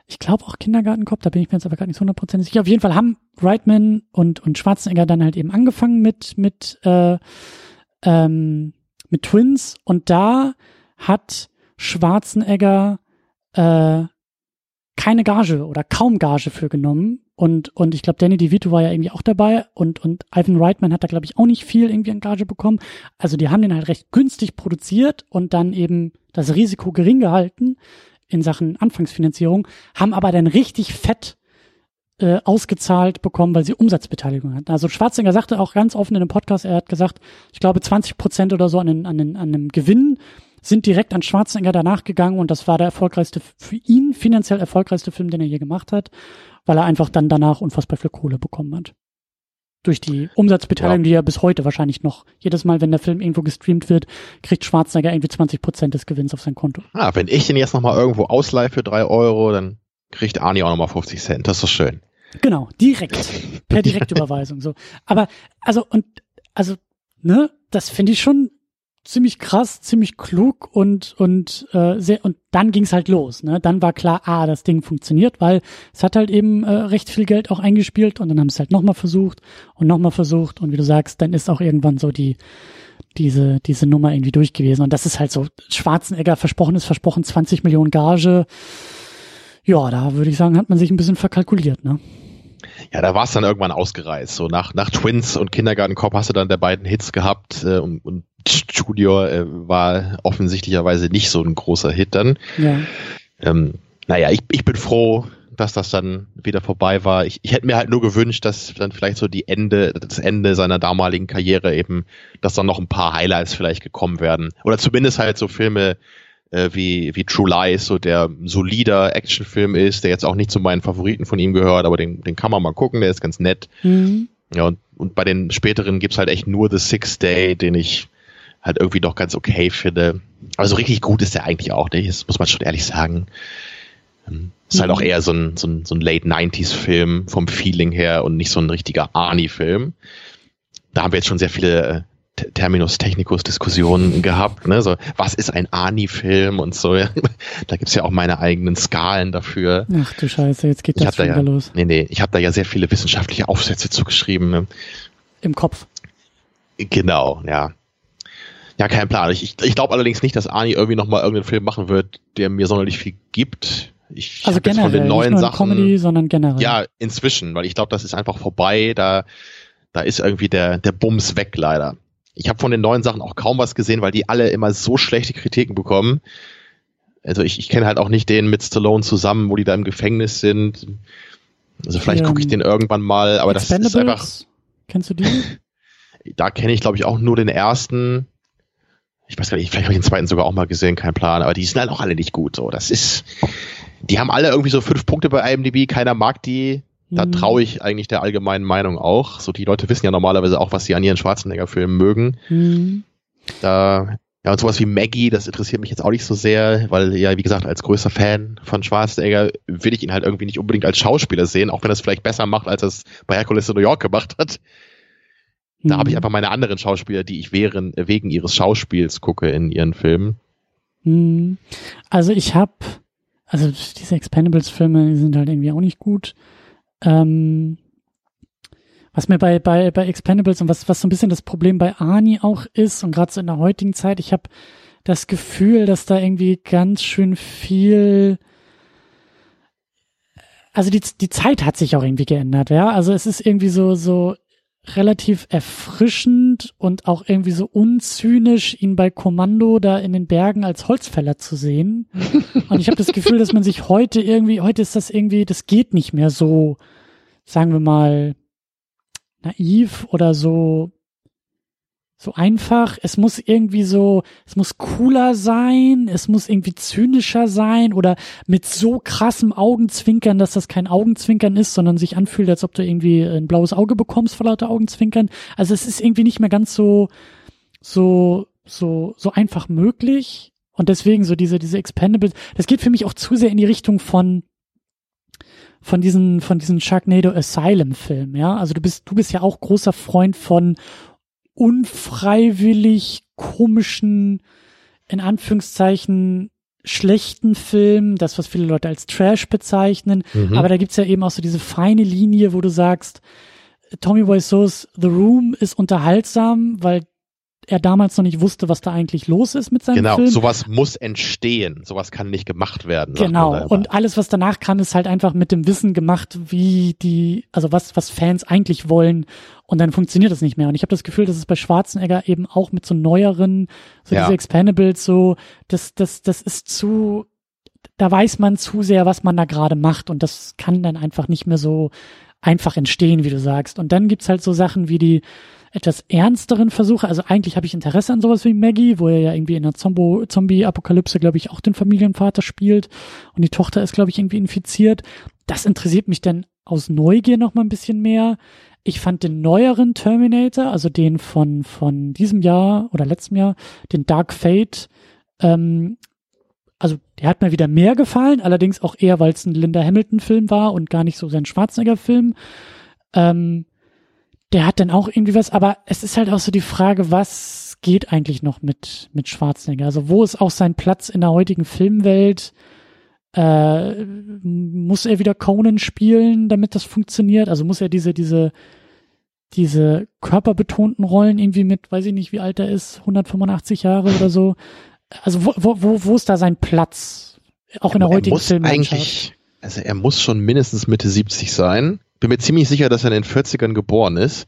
ich glaube auch Kindergartenkopf, da bin ich mir jetzt aber gar nicht 100% sicher. Auf jeden Fall haben Reitman und Schwarzenegger dann halt eben angefangen mit Twins und da hat Schwarzenegger keine Gage oder kaum Gage für genommen und ich glaube, Danny DeVito war ja irgendwie auch dabei und Ivan Reitman hat da glaube ich auch nicht viel irgendwie an Gage bekommen. Also die haben den halt recht günstig produziert und dann eben das Risiko gering gehalten in Sachen Anfangsfinanzierung, haben aber dann richtig fett ausgezahlt bekommen, weil sie Umsatzbeteiligung hatten. Also Schwarzenegger sagte auch ganz offen in einem Podcast, er hat gesagt, ich glaube 20% oder so an einem Gewinn sind direkt an Schwarzenegger danach gegangen und das war der erfolgreichste, für ihn finanziell erfolgreichste Film, den er je gemacht hat, weil er einfach dann danach unfassbar viel Kohle bekommen hat. Durch die Umsatzbeteiligung, die ja bis heute wahrscheinlich noch, jedes Mal, wenn der Film irgendwo gestreamt wird, kriegt Schwarzenegger irgendwie 20% des Gewinns auf sein Konto. Ah, wenn ich den jetzt nochmal irgendwo ausleihe für 3 €, dann kriegt Arnie auch nochmal 50 Cent, das ist doch schön. Genau, direkt, per Direktüberweisung, so. Aber, also, ne, das finde ich schon ziemlich krass, ziemlich klug und dann ging's halt los, ne? Dann war klar, das Ding funktioniert, weil es hat halt eben recht viel Geld auch eingespielt und dann haben sie es halt nochmal versucht und wie du sagst, dann ist auch irgendwann so diese Nummer irgendwie durch gewesen und das ist halt so, Schwarzenegger versprochen 20 Millionen Gage. Ja, da würde ich sagen, hat man sich ein bisschen verkalkuliert, ne? Ja, da war es dann irgendwann ausgereizt. So nach Twins und Kindergarten Cop hast du dann der beiden Hits gehabt und Junior war offensichtlicherweise nicht so ein großer Hit dann. Ja. Ich bin froh, dass das dann wieder vorbei war. Ich hätte mir halt nur gewünscht, dass dann vielleicht so das Ende seiner damaligen Karriere eben, dass dann noch ein paar Highlights vielleicht gekommen wären. Oder zumindest halt so Filme wie True Lies, so der solider Actionfilm ist, der jetzt auch nicht zu meinen Favoriten von ihm gehört, aber den kann man mal gucken, der ist ganz nett. Mhm. Ja, und bei den späteren gibt's halt echt nur The Sixth Day, den ich halt irgendwie doch ganz okay finde. Aber so richtig gut ist der eigentlich auch nicht, das muss man schon ehrlich sagen. Ist halt auch eher so ein Late-90s-Film vom Feeling her und nicht so ein richtiger Arnie-Film. Da haben wir jetzt schon sehr viele Terminus Technicus Diskussionen gehabt, ne? So, was ist ein Arnie-Film und so. Ja. Da gibt's ja auch meine eigenen Skalen dafür. Ach du Scheiße, jetzt geht das schon wieder los. Nee, ich habe da ja sehr viele wissenschaftliche Aufsätze zugeschrieben. Ne? Im Kopf. Genau, ja. Ja, kein Plan. Ich glaube allerdings nicht, dass Arnie irgendwie nochmal irgendeinen Film machen wird, der mir sonderlich viel gibt. Also generell, von den neuen nicht nur in Sachen, Comedy, sondern generell. Ja, inzwischen, weil ich glaube, das ist einfach vorbei. Da ist irgendwie der Bums weg, leider. Ich habe von den neuen Sachen auch kaum was gesehen, weil die alle immer so schlechte Kritiken bekommen. Also ich kenne halt auch nicht den mit Stallone zusammen, wo die da im Gefängnis sind. Also vielleicht gucke ich den irgendwann mal, aber das ist einfach... Kennst du die? Da kenne ich, glaube ich, auch nur den ersten. Ich weiß gar nicht, vielleicht habe ich den zweiten sogar auch mal gesehen, kein Plan. Aber die sind halt auch alle nicht gut. So, das ist... Die haben alle irgendwie so 5 Punkte bei IMDb, keiner mag die. Da traue ich eigentlich der allgemeinen Meinung auch. So, die Leute wissen ja normalerweise auch, was sie an ihren Schwarzenegger-Filmen mögen. Mhm. Und sowas wie Maggie, das interessiert mich jetzt auch nicht so sehr, weil, ja, wie gesagt, als größter Fan von Schwarzenegger will ich ihn halt irgendwie nicht unbedingt als Schauspieler sehen, auch wenn er es vielleicht besser macht, als er es bei Hercules in New York gemacht hat. Da habe ich einfach meine anderen Schauspieler, die ich wegen ihres Schauspiels gucke in ihren Filmen. Mhm. Also diese Expendables-Filme, die sind halt irgendwie auch nicht gut. Was mir bei Expendables und was so ein bisschen das Problem bei Arnie auch ist und gerade so in der heutigen Zeit, ich habe das Gefühl, dass da irgendwie ganz schön viel, also die Zeit hat sich auch irgendwie geändert, ja, also es ist irgendwie so relativ erfrischend und auch irgendwie so unzynisch, ihn bei Kommando da in den Bergen als Holzfäller zu sehen. Und ich habe das Gefühl, dass man sich heute ist das irgendwie, das geht nicht mehr so, sagen wir mal, naiv oder so einfach. Es muss irgendwie so, es muss cooler sein, es muss irgendwie zynischer sein oder mit so krassem Augenzwinkern, dass das kein Augenzwinkern ist, sondern sich anfühlt, als ob du irgendwie ein blaues Auge bekommst vor lauter Augenzwinkern. Also es ist irgendwie nicht mehr ganz so einfach möglich und deswegen so diese Expendables, das geht für mich auch zu sehr in die Richtung von diesen Sharknado Asylum Filmen, ja? Also du bist ja auch großer Freund von unfreiwillig komischen, in Anführungszeichen, schlechten Film, das, was viele Leute als Trash bezeichnen, aber da gibt's ja eben auch so diese feine Linie, wo du sagst, Tommy Wiseaus The Room ist unterhaltsam, weil er damals noch nicht wusste, was da eigentlich los ist mit seinem Film. Genau, sowas muss entstehen, sowas kann nicht gemacht werden. Genau, und alles, was danach kam, ist halt einfach mit dem Wissen gemacht, was Fans eigentlich wollen, und dann funktioniert das nicht mehr. Und ich habe das Gefühl, dass es bei Schwarzenegger eben auch mit so neueren, diese Expendables, das ist zu, da weiß man zu sehr, was man da gerade macht, und das kann dann einfach nicht mehr so einfach entstehen, wie du sagst. Und dann gibt's halt so Sachen wie die etwas ernsteren Versuche, also eigentlich habe ich Interesse an sowas wie Maggie, wo er ja irgendwie in einer Zombie-Apokalypse, glaube ich, auch den Familienvater spielt und die Tochter ist, glaube ich, irgendwie infiziert. Das interessiert mich dann aus Neugier noch mal ein bisschen mehr. Ich fand den neueren Terminator, also den von diesem Jahr oder letztem Jahr, den Dark Fate, also der hat mir wieder mehr gefallen, allerdings auch eher, weil es ein Linda Hamilton-Film war und gar nicht so sein Schwarzenegger-Film. Der hat dann auch irgendwie was, aber es ist halt auch so die Frage, was geht eigentlich noch mit Schwarzenegger? Also wo ist auch sein Platz in der heutigen Filmwelt? Muss er wieder Conan spielen, damit das funktioniert? Also muss er diese körperbetonten Rollen irgendwie mit, weiß ich nicht, wie alt er ist, 185 Jahre oder so? Also wo ist da sein Platz? Auch in der heutigen Filmwelt. Also er muss schon mindestens Mitte 70 sein. Bin mir ziemlich sicher, dass er in den 40ern geboren ist.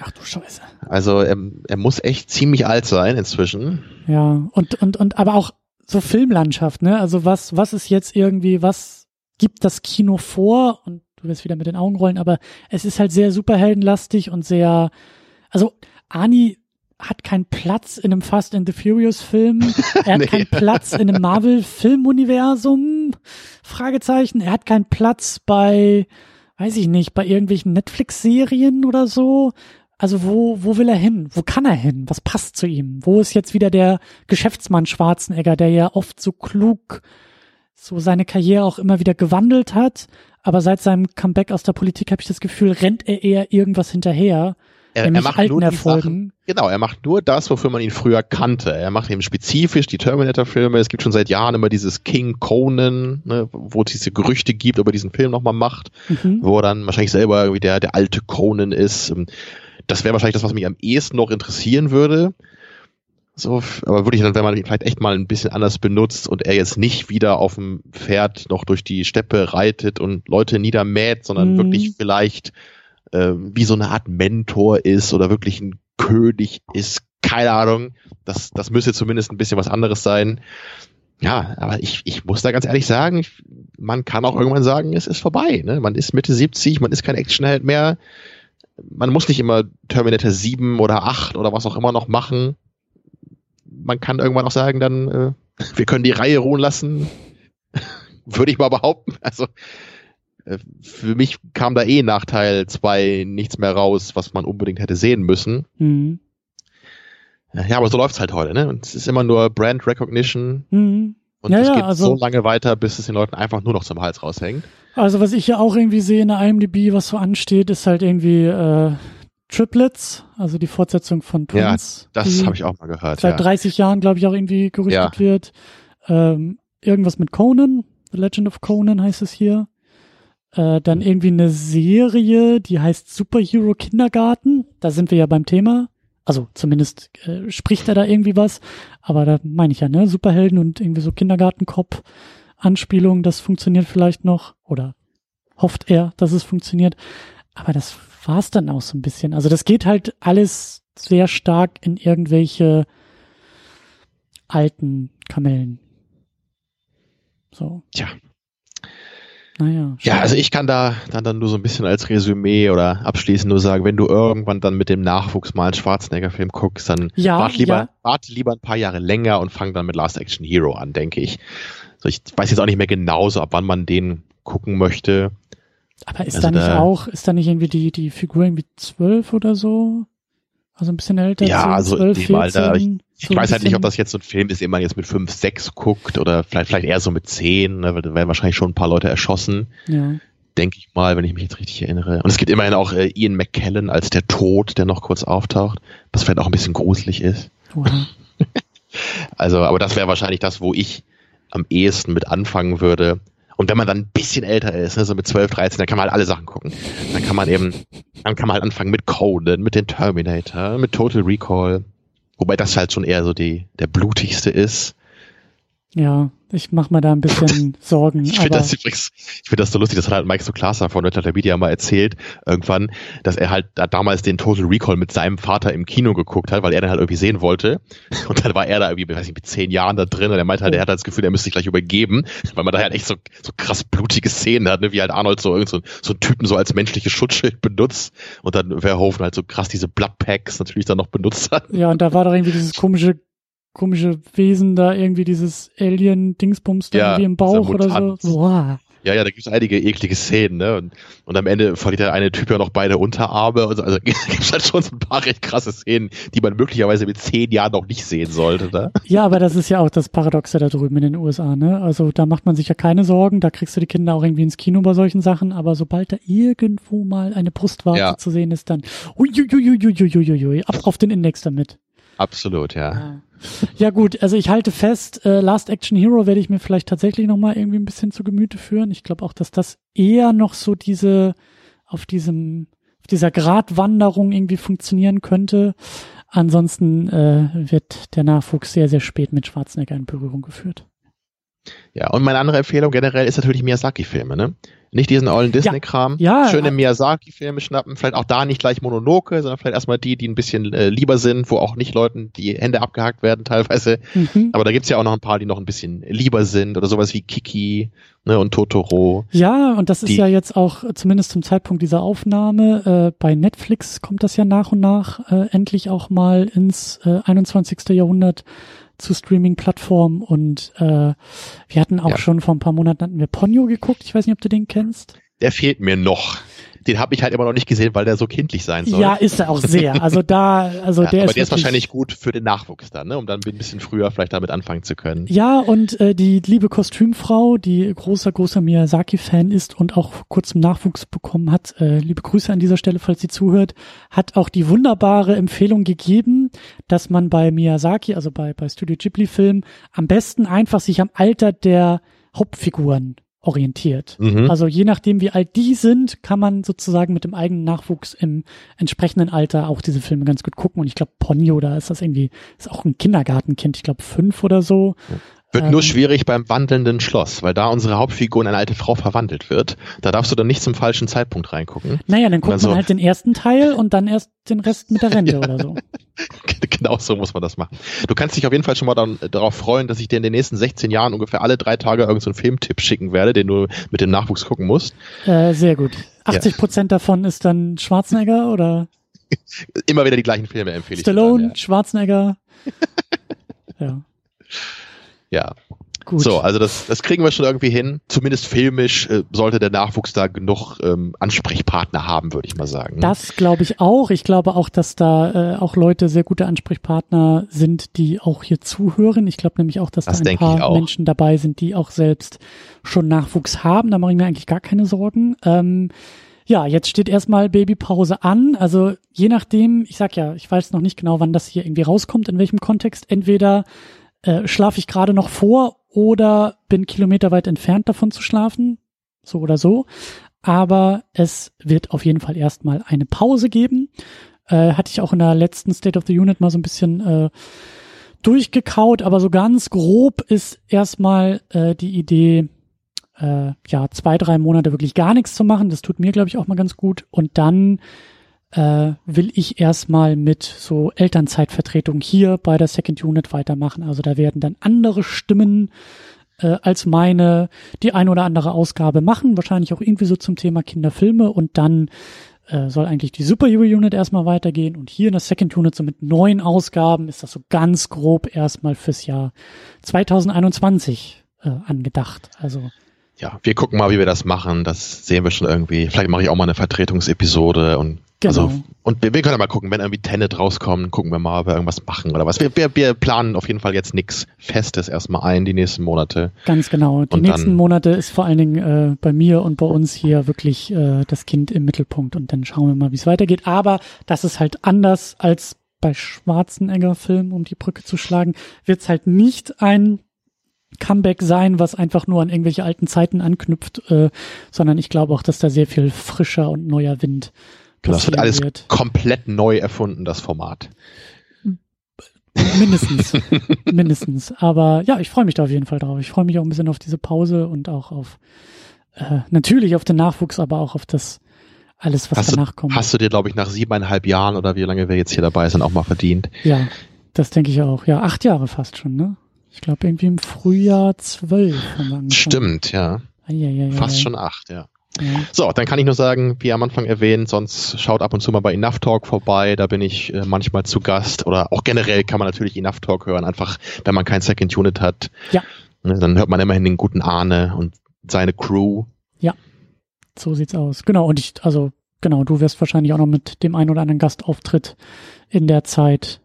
Ach du Scheiße. Also er muss echt ziemlich alt sein inzwischen. Ja, und aber auch so Filmlandschaft, ne? Also was ist jetzt irgendwie, was gibt das Kino vor? Und du wirst wieder mit den Augen rollen, aber es ist halt sehr superheldenlastig und sehr, also Arnie hat keinen Platz in einem Fast and the Furious Film. Er hat keinen Platz in einem Marvel Filmuniversum. Fragezeichen. Er hat keinen Platz bei, weiß ich nicht, bei irgendwelchen Netflix Serien oder so. Also wo will er hin? Wo kann er hin? Was passt zu ihm? Wo ist jetzt wieder der Geschäftsmann Schwarzenegger, der ja oft so klug so seine Karriere auch immer wieder gewandelt hat, aber seit seinem Comeback aus der Politik habe ich das Gefühl, rennt er eher irgendwas hinterher. Er macht nur die Sachen, genau, er macht nur das, wofür man ihn früher kannte. Er macht eben spezifisch die Terminator-Filme. Es gibt schon seit Jahren immer dieses King Conan, ne, wo es diese Gerüchte gibt, ob er diesen Film nochmal macht, wo er dann wahrscheinlich selber irgendwie der alte Conan ist. Das wäre wahrscheinlich das, was mich am ehesten noch interessieren würde. So, aber würde ich dann, wenn man ihn vielleicht echt mal ein bisschen anders benutzt und er jetzt nicht wieder auf dem Pferd noch durch die Steppe reitet und Leute niedermäht, sondern wirklich vielleicht wie so eine Art Mentor ist oder wirklich ein König ist, keine Ahnung, das müsste zumindest ein bisschen was anderes sein. Ja, aber ich muss da ganz ehrlich sagen, man kann auch irgendwann sagen, es ist vorbei, ne? Man ist Mitte 70, man ist kein Actionheld mehr, man muss nicht immer Terminator 7 oder 8 oder was auch immer noch machen, man kann irgendwann auch sagen, dann wir können die Reihe ruhen lassen, würde ich mal behaupten, also für mich kam da nach Teil 2 nichts mehr raus, was man unbedingt hätte sehen müssen. Mhm. Ja, aber so läuft's halt heute, ne? Und es ist immer nur Brand Recognition. Mhm. Und es geht also so lange weiter, bis es den Leuten einfach nur noch zum Hals raushängt. Also was ich ja auch irgendwie sehe in der IMDb, was so ansteht, ist halt irgendwie Triplets, also die Fortsetzung von Twins. Ja, das habe ich auch mal gehört. Seit 30 Jahren, glaube ich, auch irgendwie gerüchtet wird. Irgendwas mit Conan, The Legend of Conan heißt es hier. Dann irgendwie eine Serie, die heißt Superhero Kindergarten. Da sind wir ja beim Thema. Also zumindest spricht er da irgendwie was. Aber da meine ich ja, ne? Superhelden und irgendwie so Kindergarten-Cop-Anspielungen, das funktioniert vielleicht noch. Oder hofft er, dass es funktioniert. Aber das war's dann auch so ein bisschen. Also das geht halt alles sehr stark in irgendwelche alten Kamellen. So. Tja. Naja, ja, also ich kann da dann nur so ein bisschen als Resümee oder abschließend nur sagen, wenn du irgendwann dann mit dem Nachwuchs mal einen Schwarzenegger-Film guckst, dann warte lieber ein paar Jahre länger und fang dann mit Last Action Hero an, denke ich. Also ich weiß jetzt auch nicht mehr genau, so ab wann man den gucken möchte. Aber ist also da nicht irgendwie die Figur irgendwie 12 oder so? Also ein bisschen älter? Ja, so also 12, in dem 14, Alter. Ich weiß halt nicht, ob das jetzt so ein Film ist, den man jetzt mit 5, 6 guckt oder vielleicht eher so mit 10. Ne? Da werden wahrscheinlich schon ein paar Leute erschossen. Ja. Denke ich mal, wenn ich mich jetzt richtig erinnere. Und es gibt immerhin auch Ian McKellen als der Tod, der noch kurz auftaucht, was vielleicht auch ein bisschen gruselig ist. Wow. Also, aber das wäre wahrscheinlich das, wo ich am ehesten mit anfangen würde. Und wenn man dann ein bisschen älter ist, ne, so mit 12, 13, dann kann man halt alle Sachen gucken. Dann kann man halt anfangen mit Conan, mit den Terminator, mit Total Recall. Wobei das halt schon eher so der blutigste ist. Ja, ich mache mir da ein bisschen Sorgen. Ich finde das so lustig, das hat halt Mike Soclasa von Red Letter Media mal erzählt, irgendwann, dass er halt damals den Total Recall mit seinem Vater im Kino geguckt hat, weil er den halt irgendwie sehen wollte. Und dann war er da irgendwie, weiß nicht, mit 10 Jahren da drin und er meinte halt, er hat halt das Gefühl, er müsste sich gleich übergeben, weil man da halt echt so krass blutige Szenen hat, ne? Wie halt Arnold so irgend so einen Typen so als menschliches Schutzschild benutzt und dann Verhoeven halt so krass diese Bloodpacks natürlich dann noch benutzt hat. Ja, und da war doch irgendwie dieses komische Wesen da, irgendwie dieses Alien-Dingsbums da irgendwie im Bauch oder so. Boah. Ja, da gibt es einige eklige Szenen, ne? Und am Ende verliert der eine Typ ja noch beide Unterarme. Also gibt es halt schon so ein paar recht krasse Szenen, die man möglicherweise mit 10 Jahren noch nicht sehen sollte, ne? Ja, aber das ist ja auch das Paradoxe da drüben in den USA, ne? Also da macht man sich ja keine Sorgen, da kriegst du die Kinder auch irgendwie ins Kino bei solchen Sachen, aber sobald da irgendwo mal eine Brustwarze zu sehen ist, dann uiuiuiuiuiuiui, ab auf den Index damit. Absolut, ja. Ja gut, also ich halte fest, Last Action Hero werde ich mir vielleicht tatsächlich nochmal irgendwie ein bisschen zu Gemüte führen. Ich glaube auch, dass das eher noch so auf dieser Gratwanderung irgendwie funktionieren könnte. Ansonsten wird der Nachwuchs sehr, sehr spät mit Schwarzenegger in Berührung geführt. Ja, und meine andere Empfehlung generell ist natürlich Miyazaki-Filme, ne? Nicht diesen ollen Disney-Kram, ja, schöne Miyazaki-Filme schnappen, vielleicht auch da nicht gleich Mononoke, sondern vielleicht erstmal die ein bisschen lieber sind, wo auch nicht Leuten die Hände abgehackt werden teilweise, aber da gibt's ja auch noch ein paar, die noch ein bisschen lieber sind oder sowas wie Kiki, ne, und Totoro. Ja, und das ist ja jetzt auch, zumindest zum Zeitpunkt dieser Aufnahme, bei Netflix kommt das ja nach und nach endlich auch mal ins 21. Jahrhundert zu Streaming-Plattformen, und wir hatten auch schon vor ein paar Monaten Ponyo geguckt. Ich weiß nicht, ob du den kennst. Der fehlt mir noch. Den habe ich halt immer noch nicht gesehen, weil der so kindlich sein soll. Ja, ist er auch sehr. Aber der ist wahrscheinlich gut für den Nachwuchs dann, ne? Um dann ein bisschen früher vielleicht damit anfangen zu können. Ja, und die liebe Kostümfrau, die großer Miyazaki-Fan ist und auch kurz im Nachwuchs bekommen hat, liebe Grüße an dieser Stelle, falls sie zuhört, hat auch die wunderbare Empfehlung gegeben, dass man bei Miyazaki, also bei Studio Ghibli-Filmen, am besten einfach sich am Alter der Hauptfiguren orientiert. Also je nachdem, wie alt die sind, kann man sozusagen mit dem eigenen Nachwuchs im entsprechenden Alter auch diese Filme ganz gut gucken. Und ich glaube, Ponyo, da ist das irgendwie, ist auch ein Kindergartenkind, ich glaube 5 oder so. Ja. Wird nur schwierig beim wandelnden Schloss, weil da unsere Hauptfigur in eine alte Frau verwandelt wird. Da darfst du dann nicht zum falschen Zeitpunkt reingucken. Naja, dann guckt man so halt den ersten Teil und dann erst den Rest mit der Rente oder so. Genau so muss man das machen. Du kannst dich auf jeden Fall schon mal darauf freuen, dass ich dir in den nächsten 16 Jahren ungefähr alle 3 Tage irgendeinen Filmtipp schicken werde, den du mit dem Nachwuchs gucken musst. Sehr gut. 80% davon ist dann Schwarzenegger oder? Immer wieder die gleichen Filme empfehle ich. Stallone, Schwarzenegger. Ja. Ja, gut. So, also das kriegen wir schon irgendwie hin. Zumindest filmisch sollte der Nachwuchs da genug Ansprechpartner haben, würde ich mal sagen. Das glaube ich auch. Ich glaube auch, dass da auch Leute sehr gute Ansprechpartner sind, die auch hier zuhören. Ich glaube nämlich auch, dass da ein paar Menschen dabei sind, die auch selbst schon Nachwuchs haben. Da mache ich mir eigentlich gar keine Sorgen. Ja, jetzt steht erstmal Babypause an. Also je nachdem, ich weiß noch nicht genau, wann das hier irgendwie rauskommt, in welchem Kontext. Entweder schlafe ich gerade noch vor oder bin kilometerweit entfernt davon zu schlafen, so oder so. Aber es wird auf jeden Fall erstmal eine Pause geben. Hatte ich auch in der letzten State of the Unit mal so ein bisschen durchgekaut, aber so ganz grob ist erstmal die Idee, 2-3 Monate wirklich gar nichts zu machen. Das tut mir, glaube ich, auch mal ganz gut. Und dann will ich erstmal mit so Elternzeitvertretung hier bei der Second Unit weitermachen. Also da werden dann andere Stimmen als meine die ein oder andere Ausgabe machen, wahrscheinlich auch irgendwie so zum Thema Kinderfilme, und dann soll eigentlich die Superhero Unit erstmal weitergehen, und hier in der Second Unit so mit 9 Ausgaben ist das so ganz grob erstmal fürs Jahr 2021 angedacht. Also ja, wir gucken mal, wie wir das machen. Das sehen wir schon irgendwie. Vielleicht mache ich auch mal eine Vertretungsepisode und genau. Also, und wir können ja mal gucken, wenn irgendwie Tenet rauskommt, gucken wir mal, ob wir irgendwas machen oder was. Wir planen auf jeden Fall jetzt nichts Festes erstmal die nächsten Monate. Ganz genau. Die nächsten Monate ist vor allen Dingen bei mir und bei uns hier wirklich das Kind im Mittelpunkt, und dann schauen wir mal, wie es weitergeht. Aber das ist halt anders als bei Schwarzenegger-Filmen, um die Brücke zu schlagen, wird es halt nicht ein Comeback sein, was einfach nur an irgendwelche alten Zeiten anknüpft, sondern ich glaube auch, dass da sehr viel frischer und neuer Wind passiert. Das wird alles komplett neu erfunden, das Format. Mindestens. Aber ja, ich freue mich da auf jeden Fall drauf. Ich freue mich auch ein bisschen auf diese Pause und auch auf, natürlich auf den Nachwuchs, aber auch auf das alles, was danach kommt. Hast du dir, glaube ich, nach 7,5 Jahren oder wie lange wir jetzt hier dabei sind, auch mal verdient? Ja, das denke ich auch. Ja, 8 Jahre fast schon, ne? Ich glaube, irgendwie im Frühjahr 12. Stimmt, ja. Fast schon 8, ja. So, dann kann ich nur sagen, wie am Anfang erwähnt, sonst schaut ab und zu mal bei Enough Talk vorbei, da bin ich manchmal zu Gast, oder auch generell kann man natürlich Enough Talk hören, einfach wenn man kein Second Unit hat. Ja. Dann hört man immerhin den guten Arne und seine Crew. Ja, so sieht's aus. Genau, und du wirst wahrscheinlich auch noch mit dem einen oder anderen Gastauftritt in der Zeit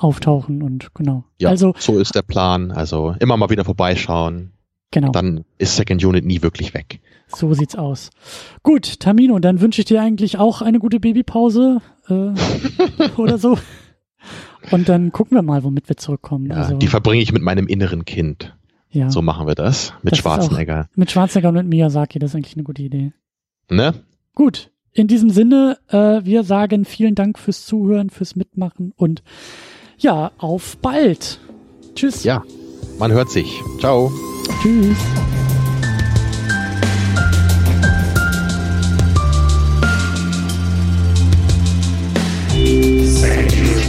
auftauchen, und genau. Ja, also, so ist der Plan, also immer mal wieder vorbeischauen. Genau. Dann ist Second Unit nie wirklich weg. So sieht's aus. Gut, Tamino, dann wünsche ich dir eigentlich auch eine gute Babypause oder so. Und dann gucken wir mal, womit wir zurückkommen. Ja, also, die verbringe ich mit meinem inneren Kind. Ja. So machen wir das. Mit Schwarzenegger. Mit Schwarzenegger und mit Miyazaki, das ist eigentlich eine gute Idee. Ne? Gut. In diesem Sinne, wir sagen vielen Dank fürs Zuhören, fürs Mitmachen und ja, auf bald. Tschüss. Ja, man hört sich. Ciao. Tschüss. Second Unit.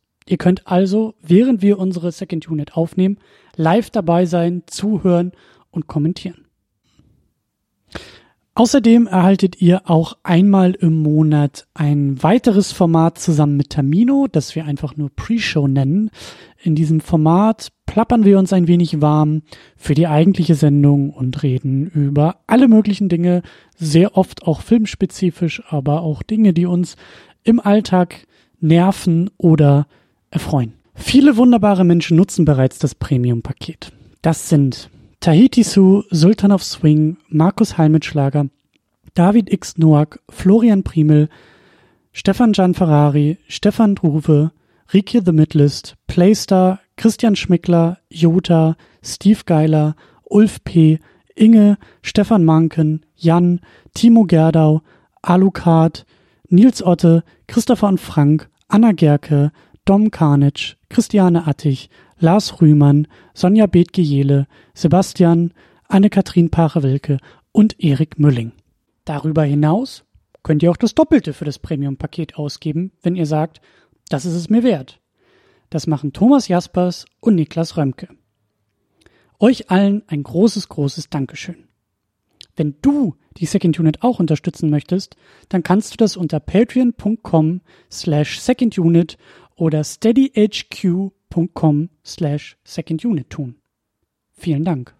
Ihr könnt also, während wir unsere Second Unit aufnehmen, live dabei sein, zuhören und kommentieren. Außerdem erhaltet ihr auch einmal im Monat ein weiteres Format zusammen mit Tamino, das wir einfach nur Pre-Show nennen. In diesem Format plappern wir uns ein wenig warm für die eigentliche Sendung und reden über alle möglichen Dinge, sehr oft auch filmspezifisch, aber auch Dinge, die uns im Alltag nerven oder erfreuen. Viele wunderbare Menschen nutzen bereits das Premium-Paket. Das sind Tahiti Su, Sultan of Swing, Markus Heimitschlager, David X. Noack, Florian Primel, Stefan Gianferrari, Stefan Druve, Rieke The Midlist, Playstar, Christian Schmickler, Jota, Steve Geiler, Ulf P., Inge, Stefan Manken, Jan, Timo Gerdau, Alucard, Nils Otte, Christopher und Frank, Anna Gerke, Dom Karnitsch, Christiane Attich, Lars Rühmann, Sonja Bethgejele, Sebastian, Anne-Kathrin Pache-Wilke und Erik Mülling. Darüber hinaus könnt ihr auch das Doppelte für das Premium-Paket ausgeben, wenn ihr sagt, das ist es mir wert. Das machen Thomas Jaspers und Niklas Römke. Euch allen ein großes, großes Dankeschön. Wenn du die Second Unit auch unterstützen möchtest, dann kannst du das unter patreon.com/secondunit oder steadyhq.com/secondunit tun. Vielen Dank.